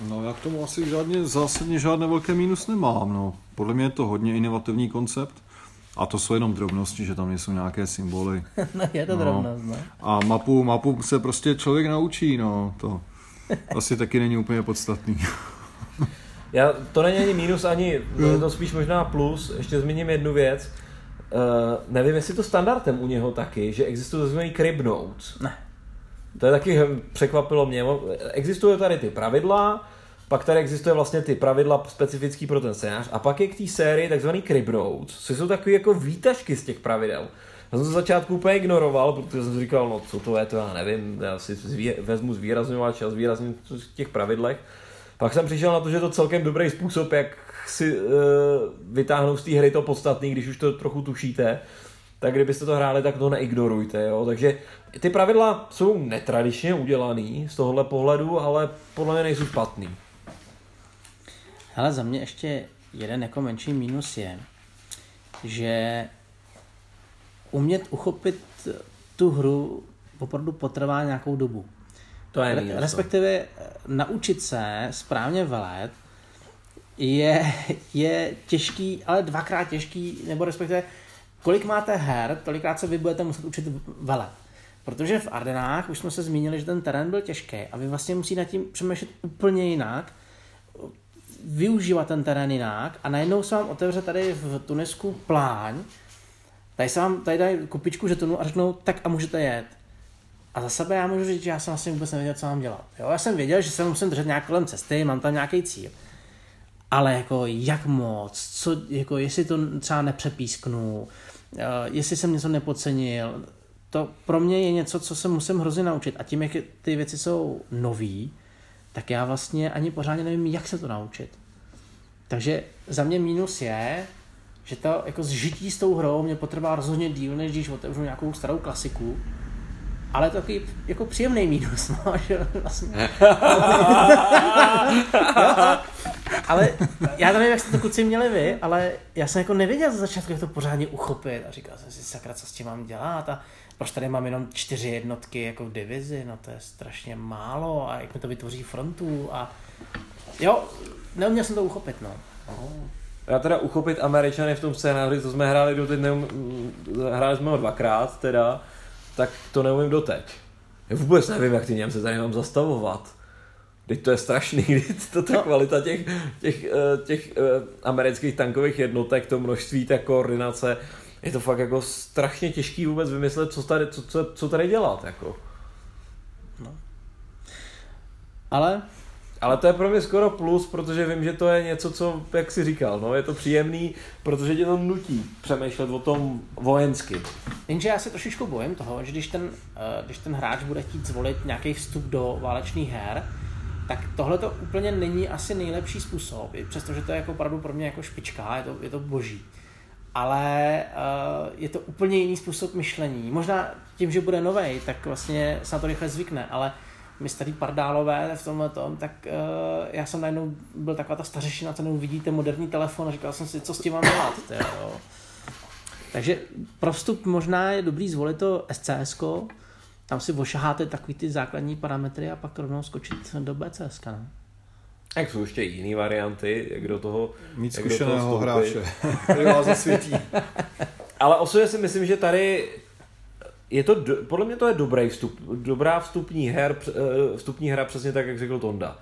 No já k tomu asi zásadně žádné velké mínus nemám. No. Podle mě je to hodně inovativní koncept. A to jsou jenom drobnosti, že tam nejsou nějaké symboly. No je to drobnost, no. A mapu se prostě člověk naučí, no. To asi taky není úplně podstatný. Já, to není ani mínus, ani to spíš možná plus, ještě zmíním jednu věc. Nevím, jestli to standardem u něho taky, že existuje tzv. Crib notes. Ne. To je taky překvapilo mě. Existují tady ty pravidla, pak tady existuje vlastně ty pravidla specifický pro ten scénář a pak je k té sérii tzv. Crib notes, což jsou takové jako výtažky z těch pravidel. Já jsem to začátku úplně ignoroval, protože jsem říkal, no co to je, to já nevím, já si vezmu zvýrazňovač a zvýrazním v těch pravidlech. Pak jsem přišel na to, že je to celkem dobrý způsob, jak si vytáhnout z té hry to podstatný, když už to trochu tušíte. Tak kdybyste to hráli, tak to neignorujte. Jo? Takže ty pravidla jsou netradičně udělaný z tohohle pohledu, ale podle mě nejsou špatný. Hele, za mě ještě jeden jako menší mínus je, že umět uchopit tu hru opravdu potrvá nějakou dobu. To je mínus. Respektive naučit se správně velet je těžký, ale dvakrát těžký, nebo respektive kolik máte her, tolikrát se vy budete muset učit velet. Protože v Ardenách už jsme se zmínili, že ten terén byl těžký a vy vlastně musíte nad tím přemýšlet úplně jinak, využívat ten terén jinak a najednou se vám otevře tady v Tunisku pláň, tady se vám tady dají kupičku žetonů a řeknou tak a můžete jet. A za sebe já můžu říct, že já jsem vlastně vůbec nevěděl, co mám dělat. Jo, já jsem věděl, že se musím držet nějak kolem cesty, mám tam nějaký cíl. Ale jako jak moc, co, jako jestli to třeba nepřepísknu, jestli jsem něco nepodcenil, to pro mě je něco, co se musím hrozně naučit. A tím, jak ty věci jsou nový, tak já vlastně ani pořádně nevím, jak se to naučit. Takže za mě mínus je, že to jako zžití s tou hrou mě potrvá rozhodně díl, než když otevřu nějakou starou klasiku. Ale to takový jako příjemný mínus, no, že vlastně. Ale já nevím, jak jste to kluci měli vy, ale já jsem jako nevěděl za začátku, jak to pořádně uchopit. A říkal jsem si, sakra, co s tím mám dělat a proč tady mám jenom 4 jednotky jako v divizi, no to je strašně málo a jak mi to vytvoří frontu a jo, neuměl jsem to uchopit, no. Já teda uchopit Američany v tom scénáři, co jsme hráli doteď, hráli jsme ho 2krát teda, tak to neumím doteď. Já vůbec nevím, jak ty Němce tady mám zastavovat. Teď to je strašný, ta kvalita těch amerických tankových jednotek, to množství, ta koordinace, je to fakt jako strašně těžký vůbec vymyslet, co tady dělat, jako. No. Ale to je pro mě skoro plus, protože vím, že to je něco, co, jak jsi říkal, no, je to příjemný, protože tě to nutí přemýšlet o tom vojensky. Jenže já se trošičku bojím toho, že když ten hráč bude chtít zvolit nějaký vstup do válečných her, tak tohle to úplně není asi nejlepší způsob, přestože to je jako opravdu pro mě jako špička, je to boží. Ale je to úplně jiný způsob myšlení. Možná tím, že bude novej, tak vlastně se na to rychle zvykne, ale my starý pardálové v tomhletom, tak já jsem najednou byl taková ta stařešina, co vidíte moderní telefon a říkal jsem si, co s tím mám dělat. Jo. Takže pro vstup možná je dobrý zvolit to SCS-ko, tam si ošaháte takový ty základní parametry a pak rovnou skočit do BCS-ka. Ne? Jak jsou ještě jiný varianty, jak do toho... Mít zkušeného hráče. Ale osobně si myslím, že tady je to, podle mě to je dobrý vstup, dobrá vstupní hra, přesně tak, jak řekl Tonda.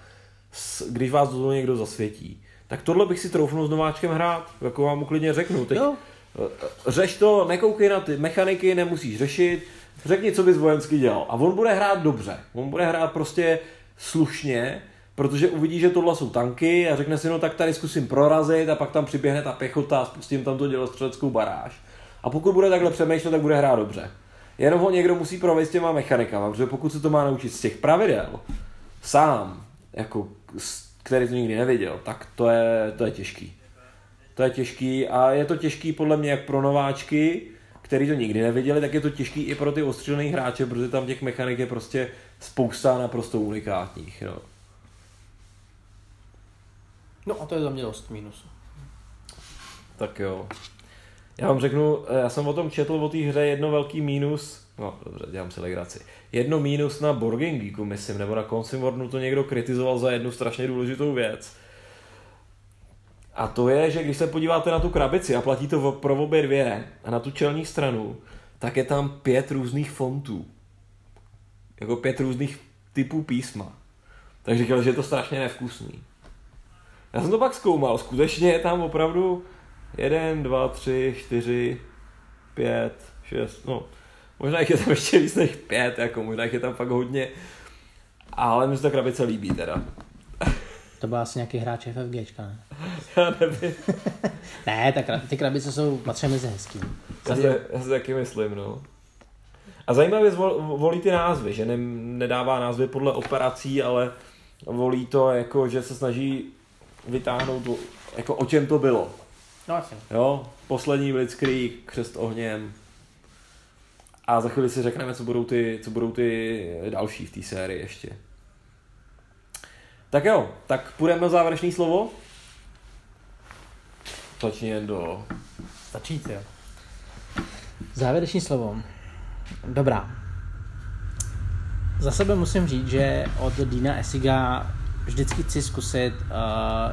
Když vás do toho někdo zasvětí, tak tohle bych si troufnul s nováčkem hrát, jako vám uklidně řeknu. Teď no. Řeš to, nekoukej na ty mechaniky, nemusíš řešit, řekni, co bys vojensky dělal. A on bude hrát dobře, on bude hrát prostě slušně, protože uvidí, že tohle jsou tanky a řekne si, no tak tady zkusím prorazit a pak tam přiběhne ta pěchota a spustím tam to dělostřeleckou baráž. A pokud bude takhle přemýšlet, tak bude hrát dobře. Jenom ho někdo musí provést s těma mechanikama, protože pokud se to má naučit z těch pravidel sám, jako, který to nikdy neviděl, tak to je těžký. To je těžký a je to těžký podle mě jak pro nováčky, který to nikdy neviděli, tak je to těžký i pro ty ostřílený hráče, protože tam těch mechanik je prostě spousta naprosto unikátních. No. No a to je za mě dost mínusů. Tak jo. Já vám řeknu, já jsem o tom četl o té hře jedno velký mínus, no dobře, dělám si legraci. Jedno mínus na Board Game Geeku, myslím, nebo na ConsimWorldu to někdo kritizoval za jednu strašně důležitou věc. A to je, že když se podíváte na tu krabici a platí to pro obě dvě a na tu čelní stranu, tak je tam 5 různých fontů. Jako 5 různých typů písma. Tak říkal, že je to strašně nevkusný. Já jsem to pak zkoumal, skutečně je tam opravdu 1, 2, 3, 4, 5, 6, no, možná jich je tam ještě víc než 5, jako možná jich je tam fakt hodně, ale mi se ta krabice líbí teda. To byl asi nějaký hráč FFGčka, ne? Já nevím. Ne, ty krabice jsou patře mezi hezký. Já si taky myslím, no. A zajímavě volí ty názvy, že nedává názvy podle operací, ale volí to jako, že se snaží vytáhnout, jako o čem to bylo. No, jo, poslední Blitzkrieg, křest ohněm. A za chvíli si řekneme, co budou ty další v té sérii ještě. Tak jo, tak půjdeme na závěrečné slovo. Začít, jo. Závěrečné slovo. Dobrá. Za sebe musím říct, že od Deana Essiga vždycky chci zkusit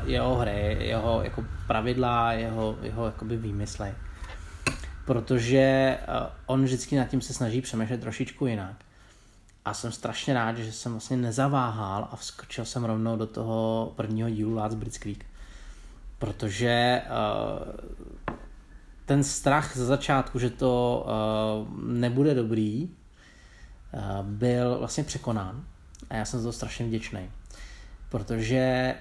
jeho hry, jeho jako pravidla, jeho jakoby výmysly. Protože on vždycky nad tím se snaží přemýšlet trošičku jinak. A jsem strašně rád, že jsem vlastně nezaváhal a vskočil jsem rovnou do toho prvního dílu Last Blitzkrieg. Protože ten strach ze začátku, že to nebude dobrý, byl vlastně překonán. A já jsem za to strašně vděčný. Protože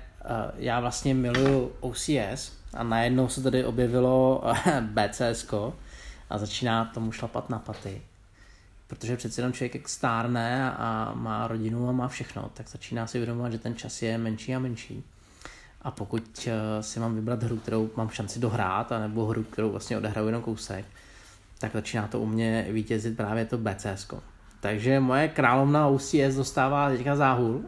já vlastně miluju OCS a najednou se tady objevilo BCS-ko a začíná tomu šlapat na paty. Protože přeci jenom člověk jak stárne a má rodinu a má všechno, tak začíná si uvědomovat, že ten čas je menší a menší. A pokud si mám vybrat hru, kterou mám šanci dohrát, anebo hru, kterou vlastně odehraju jenom kousek, tak začíná to u mě vítězit právě to BCS-ko. Takže moje královna OCS dostává teďka záhul.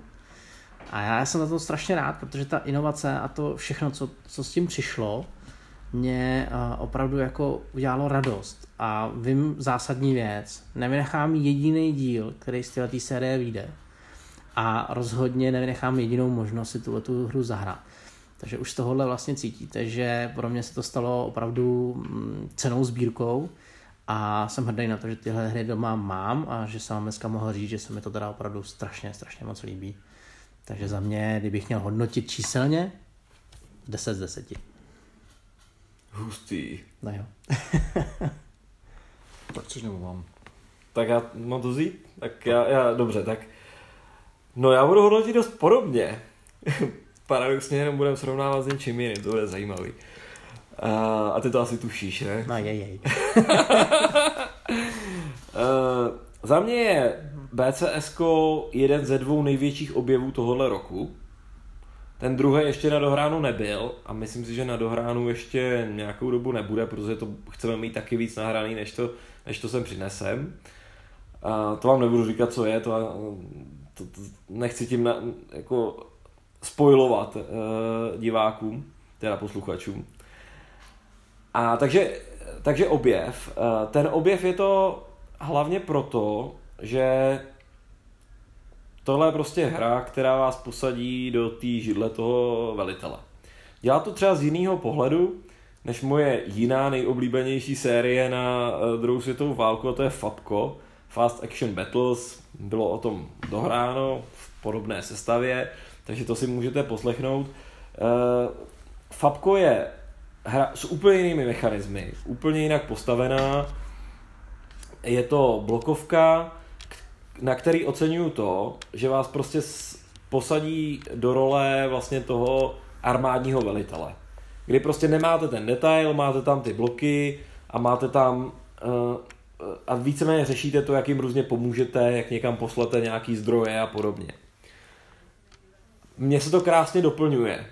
A já jsem za to strašně rád, protože ta inovace a to všechno, co s tím přišlo, mě opravdu jako udělalo radost. A vím zásadní věc, nevynechám jediný díl, který z této série vyjde. A rozhodně nevynechám jedinou možnost si tu hru zahrát. Takže už z tohohle vlastně cítíte, že pro mě se to stalo opravdu cennou sbírkou a jsem hrdý na to, že tyhle hry doma mám a že jsem vám dneska mohl říct, že se mi to teda opravdu strašně, strašně moc líbí. Takže za mě, kdybych měl hodnotit číselně, 10 z 10. Hustý. No jo. Tak což nebo mám? Tak já mám to vzít? Tak já dobře, tak... No já budu hodnotit dost podobně. Paradoxně jenom budeme srovnávat s něčím jiným, to bude zajímavý. A ty to asi tušíš, ne? No jej. Za mě je BCS-ko jeden ze dvou největších objevů tohohle roku. Ten druhý ještě na dohránu nebyl a myslím si, že na dohránu ještě nějakou dobu nebude, protože to chceme mít taky víc nahraný, než to sem přinesem. To vám nebudu říkat, co je, to nechci tím jako spoilovat divákům, teda posluchačům. A takže objev. Ten objev je to hlavně proto, že tohle je prostě hra, která vás posadí do té židle toho velitele. Dělá to třeba z jiného pohledu, než moje jiná nejoblíbenější série na druhou světovou válku, a to je FABko, Fast Action Battles, bylo o tom dohráno v podobné sestavě, takže to si můžete poslechnout. FABko je hra s úplně jinými mechanismy, úplně jinak postavená, je to blokovka, na který oceňuju to, že vás prostě posadí do role vlastně toho armádního velitele. Kdy prostě nemáte ten detail, máte tam ty bloky a máte tam a víceméně řešíte to, jak jim různě pomůžete, jak někam poslete nějaký zdroje a podobně. Mně se to krásně doplňuje.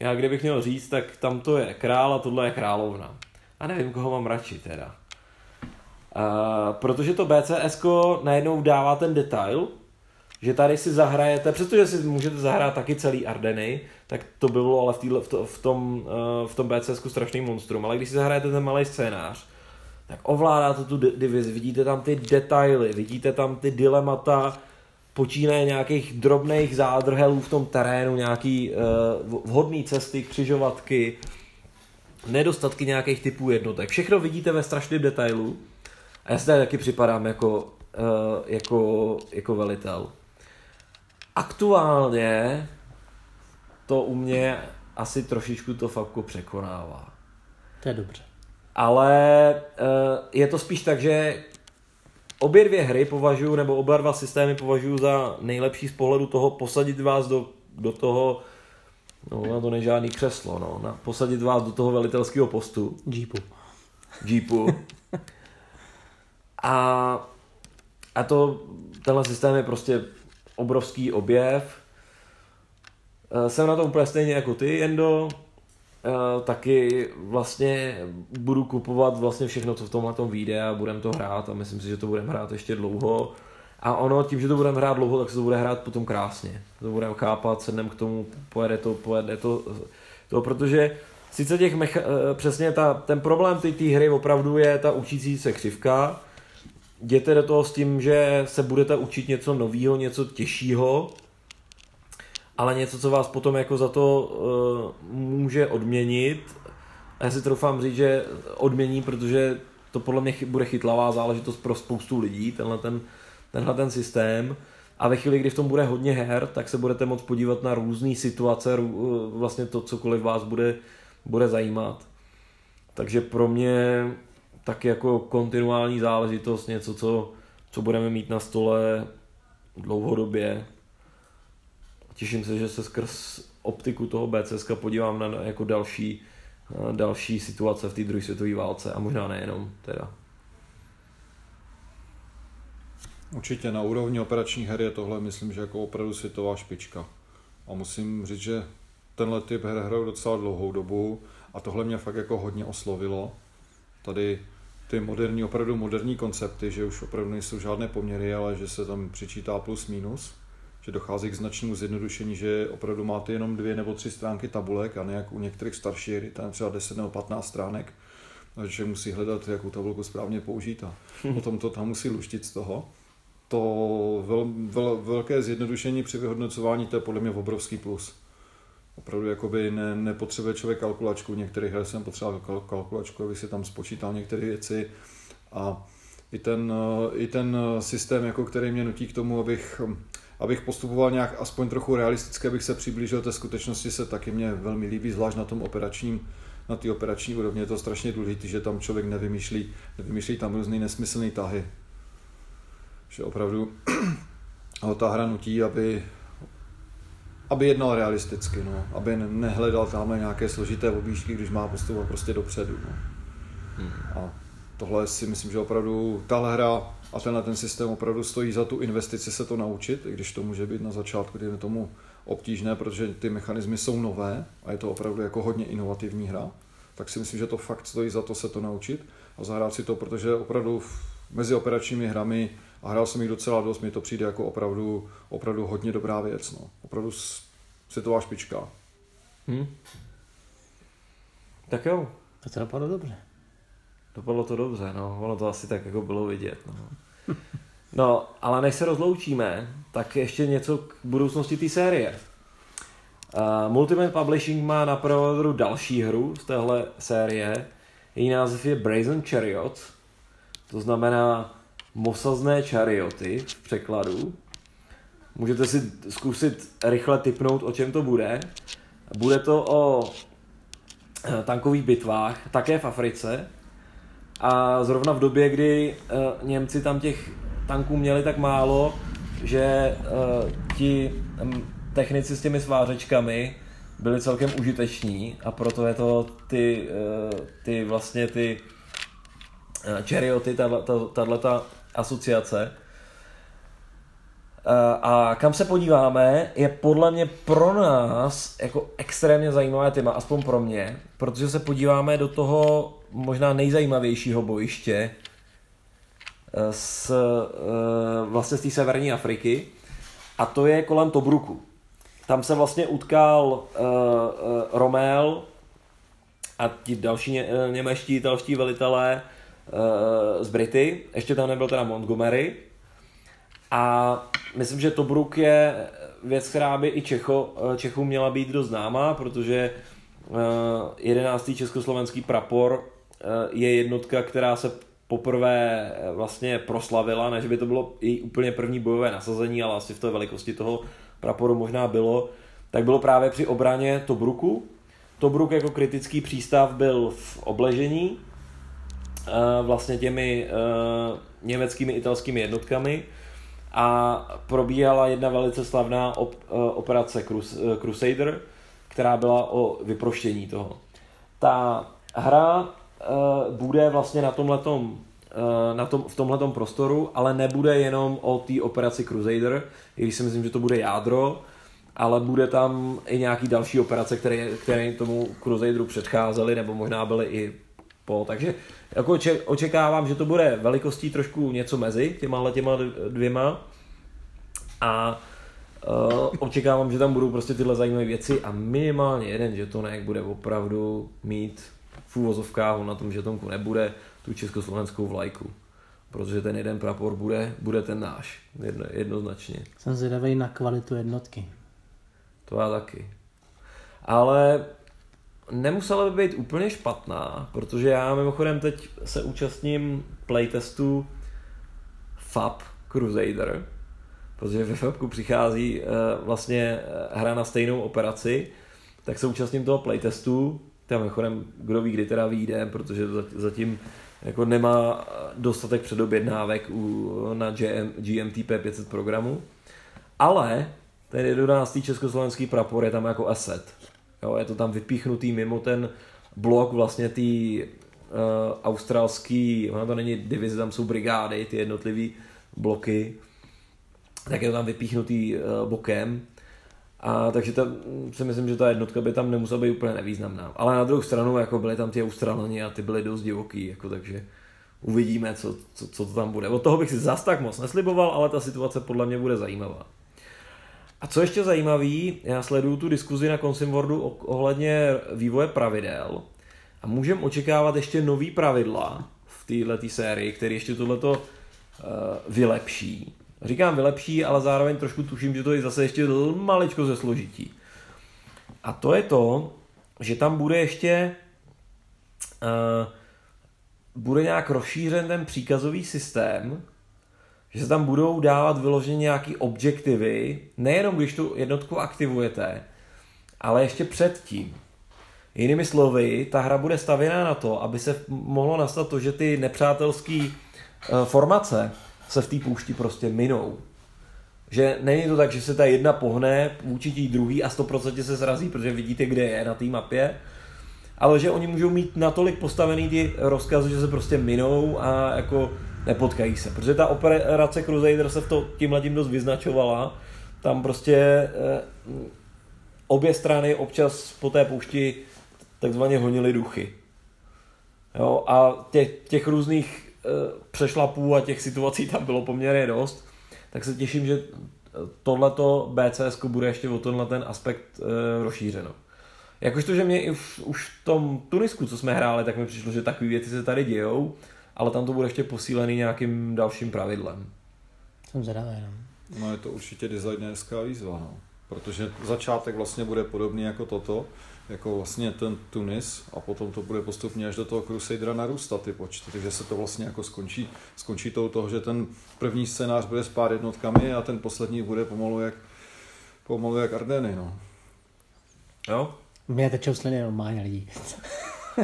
Já kdybych měl říct, tak tam to je král a tohle je královna. A nevím, koho mám radši teda. Protože to BCS-ko najednou dává ten detail, že tady si zahrajete, přestože si můžete zahrát taky celý Ardeny, tak to bylo ale v tom BCS-ku strašný monstrum, ale když si zahrajete ten malý scénář, tak ovládáte tu divizi, vidíte tam ty detaily, vidíte tam ty dilemata, počínaje nějakých drobných zádrhelů v tom terénu, nějaký vhodné cesty, křižovatky, nedostatky nějakých typů jednotek. Všechno vidíte ve strašném detailu. A já si tady taky připadám jako velitel. Aktuálně to u mě asi trošičku to FABko překonává. To je dobře. Ale je to spíš tak, že obě dvě hry považuji, nebo oba dva systémy považuji za nejlepší z pohledu toho posadit vás do toho, no na to není žádný křeslo, no, posadit vás do toho velitelského postu. Jeepu. A to, tenhle systém je prostě obrovský objev. Jsem na to úplně stejně jako ty, Jendo. Taky vlastně budu kupovat vlastně všechno, co v tomhletom vyjde a budem to hrát a myslím si, že to budem hrát ještě dlouho. A ono, tím, že to budeme hrát dlouho, tak se to bude hrát potom krásně. To budeme chápat, sednem k tomu, pojede to, protože sice přesně ten problém té hry opravdu je ta učící se křivka. Jděte do toho s tím, že se budete učit něco nového, něco těžšího, ale něco, co vás potom jako za to může odměnit. A já si troufám říct, že odmění, protože to podle mě bude chytlavá záležitost pro spoustu lidí, tenhle ten systém. A ve chvíli, kdy v tom bude hodně her, tak se budete moct podívat na různé situace, vlastně to, cokoliv vás bude zajímat. Takže pro mě tak jako kontinuální záležitost, něco, co budeme mít na stole dlouhodobě. Těším se, že se skrz optiku toho BCS-ka podívám na jako další situace v té druhé světové válce a možná nejenom teda. Určitě na úrovni operačních her je tohle, myslím, že jako opravdu světová špička. A musím říct, že tenhle typ her hraju docela dlouhou dobu a tohle mě fakt jako hodně oslovilo. Tady ty opravdu moderní koncepty, že už opravdu nejsou žádné poměry, ale že se tam přičítá plus minus. že dochází k značnému zjednodušení, že opravdu máte jenom 2 nebo 3 stránky tabulek a ne jak u některých starších, kdy tam třeba 10 nebo 15 stránek, že musí hledat, jakou tabulku správně použít a potom to tam musí luštit z toho. To velké zjednodušení při vyhodnocování, to je podle mě obrovský plus. Opravdu jakoby nepotřebuje člověk kalkulačku, některých her jsem potřeboval kalkulačku, aby si tam spočítal některé věci a i ten systém, jako který mě nutí k tomu, abych postupoval nějak aspoň trochu realisticky, abych se přiblížil té skutečnosti, se taky mě velmi líbí, zvlášť na tom operačním, na té operační úrovni je to strašně důležité, že tam člověk nevymýšlí tam různé nesmyslné tahy. Že opravdu ho ta hra nutí, aby jednal realisticky, no. Aby nehledal tamhle nějaké složité objížďky, když má postupovat prostě dopředu. No. A tohle si myslím, že opravdu tahle hra a ten systém opravdu stojí za tu investici se to naučit, i když to může být na začátku tomu obtížné, protože ty mechanismy jsou nové a je to opravdu jako hodně inovativní hra, tak si myslím, že to fakt stojí za to se to naučit a zahrát si to, protože opravdu mezi operačními hrami, a hrál jsem jich docela dost, mi to přijde jako opravdu hodně dobrá věc, no. Opravdu světová špička. Tak jo. A to dopadlo dobře. Dopadlo to dobře, no. Ono to asi tak jako bylo vidět, no. No, ale než se rozloučíme, tak ještě něco k budoucnosti té série. Multiman Publishing má na provodu další hru z téhle série. Její název je Brazen Chariot. To znamená mosazné čarioty v překladu. Můžete si zkusit rychle tipnout, o čem to bude. Bude to o tankových bitvách, také v Africe. A zrovna v době, kdy Němci tam těch tanků měli tak málo, že ti technici s těmi svářečkami byli celkem užiteční a proto je to ty čarioty, tato asociace. A kam se podíváme, je podle mě pro nás jako extrémně zajímavé téma, aspoň pro mě, protože se podíváme do toho možná nejzajímavějšího bojiště vlastně z té severní Afriky, a to je kolem Tobruku. Tam se vlastně utkal Rommel a ti další němečtí italští velitelé z Brity, ještě tam nebyl teda Montgomery. A myslím, že Tobruk je věc, která by i Čechům měla být dost známá, protože 11. československý prapor je jednotka, která se poprvé vlastně proslavila, než by to bylo i úplně první bojové nasazení, ale asi v té velikosti toho praporu možná bylo, tak bylo právě při obraně Tobruku. Tobruk jako kritický přístav byl v obležení vlastně těmi německými italskými jednotkami a probíhala jedna velice slavná operace Crusader, která byla o vyproštění toho. Ta hra bude vlastně v tomhletom prostoru, ale nebude jenom o té operaci Crusader, i když si myslím, že to bude jádro, ale bude tam i nějaký další operace, které tomu Crusaderu předcházely, nebo možná byly i po. Takže jako očekávám, že to bude velikostí trošku něco mezi těma dvěma a očekávám, že tam budou prostě tyhle zajímavé věci a minimálně jeden žetonek bude opravdu mít v úvozovkách, na tom žetonku nebude tu československou vlajku, protože ten jeden prapor bude ten náš, jednoznačně. Jsem zvědavý na kvalitu jednotky. To já taky. Ale nemusela by být úplně špatná, protože já mimochodem teď se účastním playtestu FAB Crusader, protože ve FABku přichází vlastně hra na stejnou operaci, tak se účastním toho playtestu, tam mimochodem kdo ví, kdy teda vyjde, protože zatím jako nemá dostatek předobjednávek na GMT P500 programu, ale ten 11. československý prapor je tam jako asset. Jo, je to tam vypíchnutý mimo ten blok vlastně ty australský, ona to není divize, tam jsou brigády, ty jednotlivý bloky, tak je to tam vypíchnutý bokem. A takže si myslím, že ta jednotka by tam nemusela být úplně nevýznamná. Ale na druhou stranu jako byly tam ty Australani a ty byly dost divoký, jako, takže uvidíme, co to tam bude. Od toho bych si zas tak moc nesliboval, ale ta situace podle mě bude zajímavá. A co ještě zajímavý, já sleduju tu diskuzi na ConsimWorldu ohledně vývoje pravidel a můžeme očekávat ještě nový pravidla v této sérii, který ještě tohleto vylepší. Říkám vylepší, ale zároveň trošku tuším, že to je zase ještě maličko ze složití. A to je to, že tam bude ještě bude nějak rozšířen ten příkazový systém, že se tam budou dávat vyloženě nějaké objektivy, nejenom když tu jednotku aktivujete, ale ještě předtím. Jinými slovy, ta hra bude stavěná na to, aby se mohlo nastat to, že ty nepřátelské formace se v té poušti prostě minou. Že není to tak, že se ta jedna pohne vůči tý druhý a 100% se srazí, protože vidíte, kde je na té mapě, ale že oni můžou mít natolik postavený ty rozkazy, že se prostě minou a jako nepotkají se. Protože ta operace Crusader se tímhletím dost vyznačovala. Tam prostě obě strany občas po té poušti takzvaně honily duchy. Jo, a těch různých přešlapů a těch situací tam bylo poměrně dost. Tak se těším, že tohleto BCS bude ještě o tenhle ten aspekt rozšířeno. Jakožto, že mě už v tom Tunisku, co jsme hráli, tak mi přišlo, že takové věci se tady dějou, ale tam to bude ještě posílený nějakým dalším pravidlem. Jsem zvědavý, no. No je to určitě designerská výzva, no. Protože začátek vlastně bude podobný jako toto, jako vlastně ten Tunis a potom to bude postupně až do toho Crusadera narůstat ty počty, takže se to vlastně jako skončí toho, že ten první scénář bude s pár jednotkami a ten poslední bude pomalu jak Ardeny, no. Jo? Mě tečou sliny normálně lidi.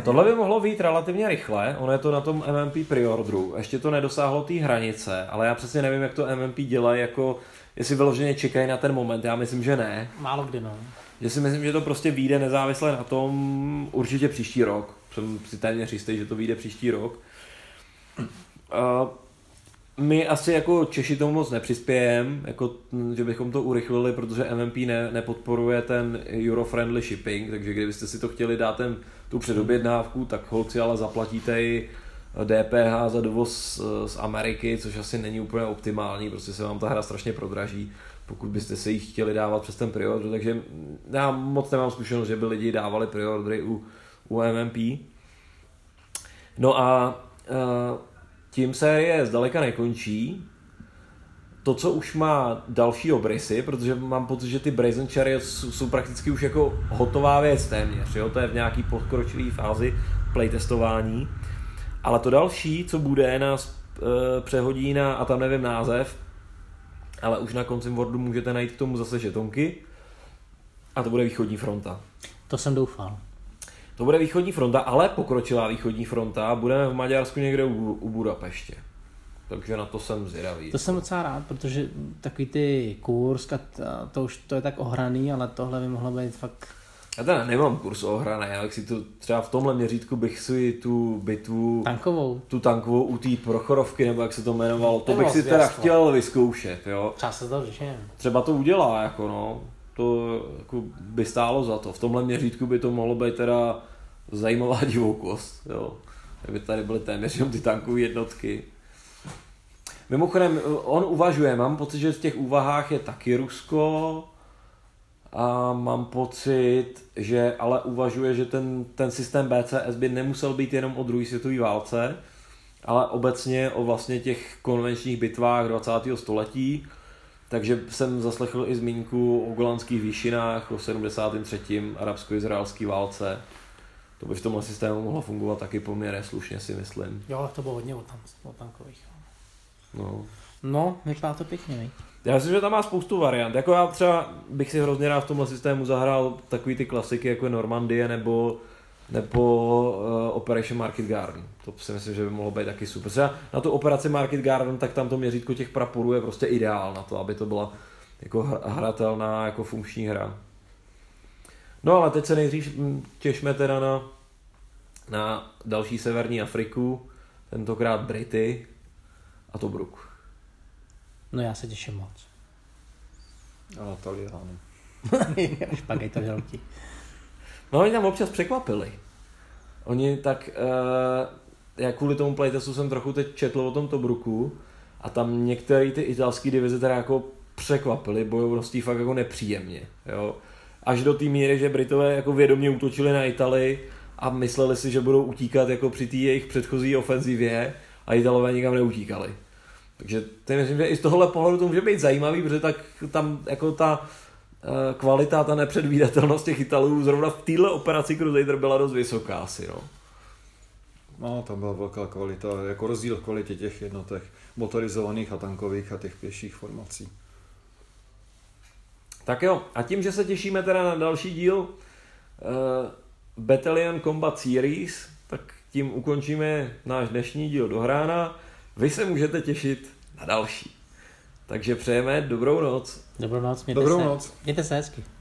Tohle by mohlo být relativně rychle, ono je to na tom MMP preorderu, ještě to nedosáhlo té hranice, ale já přesně nevím, jak to MMP dělají, jako jestli vyloženě čekají na ten moment, já myslím, že ne. Málo kdy, no. Já si myslím, že to prostě vyjde nezávisle na tom určitě příští rok, jsem si téměř jistý, že to vyjde příští rok. My asi jako Češi tomu moc nepřispějeme, jako, že bychom to urychlili, protože MMP nepodporuje ten euro-friendly shipping, takže kdybyste si to chtěli dát tu předobědnávku, tak holci ale zaplatíte i DPH za dovoz z Ameriky, což asi není úplně optimální, prostě se vám ta hra strašně prodraží, pokud byste se jí chtěli dávat přes ten preorder, takže já moc nemám zkušenost, že by lidi dávali preordery u MMP. No a tím série zdaleka nekončí. To, co už má další obrysy, protože mám pocit, že ty Brazen Chariot jsou prakticky už jako hotová věc téměř. Jo? To je v nějaký podkročilý fázi playtestování. Ale to další, co bude, nás přehodí na, a tam nevím název, ale už na ConsimWorldu můžete najít k tomu zase žetonky. A to bude východní fronta. To jsem doufal. To bude východní fronta, ale pokročilá východní fronta. Budeme v Maďarsku někde u Budapeště. Takže na to jsem zvědavý. To jsem docela rád, protože takový ty Kursk, to už to je tak ohraný, ale tohle by mohlo být fakt... Já teda nemám kurz ohraný, ale si to třeba v tomhle měřítku bych si tu bitvu... Tankovou. Tu tankovou u té Prochorovky, nebo jak se to jmenovalo, to bych si teda chtěl vyzkoušet, jo. Třeba se to řeším. Třeba to udělá, jako no. To jako by stálo za to. V tomhle měřítku by to mohlo být teda zajímavá divokost, jo. Kdyby tady byly téměř jenom ty tankové jednotky. Mimochodem, on uvažuje, mám pocit, že v těch úvahách je taky Rusko a mám pocit, že ale uvažuje, že ten systém BCS by nemusel být jenom o druhé světové válce, ale obecně o vlastně těch konvenčních bitvách 20. století, takže jsem zaslechl i zmínku o Golanských výšinách, o 73. arabsko-izraelské válce. To by v tomhle systému mohlo fungovat taky poměrně slušně, si myslím. Jo, to bylo hodně o tankových. No, vypadá to pěkně, ne? Já myslím, že tam má spoustu variant. Jako já třeba bych si hrozně rád v tomhle systému zahrál takový ty klasiky jako Normandie nebo Operation Market Garden. To si myslím, že by mohlo být taky super. Třeba na tu operaci Market Garden, tak tam to měřítko těch praporů je prostě ideál na to, aby to byla jako hratelná, jako funkční hra. No ale teď se nejdřív těšme teda na další severní Afriku, tentokrát Brity a Tobruk. No já se těším moc. A Taliány. Špagej to žalutí. No oni tam občas překvapili. Oni tak, já kvůli tomu playtestu jsem trochu teď četl o tom Tobruku a tam některé ty italské divize teda jako překvapili bojovností fakt jako nepříjemně. Jo? Až do té míry, že Britové jako vědomě útočili na Italii a mysleli si, že budou utíkat jako při té jejich předchozí ofenzivě a Italové nikam neutíkali. Takže to myslím, že i z tohohle pohledu to může být zajímavý, protože tak tam jako ta kvalita, ta nepředvídatelnost těch Italů zrovna v téhle operaci Crusader byla dost vysoká asi. No. No, tam byla velká kvalita, jako rozdíl v kvalitě těch jednotek, motorizovaných a tankových a těch pěších formací. Tak jo, a tím, že se těšíme teda na další díl Battalion Combat Series, tak tím ukončíme náš dnešní díl dohrána. Vy se můžete těšit na další. Takže přejeme dobrou noc. Dobrou noc, mějte se hezky.